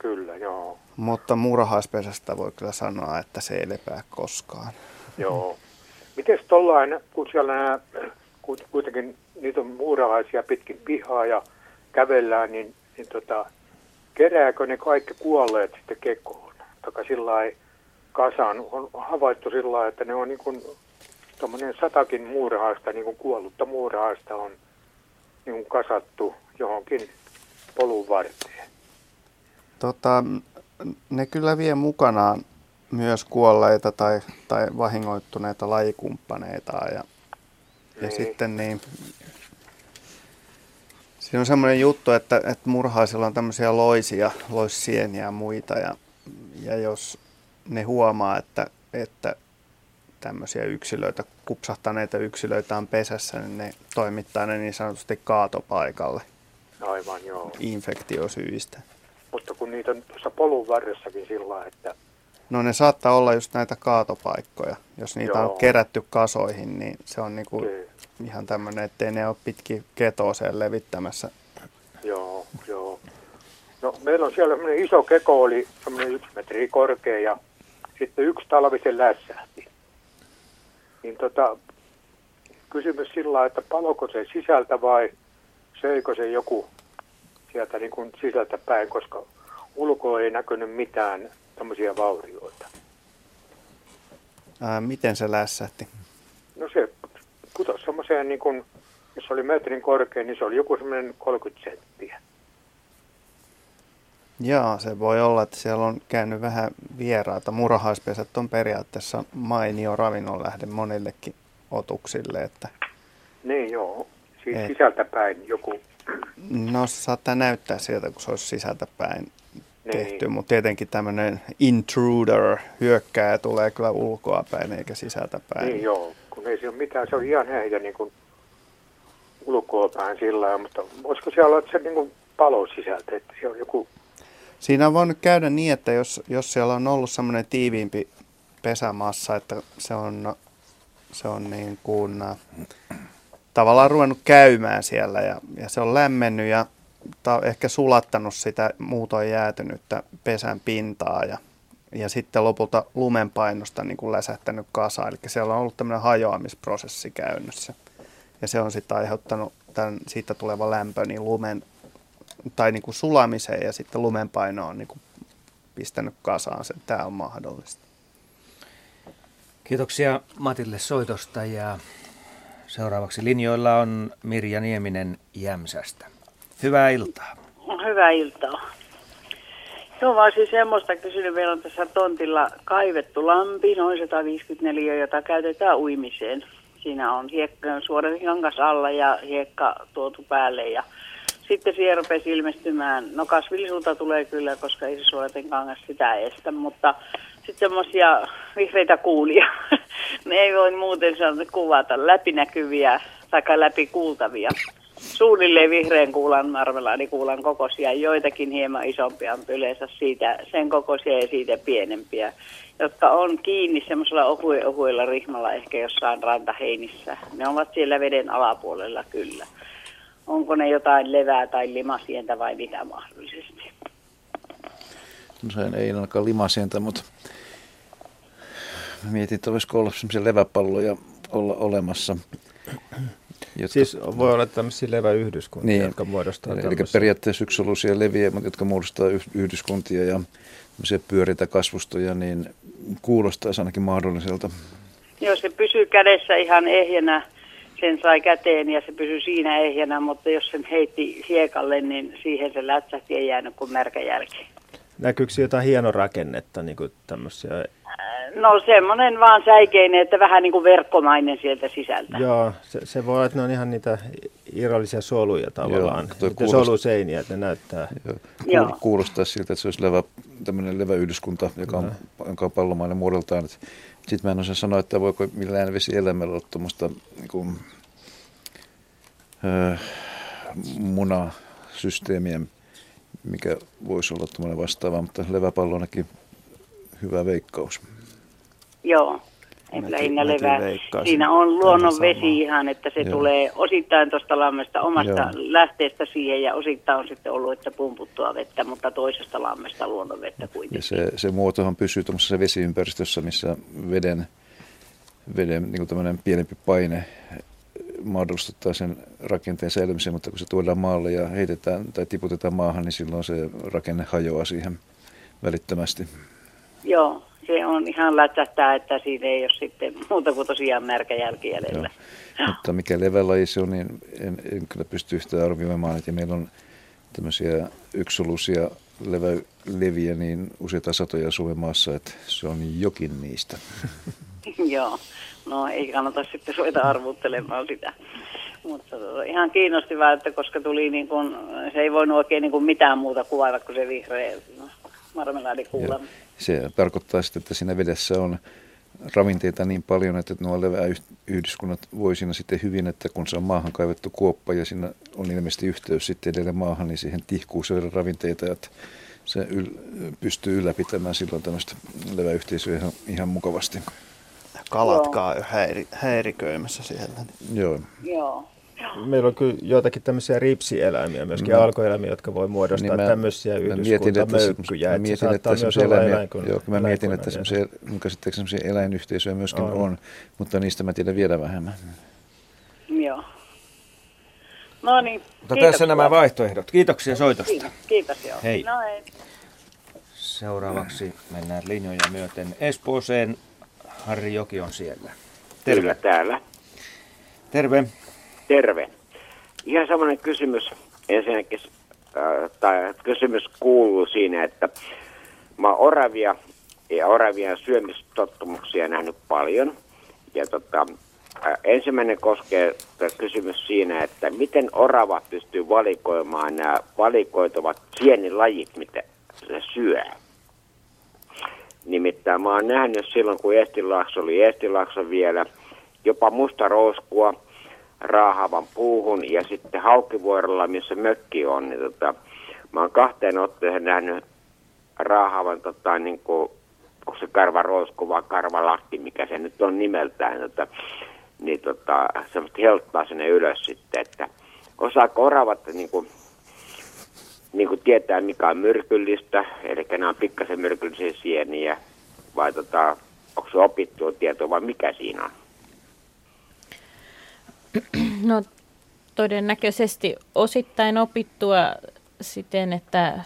kyllä, joo. Mutta muurahaispesästä voi kyllä sanoa, että se ei lepää koskaan. Joo. Mites tollain, kun siellä nämä, kuitenkin niitä on muurahaisia pitkin pihaa ja kävellään, niin kerääkö ne kaikki kuolleet sitten kekoon? Taka sillai kasaan on havaittu sillai, että ne on niin kuin tommoinen 100 muurahaista, niin kuin kuollutta muurahaista on niin kuin kasattu johonkin polun varteen. Ne kyllä vie mukanaan myös kuolleita tai vahingoittuneita lajikumppaneitaan ja sitten niin. Siinä on semmoinen juttu, että murhaisilla on tämmöisiä loisia, loissieniä ja muita, ja jos ne huomaa, että tämmöisiä yksilöitä, kupsahtaneita yksilöitä on pesässä, niin ne toimittaa ne niin sanotusti kaatopaikalle. Aivan, joo. Infektiosyistä. Mutta kun niitä on tuossa polun varressakin sillä, että no ne saattaa olla just näitä kaatopaikkoja. Jos niitä on kerätty kasoihin, niin se on niinku ihan tämmöinen, ettei ne ole pitkin ketoseen levittämässä. Joo. No meillä on siellä semmoinen iso keko, oli semmoinen 1 metriä korkea ja sitten 1 talvi se lässähti. Niin kysymys sillä, että paloko se sisältä vai söikö se joku sieltä niin kuin sisältä päin, koska ulkoa ei näkynyt mitään tämmöisiä vaurioita. Miten se lässähti? No se putosi semmoiseen, niin kun, jos oli metrin korkea, niin se oli joku semmoinen 30 senttiä. Jaa, se voi olla, että siellä on käynyt vähän vieraita. Murahaispesät on periaatteessa mainio ravinnonlähde monillekin otuksille. Että niin joo, siis sisältäpäin joku. No se saattaa näyttää sieltä, kun se olisi sisältäpäin tehty, mutta tietenkin tämmöinen intruder, hyökkääjä tulee kyllä ulkoa päin eikä sisältä päin. Niin joo, kun ei se ole mitään, se on ihan heitä niin kuin ulkoa päin sillä tavalla, mutta olisiko siellä se niin kuin palo sisältä, että siellä on joku. Siinä on voinut käydä niin, että jos siellä on ollut semmoinen tiiviimpi pesämassa, että se on niin kuin tavallaan ruvennut käymään siellä ja se on lämmennyt ja ehkä sulattanut sitä muutoin jäätynyttä pesän pintaa ja sitten lopulta lumen painosta niin kuin läsähtänyt kasaan. Eli siellä on ollut tämmöinen hajoamisprosessi käynnissä ja se on sitten aiheuttanut siitä tuleva lämpö niin lumen tai niin kuin sulamiseen ja sitten lumen paino on niin kuin pistänyt kasaan sen. Tämä on mahdollista. Kiitoksia Matille soitosta ja seuraavaksi linjoilla on Mirja Nieminen Jämsästä. Hyvää iltaa. Hyvää iltaa. Joo, vaan siis semmoista kysynyt. Meillä on tässä tontilla kaivettu lampi, noin 154, jota käytetään uimiseen. Siinä on suoran kangas alla ja hiekka tuotu päälle ja sitten siihen rupesi ilmestymään, no kasvillisuutta tulee kyllä, koska ei se suoraten kangas sitä estä, mutta sitten semmoisia vihreitä kuulia. Ne ei voi muuten sanoa kuvata läpinäkyviä tai läpikuultavia. Suunnilleen vihreän kuulan, marmelaadikuulan kokoisia, joitakin hieman isompia, mutta yleensä siitä, sen kokoisia ja siitä pienempiä, jotka on kiinni semmoisella ohuilla rihmalla ehkä jossain rantaheinissä. Ne ovat siellä veden alapuolella kyllä. Onko ne jotain levää tai limasientä vai mitä mahdollisesti? No sen ei ainakaan limasientä, mutta mietin, että olisiko olla semmoisia leväpalloja olla olemassa. Jotka... Siis voi olla tämmöisiä leväyhdyskuntia, niin, jotka muodostaa tämmöisiä. Eli periaatteessa yksisoluisia leviä, jotka muodostaa yhdyskuntia ja pyöreitä kasvustoja, niin kuulostaisi ainakin mahdolliselta. Joo, se pysyy kädessä ihan ehjänä. Sen sai käteen ja se pysyi siinä ehjänä, mutta jos sen heitti hiekalle, niin siihen se lätsähti ei jäänyt kuin märkä jälki. Näkyykö jotain hienorakennetta, niin kuin tämmöisiä? No semmoinen vaan säikeinen, että vähän niin kuin verkkomainen sieltä sisältä. Joo, se voi olla, että ne on ihan niitä irrallisia soluja tavallaan. Joo, niitä soluseiniä, että ne näyttää. Joo. Kuulostaa siltä, että se olisi tämmöinen leväyhdyskunta, joka on pallomainen muodoltaan. Sitten mä en osaa sanoa, että voiko millään vesielämällä olla tuommoista niin munasysteemiä, mikä voisi olla tuommoinen vastaava, mutta leväpallo onkin hyvä veikkaus. Joo, en lähinnä levää. Siinä on luonnon vesi ihan, että se tulee osittain tuosta lammesta omasta lähteestä siihen ja osittain on sitten ollut, että pumputtua vettä, mutta toisesta lammesta luonnon vettä kuitenkin. Ja se muotohan pysyy tuollaisessa vesiympäristössä, missä veden niin kuin tämmöinen pienempi paine mahdollistaa sen rakenteen säilymisen, mutta kun se tuodaan maalle ja heitetään tai tiputetaan maahan, niin silloin se rakenne hajoaa siihen välittömästi. Joo. Se on ihan lätsähtää, että siinä ei ole sitten muuta kuin tosiaan märkä jälki jäljellä. Mutta mikä levälaji se on, niin en kyllä pysty yhtään arvioimaan, että meillä on tämmöisiä yksisoluisia leviä niin useita satoja Suomen maassa, että se on jokin niistä. Joo, no ei kannata sitten ruveta arvuttelemaan sitä. Mutta ihan kiinnostavaa, että koska tuli niin kuin, se ei voinut oikein niin kuin mitään muuta kuvailla kuin se vihreä marmelaadikuula. Se tarkoittaa sitten, että siinä vedessä on ravinteita niin paljon, että nuo leväyhdyskunnat voi siinä sitten hyvin, että kun se on maahan kaivettu kuoppa ja siinä on ilmeisesti yhteys sitten edelleen maahan, niin siihen tihkuu seuraan ravinteita, että se pystyy ylläpitämään silloin tämmöistä leväyhteisöä ihan mukavasti. Kalatkaa häiriköimässä siellä. Joo. Meillä on kyllä joitakin tämmöisiä ripsieläimiä, myöskin alkoeläimiä, jotka voi muodostaa niin tämmöisiä yhdyskuntamöykkyjä. Mä mietin, että semmoisia eläinyhteisöjä myöskin on, mutta niistä mä tiedän vielä vähemmän. Joo. No niin, mutta tässä nämä vaihtoehdot. Kiitoksia soitosta. Kiitos joo. Hei. No, hei. Seuraavaksi mennään linjoja myöten Espooseen. Harri Joki on siellä. Terve. Kyllä täällä. Terve. Terve. Ihan samainen kysymys ensinnäkin, tai kysymys kuuluu siinä, että mä oon oravia ja oravien syömistottumuksia nähnyt paljon. Ja ensimmäinen koskee kysymys siinä, että miten orava pystyy valikoimaan nämä valikoituvat sienilajit, mitä se syö. Nimittäin mä oon nähnyt silloin, kun Estilaakso oli Estilaakso vielä, jopa mustarouskua raahavan puuhun ja sitten Haukivuorella, missä mökki on, niin mä oon kahteen otteeseen nähnyt raahavan, niin kuin, onko se karvarousku vai karvalahti, mikä se nyt on nimeltään, niin semmoista helttaa sinne ylös sitten, että osaako oravat niin kuin tietää, mikä on myrkyllistä, eli nämä on pikkasen myrkyllisiä sieniä, vai onko se opittua tietoa vai mikä siinä on? No todennäköisesti osittain opittua siten, että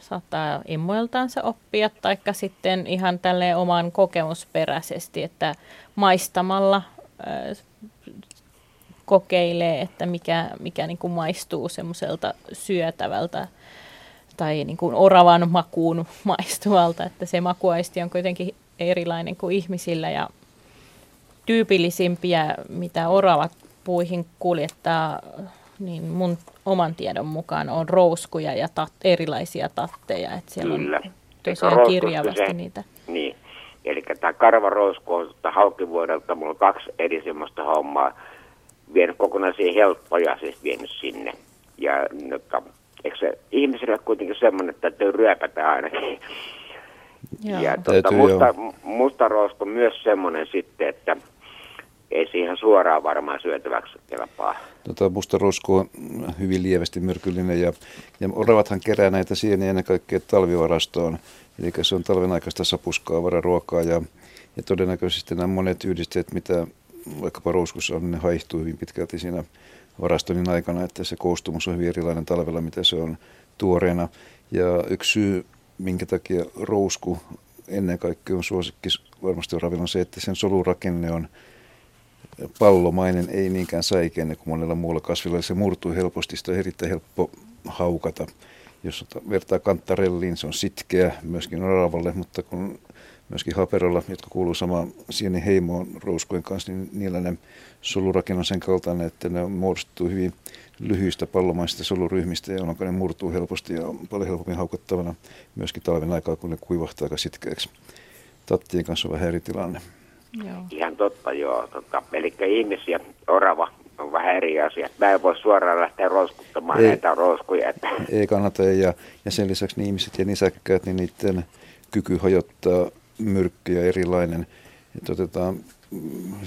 saattaa immueltaansa oppia, taikka sitten ihan tälleen oman kokemusperäisesti, että maistamalla kokeilee, että mikä niin kuin maistuu semmoiselta syötävältä tai niin kuin oravan makuun maistuvalta, että se makuaisti on kuitenkin erilainen kuin ihmisillä ja tyypillisimpiä, mitä oravat puihin kuljettaa, niin mun oman tiedon mukaan on rouskuja ja erilaisia tatteja, että siellä kyllä on tosiaan kirjavasti niitä. Niin, eli tämä karvarousku on Halkivuodelta, mulla on kaksi eri semmoista hommaa, vienyt kokonaisia helppoja siis vienyt sinne, ja eikö se ihmisellä kuitenkin semmoinen, että täytyy ryöpätä ainakin. Joo. Ja musta rousku myös semmoinen sitten, että ei siihen suoraan varmaan syötäväksi kelpaa. Musta rousku on hyvin lievästi myrkyllinen ja oravathan kerää näitä sieniä ennen kaikkea talvivarastoon. Eli se on talven aikaista sapuskaa, vararuokaa ja todennäköisesti nämä monet yhdisteet, mitä vaikkapa rouskussa on, ne haihtuu hyvin pitkälti siinä varastoinnin aikana, että se koostumus on hyvin erilainen talvella, mitä se on tuoreena. Ja yksi syy, minkä takia rousku ennen kaikkea on suosikki varmasti oravilla, on se, että sen solurakenne on pallomainen, ei niinkään säikeinen kuin monella muulla kasvilla. Se murtuu helposti, sitä on erittäin helppo haukata. Jos vertaa kantarelliin, se on sitkeä myöskin oravalle, mutta kun myöskin haperolla, jotka kuuluu samaan sieniheimoon rouskujen kanssa, niin niillä ne solurakin on sen kaltainen, että ne muodostuu hyvin lyhyistä pallomaisista soluryhmistä, jolloin ne murtuu helposti ja on paljon helpommin haukattavana myöskin talven aikaa, kun ne kuivahtaa aika sitkeäksi. Tattien kanssa on vähän eri tilanne. Joo. Ihan totta, joo. Eli ihmisiä, orava on vähän eri asia. Mä en voi suoraan lähteä rouskuttamaan näitä rouskuja. Ei kannata. Ja sen lisäksi ihmiset ja nisäkkäät, niin niiden kyky hajottaa myrkkyjä erilainen. Että otetaan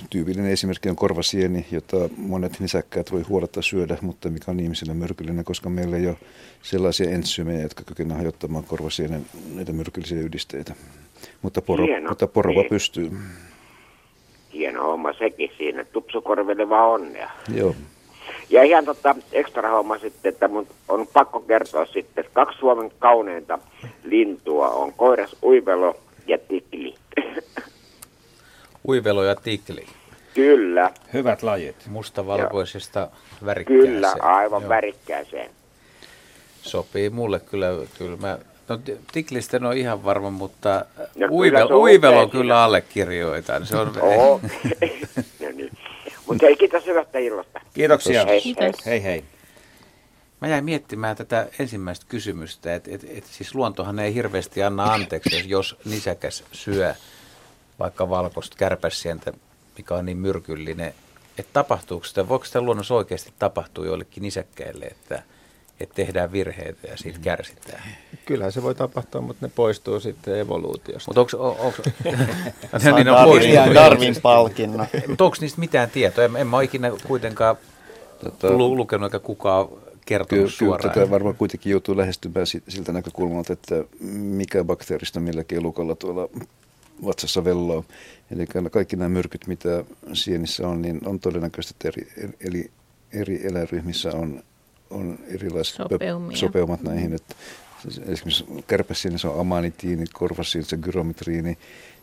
tyypillinen esimerkki on korvasieni, jota monet nisäkkäät voi huoletta syödä, mutta mikä on ihmisillä myrkyllinen, koska meillä ei ole sellaisia entsyymejä, jotka kykenevät hajottamaan korvasienen näitä myrkyllisiä yhdisteitä. Mutta porova niin pystyy. Hieno homma sekin siinä. Tupsukorville vaan onnea. Joo. Ja ihan ekstra homma sitten, että mun on pakko kertoa sitten, että kaksi Suomen kauneinta lintua on koiras uivelo ja tikli. Uivelo ja tikli. Kyllä. Hyvät lajit. Mustavalkoisesta värikkääseen. Kyllä, aivan joo, värikkääseen. Sopii mulle kyllä mä... No, tiklistä en ole ihan varma, mutta no, uivelo kyllä allekirjoitan. Se on... no, niin. Mutta hei, kiitos hyvästä illasta. Kiitoksia. Kiitos. Hei. Mä jäin miettimään tätä ensimmäistä kysymystä, että siis luontohan ei hirveästi anna anteeksi, jos nisäkäs syö vaikka valkoista kärpäsientä, mikä on niin myrkyllinen. Että tapahtuuko sitä, voiko sitä luonnossa oikeasti tapahtua joillekin nisäkkäille, että tehdään virheitä ja siitä kärsitään? Kyllähän se voi tapahtua, mutta ne poistuu sitten evoluutiosta. Mutta onko Darwin palkinnon. Mutta onko niistä mitään tietoa? En mä ikinä kuitenkaan lukenut eikä kukaan kertonut suoraan. Tätä varmaan kuitenkin joutuu lähestymään siltä näkökulmalta, että mikä bakteerista milläkin elukalla tuolla vatsassa velloo. Eli kaikki nämä myrkyt, mitä sienissä on, niin on todennäköisesti eri eläinryhmissä on erilaiset sopeumat näihin, että esimerkiksi kärpäsienissä on amanitiini, korvasienissä gyrometriini,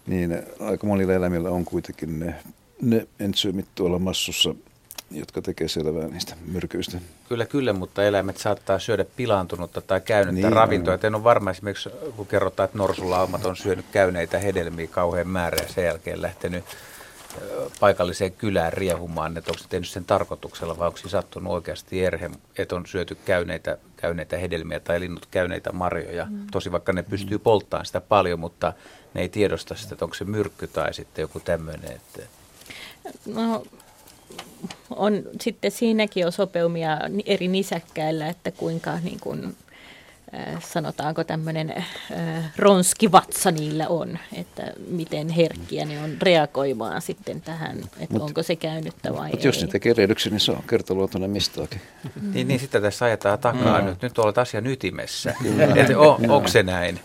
niin aika monilla eläimillä on kuitenkin ne entsyymit tuolla massussa, jotka tekee selvää niistä myrkyistä. Kyllä, mutta eläimet saattaa syödä pilaantunutta tai käynyttä ravintoa. En ole varma esimerkiksi, kun kerrotaan, että norsulaumat on syönyt käyneitä hedelmiä kauhean määrä ja sen jälkeen lähtenyt paikalliseen kylään riehumaan, että onko se tehnyt sen tarkoituksella vai onko se sattunut oikeasti erhe, että on syöty käyneitä hedelmiä tai linnut käyneitä marjoja. Tosi vaikka ne pystyy polttamaan sitä paljon, mutta ne ei tiedosta sitä, että onko se myrkky tai sitten joku tämmöinen. Että... No, on sitten siinäkin on sopeumia eri nisäkkäillä, että kuinka niin kuin, sanotaanko tämmöinen ronskivatsa niillä on, että miten herkkiä ne on reagoimaan sitten tähän, että onko se käynyttä vai ei. Mutta jos ne tekee reidyksi, niin se on kertaluontoinen mistaakin. Niin sitä tässä ajetaan takaa. Nyt olet asian ytimessä. Onko se näin?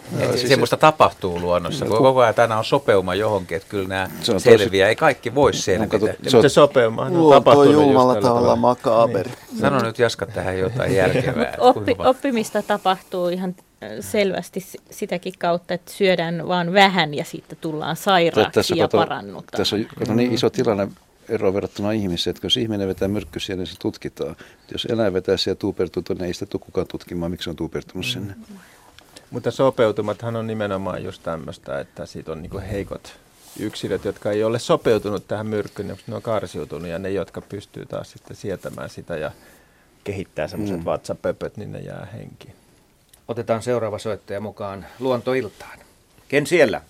Semmoista tapahtuu luonnossa, kun koko ajan aina on sopeuma johonkin, että kyllä nämä selviää. Ei kaikki voi selvitä. Se sopeuma on tapahtunut. Luonto jumala tavalla makaaberi. Sano nyt Jaska tähän jotain järkevää. Oppimista tapahtuu ihan selvästi sitäkin kautta, että syödään vaan vähän ja sitten tullaan sairaaksi ja parannutaan. Tässä on niin iso tilanne ero verrattuna ihmiseen, että jos ihminen vetää myrkkysiä, niin se tutkitaan. Jos eläin vetää siellä tuupertunut, niin ei sitä tule kukaan tutkimaan, miksi on tuupertunut sinne. Mutta sopeutumathan on nimenomaan just tämmöistä, että siitä on niinku heikot yksilöt, jotka ei ole sopeutunut tähän myrkkyyn, niin ne on karsiutunut, ja ne, jotka pystyy taas sitten sietämään sitä ja kehittää semmoiset vatsapöpöt, niin ne jää henkiin. Otetaan seuraava soittaja mukaan luontoiltaan. Ken siellä?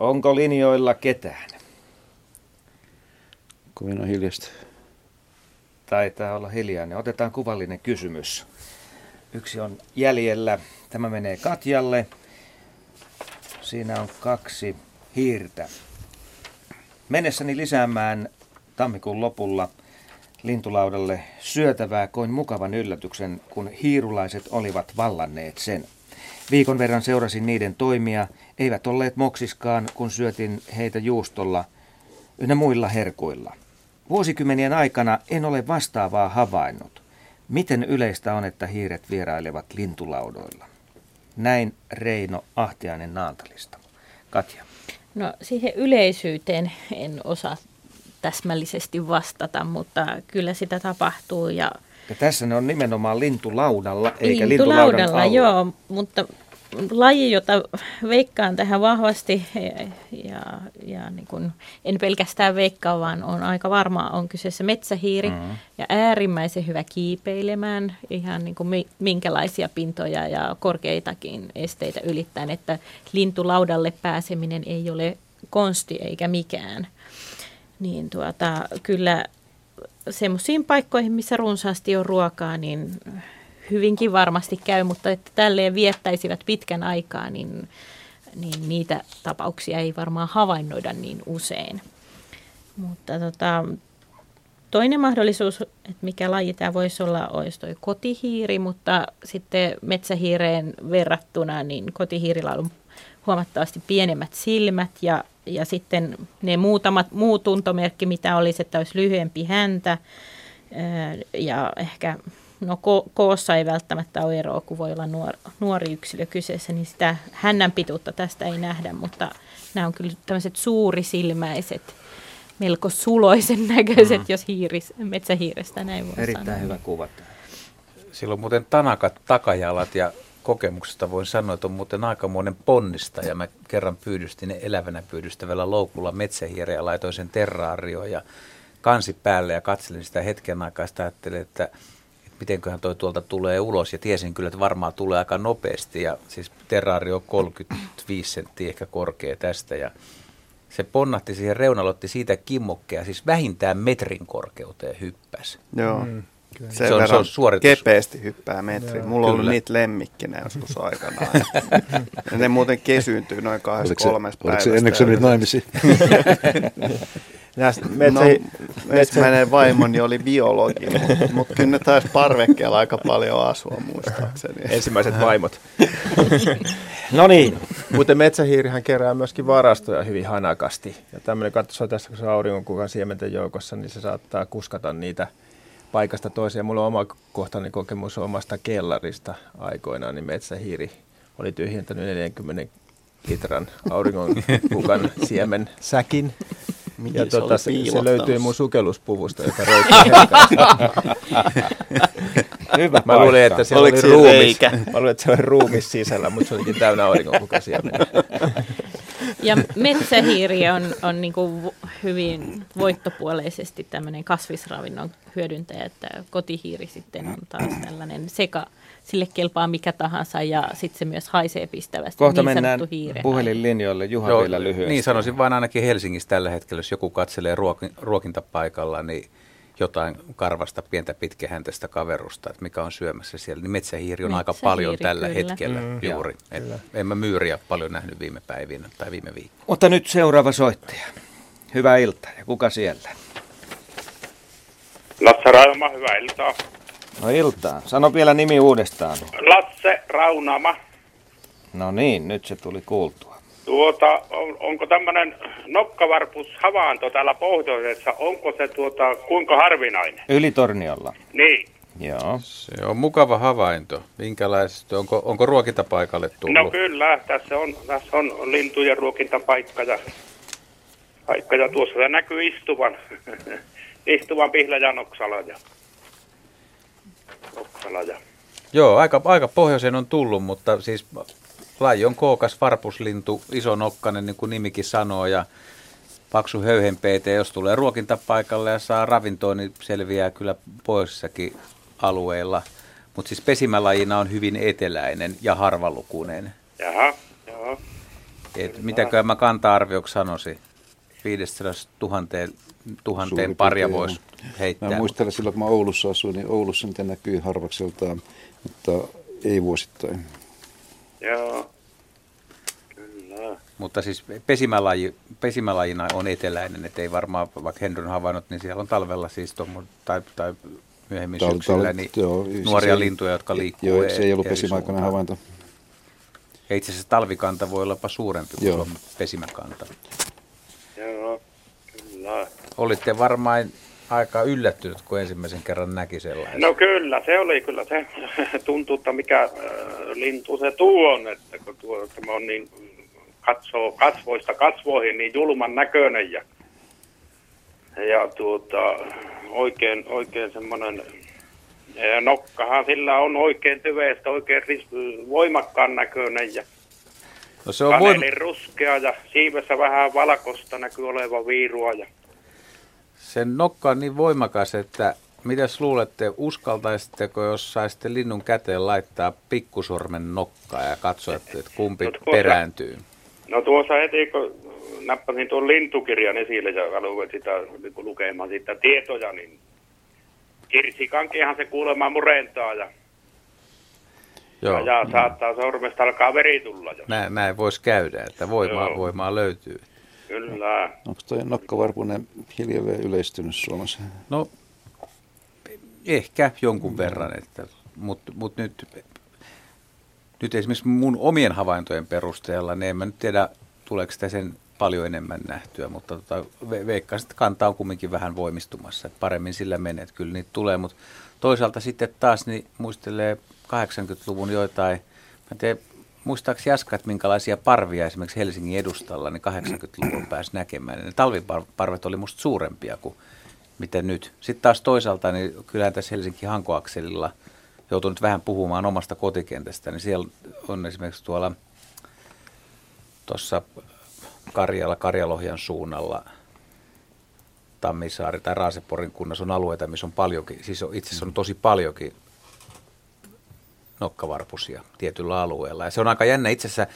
Onko linjoilla ketään? Kovin on hiljaista. Taitaa olla hiljainen. Otetaan kuvallinen kysymys. Yksi on jäljellä. Tämä menee Katjalle. Siinä on 2 hiirtä. Mennessäni lisäämään tammikuun lopulla lintulaudalle syötävää koin mukavan yllätyksen, kun hiirulaiset olivat vallanneet sen. Viikon verran seurasin niiden toimia. Eivät olleet moksiskaan, kun syötin heitä juustolla ynnä muilla herkuilla. Vuosikymmenien aikana en ole vastaavaa havainnut. Miten yleistä on, että hiiret vierailevat lintulaudoilla? Näin Reino Ahtiainen Naantalista. Katja. No, siihen yleisyyteen en osaa täsmällisesti vastata, mutta kyllä sitä tapahtuu. Ja tässä ne on nimenomaan lintulaudalla, eikä lintulaudan alla. Joo, mutta laji, jota veikkaan tähän vahvasti, ja niin kun en pelkästään veikkaa, vaan on aika varmaa, on kyseessä metsähiiri ja äärimmäisen hyvä kiipeilemään ihan niin kuin minkälaisia pintoja ja korkeitakin esteitä ylittäen, että lintulaudalle pääseminen ei ole konsti eikä mikään. Niin kyllä semmoisiin paikkoihin, missä runsaasti on ruokaa, niin hyvinkin varmasti käy, mutta että tälleen viettäisivät pitkän aikaa, niin niitä tapauksia ei varmaan havainnoida niin usein. Mutta toinen mahdollisuus, että mikä laji tämä voisi olla, olisi toi kotihiiri, mutta sitten metsähiireen verrattuna niin kotihiirillä on huomattavasti pienemmät silmät ja sitten ne muu tuntomerkki, mitä olisi, että olisi lyhyempi häntä ja ehkä koossa ei välttämättä ole eroa, kun voi olla nuori yksilö kyseessä, niin sitä hännän pituutta tästä ei nähdä, mutta nämä on kyllä tämmöiset suurisilmäiset, melko suloisen näköiset, jos metsähiirestä näin voi erittäin sanoa. Erittäin hyvä kuva. Sillä on muuten tanakat takajalat ja kokemuksesta voin sanoa, että on muuten aikamoinen ponnistaja, ja mä kerran pyydystin elävänä pyydystävällä loukulla metsähiireä ja laitoin sen terraarioon ja kansi päälle ja katselin sitä hetken aikaa, ja ajattelin, että mitenköhän toi tuolta tulee ulos, ja tiesin kyllä, että varmaan tulee aika nopeasti, ja siis terraario on 35 senttiä ehkä korkea tästä, ja se ponnahti siihen reunalle, otti siitä kimmokkea, siis vähintään metrin korkeuteen hyppäsi. Joo, sen verran kepeästi hyppää metrin. Mulla on ollut niitä lemmikkinä joskus aikanaan. Ja ne muuten kesyyntyy noin 2-3 päivästä. Oliko se ennen kuin sä menit naimisiin? Ensimmäinen vaimoni oli biologi, mutta kyllä ne taisi parvekkeella aika paljon asua muistaakseni. Ensimmäiset vaimot. No niin. Muuten metsähiirihän kerää myöskin varastoja hyvin hanakasti. Ja tämmöinen katso tässä, kun se auringonkukan siementen joukossa, niin se saattaa kuskata niitä paikasta toiseen. Mulla on omakohtainen kokemus omasta kellarista aikoinaan, niin metsähiiri oli tyhjentänyt 40 litran auringonkukan siemen säkin. Ja se löytyi mun sukelluspuvusta, joka roikkui herkästi. Mä luulin, että siellä oli ruumis sisällä, mutta se olikin täynnä auringonkukaisia. Ja metsähiiri on niin kuin hyvin voittopuoleisesti tämmöinen kasvisravinnon hyödyntäjä, että kotihiiri sitten on taas tällainen sille kelpaa mikä tahansa, ja sitten se myös haisee pistävästi. Kohta niin mennään puhelinlinjoille. Juha, vielä lyhyesti. Niin sanoisin vaan ainakin Helsingissä tällä hetkellä, jos joku katselee ruokintapaikalla, niin jotain karvasta pientä pitkähäntäistä kaverusta, että mikä on syömässä siellä, niin metsähiiri on aika paljon tällä hetkellä juuri. En mä myyriä paljon nähnyt viime päivinä tai viime viikkoina. Mutta nyt seuraava soittaja. Hyvää iltaa. Ja kuka siellä? Lasse Rauma, hyvää iltaa. No iltaa. Sano vielä nimi uudestaan. Lasse Raunama. No niin, nyt se tuli kuultua. Onko tämmöinen nokkavarpushavainto täällä pohjoisessa, onko se kuinka harvinainen? Ylitorniolla. Niin. Joo. Se on mukava havainto. Minkälaista, onko ruokintapaikalle tullut? No kyllä, tässä on lintujen ruokintapaikka ja tuossa se näkyy istuvan pihlajan oksalaja. Joo, aika pohjoiseen on tullut, mutta siis laji on kookas varpuslintu, isonokkainen, niin kuin nimikin sanoo, ja paksu höyhenpeite. Jos tulee ruokintapaikalle ja saa ravintoa, niin selviää kyllä pohjoisissakin alueilla. Mutta siis pesimälajina on hyvin eteläinen ja harvalukuinen. Jaha, joo. Mitäköhän mä kanta-arvioksi sanoisin? 500 000 paria voisi heittää. Mä muistelen silloin, kun mä Oulussa asuin, niin Oulussa niitä näkyy harvakseltaan, mutta ei vuosittain. Joo, kyllä. Mutta siis pesimälajina on eteläinen, että ei varmaan, vaikka Henryn havainnot, niin siellä on talvella siis tai myöhemmin syksyllä niin joo, nuoria lintuja, jotka liikkuu. Joo, se ei ollut pesimäaikainen havainto. Ja itse asiassa talvikanta voi olla jopa suurempi kuin se on pesimäkanta. Joo, kyllä. Olitte varmaan aika yllättynyt, kun ensimmäisen kerran näki sellaisen. No kyllä, se oli kyllä se tuntuutta, mikä lintu se tuo on, että kun tuo on niin katsoo kasvoista kasvoihin niin julman näköinen ja oikein semmoinen nokkahan sillä on oikein tyveistä, oikein voimakkaan näköinen ja no se on kanelin ruskea ja siivessä vähän valkoista näkyy oleva viirua ja sen nokka on niin voimakas, että mitäs luulette, uskaltaisitteko, jos saisitte linnun käteen laittaa pikkusormen nokkaa ja katsoa, että kumpi perääntyy? No tuossa heti, kun nappasin tuon lintukirjan esille ja aloin sitä lukemaan siitä tietoja, niin kirsikankihan se kuulemma murentaa ja saattaa sormesta alkaa veri tulla. Näin voisi käydä, että voimaa löytyy. Kyllä. Onko tuo nokkavarpunen hiljalleen yleistynyt Suomessa? No ehkä jonkun verran, mutta nyt esimerkiksi mun omien havaintojen perusteella, niin en mä nyt tiedä tuleeko sitä sen paljon enemmän nähtyä, mutta veikkaan, että kanta on kumminkin vähän voimistumassa, että paremmin sillä menee, että kyllä niitä tulee, mutta toisaalta sitten taas niin muistelee 80-luvun joitain, muistaakseni Jaska, että minkälaisia parvia esimerkiksi Helsingin edustalla niin 80-luvun pääsi näkemään. Ja ne talviparvet oli musta suurempia kuin mitä nyt. Sitten taas toisaalta, niin kyllähän tässä Helsinki-Hanko-akselilla joutunut vähän puhumaan omasta kotikentästä, niin siellä on esimerkiksi tuossa Karjalohjan suunnalla Tammisaari tai Raaseporin kunnassa on alueita, missä on paljonkin, siis itse asiassa on tosi paljonkin nokkavarpusia tietyllä alueella. Ja se on aika jännä itse asiassa,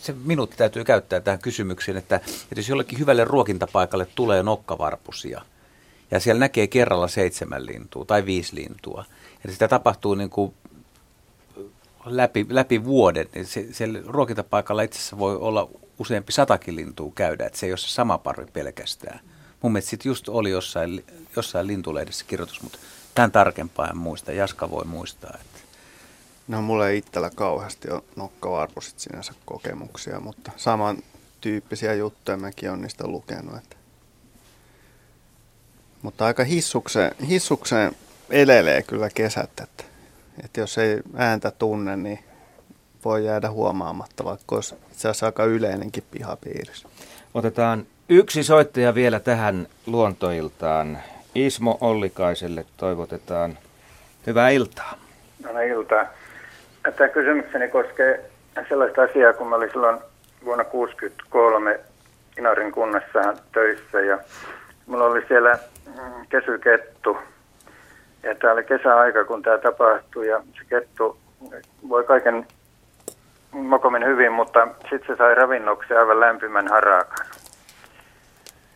se minuutti täytyy käyttää tähän kysymykseen, että jos jollekin hyvälle ruokintapaikalle tulee nokkavarpusia, ja siellä näkee kerralla 7 lintua tai 5 lintua, ja sitä tapahtuu niin kuin läpi vuoden, niin siellä ruokintapaikalla itse asiassa voi olla useampi 100 lintua käydä, että se ei ole se sama parvi pelkästään. Mun mielestä sitten just oli jossain lintulehdessä kirjoitus, mutta tämän tarkempaa en muista. Jaska voi muistaa. Että. No mulla ei itsellä kauheasti ole nokkavarpusit sinänsä kokemuksia, mutta samantyyppisiä juttuja mäkin olen niistä lukenut. Että. Mutta aika hissukseen elelee kyllä kesät. Että jos ei ääntä tunne, niin voi jäädä huomaamatta, vaikka olisi itse asiassa aika yleinenkin pihapiirissä. Otetaan yksi soittaja vielä tähän luontoiltaan. Ismo Ollikaiselle toivotetaan hyvää iltaa. No iltaa. Tämä kysymykseni koskee sellaista asiaa, kun mä olin silloin vuonna 1963 Inarin kunnassa töissä ja mulla oli siellä kesykettu. Ja tämä oli kesäaika, kun tämä tapahtui ja se kettu voi kaiken mokomin hyvin, mutta sitten se sai ravinnoksi aivan lämpimän harakan.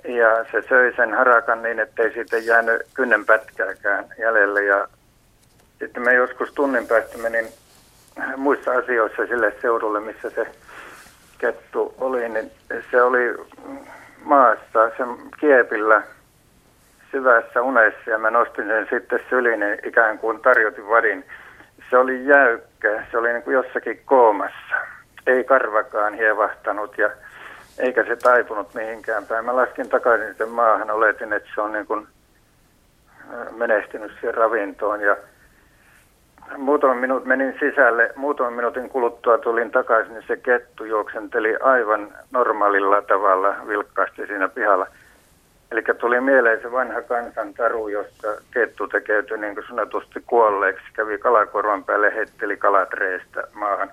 Ja se söi sen harakan niin, ettei siitä jäänyt kynnen pätkääkään jäljelle. Ja sitten me joskus tunnin päästä menin muissa asioissa sille seudulle, missä se kettu oli. Niin se oli maassa sen kiepillä syvässä unessa ja mä nostin sen sitten syliin ikään kuin tarjotin vadin. Se oli jäykkä, se oli niin kuin jossakin koomassa. Ei karvakaan hievahtanut ja eikä se taipunut mihinkään päin. Mä laskin takaisin sen maahan, oletin, että se on niin kuin menehtynyt siihen ravintoon. Ja muutaman minuutin menin sisälle, muutaman minuutin kuluttua tulin takaisin, niin se kettu juoksenteli aivan normaalilla tavalla vilkkaasti siinä pihalla. Eli tuli mieleen se vanha kansantaru, jossa kettu tekeytyi niin kuin sanotusti kuolleeksi, kävi kalakorvan päälle, heitteli kalat reestä maahan.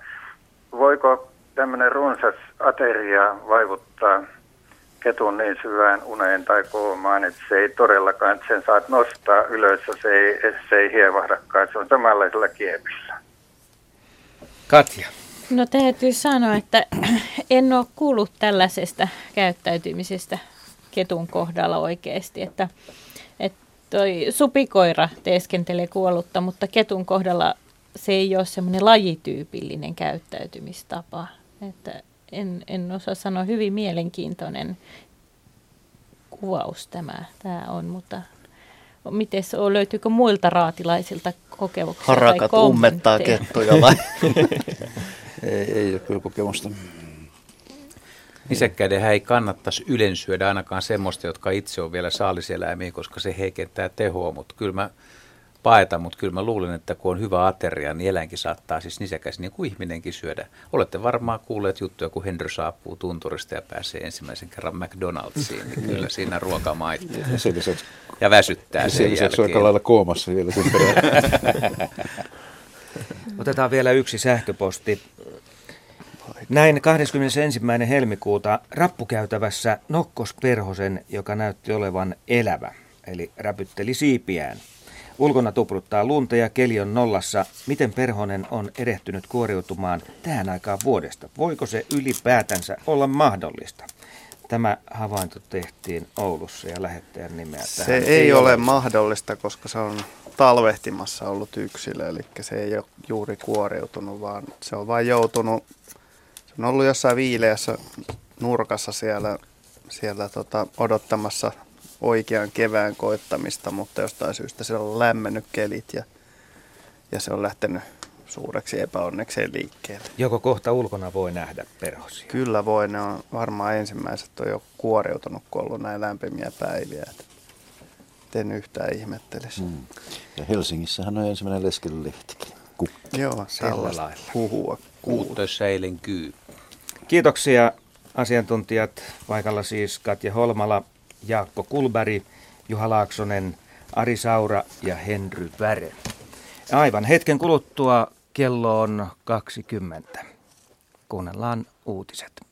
Voiko tämmöinen runsas ateria vaivuttaa ketun niin syvään uneen tai koomaan, että se ei todellakaan, että sen saat nostaa ylös, se ei hievahdakaan, se on samanlaisella kiepillä. Katja. No täytyy sanoa, että en ole kuullut tällaisesta käyttäytymisestä ketun kohdalla oikeasti, että toi supikoira teeskentelee kuollutta, mutta ketun kohdalla se ei ole semmoinen lajityypillinen käyttäytymistapa, että en osaa sanoa, hyvin mielenkiintoinen kuvaus tämä on, mutta miten se on, löytyykö muilta raatilaisilta kokemuksia? Harakat ummettaa kettuja vai? Ei ole kyllä kokemusta. Nisäkkäidenhän ei kannattaisi ylensyödä ainakaan semmoista, jotka itse on vielä saaliseläimiä, koska se heikentää tehoa, mutta kyllä mä paetan, mutta kyllä mä luulen, että kun on hyvä ateria, niin eläinkin saattaa siis nisäkäs niin kuin ihminenkin syödä. Olette varmaan kuulleet juttuja, kun Henry saapuu tunturista ja pääsee ensimmäisen kerran McDonald'siin, niin kyllä siinä ruoka maittuu ja väsyttää sen jälkeen. Se on aika lailla koomassa vielä sen perään. Otetaan vielä yksi sähköposti. Näin 21. helmikuuta rappukäytävässä nokkosperhosen, joka näytti olevan elävä, eli räpytteli siipiään. Ulkona tupruttaa lunta ja keli on nollassa. Miten perhonen on erehtynyt kuoriutumaan tähän aikaan vuodesta? Voiko se ylipäätänsä olla mahdollista? Tämä havainto tehtiin Oulussa ja lähettäjän nimeä tähän. Se ei ole mahdollista, koska se on talvehtimassa ollut yksilö, eli se ei ole juuri kuoriutunut, vaan se on vain joutunut. Se on ollut jossain viileässä nurkassa siellä odottamassa oikean kevään koittamista, mutta jostain syystä se on lämmennyt kelit ja se on lähtenyt suureksi epäonnekseen liikkeelle. Joko kohta ulkona voi nähdä perhosia? Kyllä voi, ne on varmaan ensimmäiset on jo kuoriutunut, kun on ollut näin lämpimiä päiviä. En yhtään ihmettelisi. Mm. Ja Helsingissähän on ensimmäinen leskelylehtikin. Kukki. Joo, tällaista huhua. Kuuttosäilen kyy. Kiitoksia asiantuntijat. Paikalla siis Katja Holmala, Jaakko Kullberg, Juha Laaksonen, Ari Saura ja Henry Väre. Aivan hetken kuluttua kello on 20. Kuunnellaan uutiset.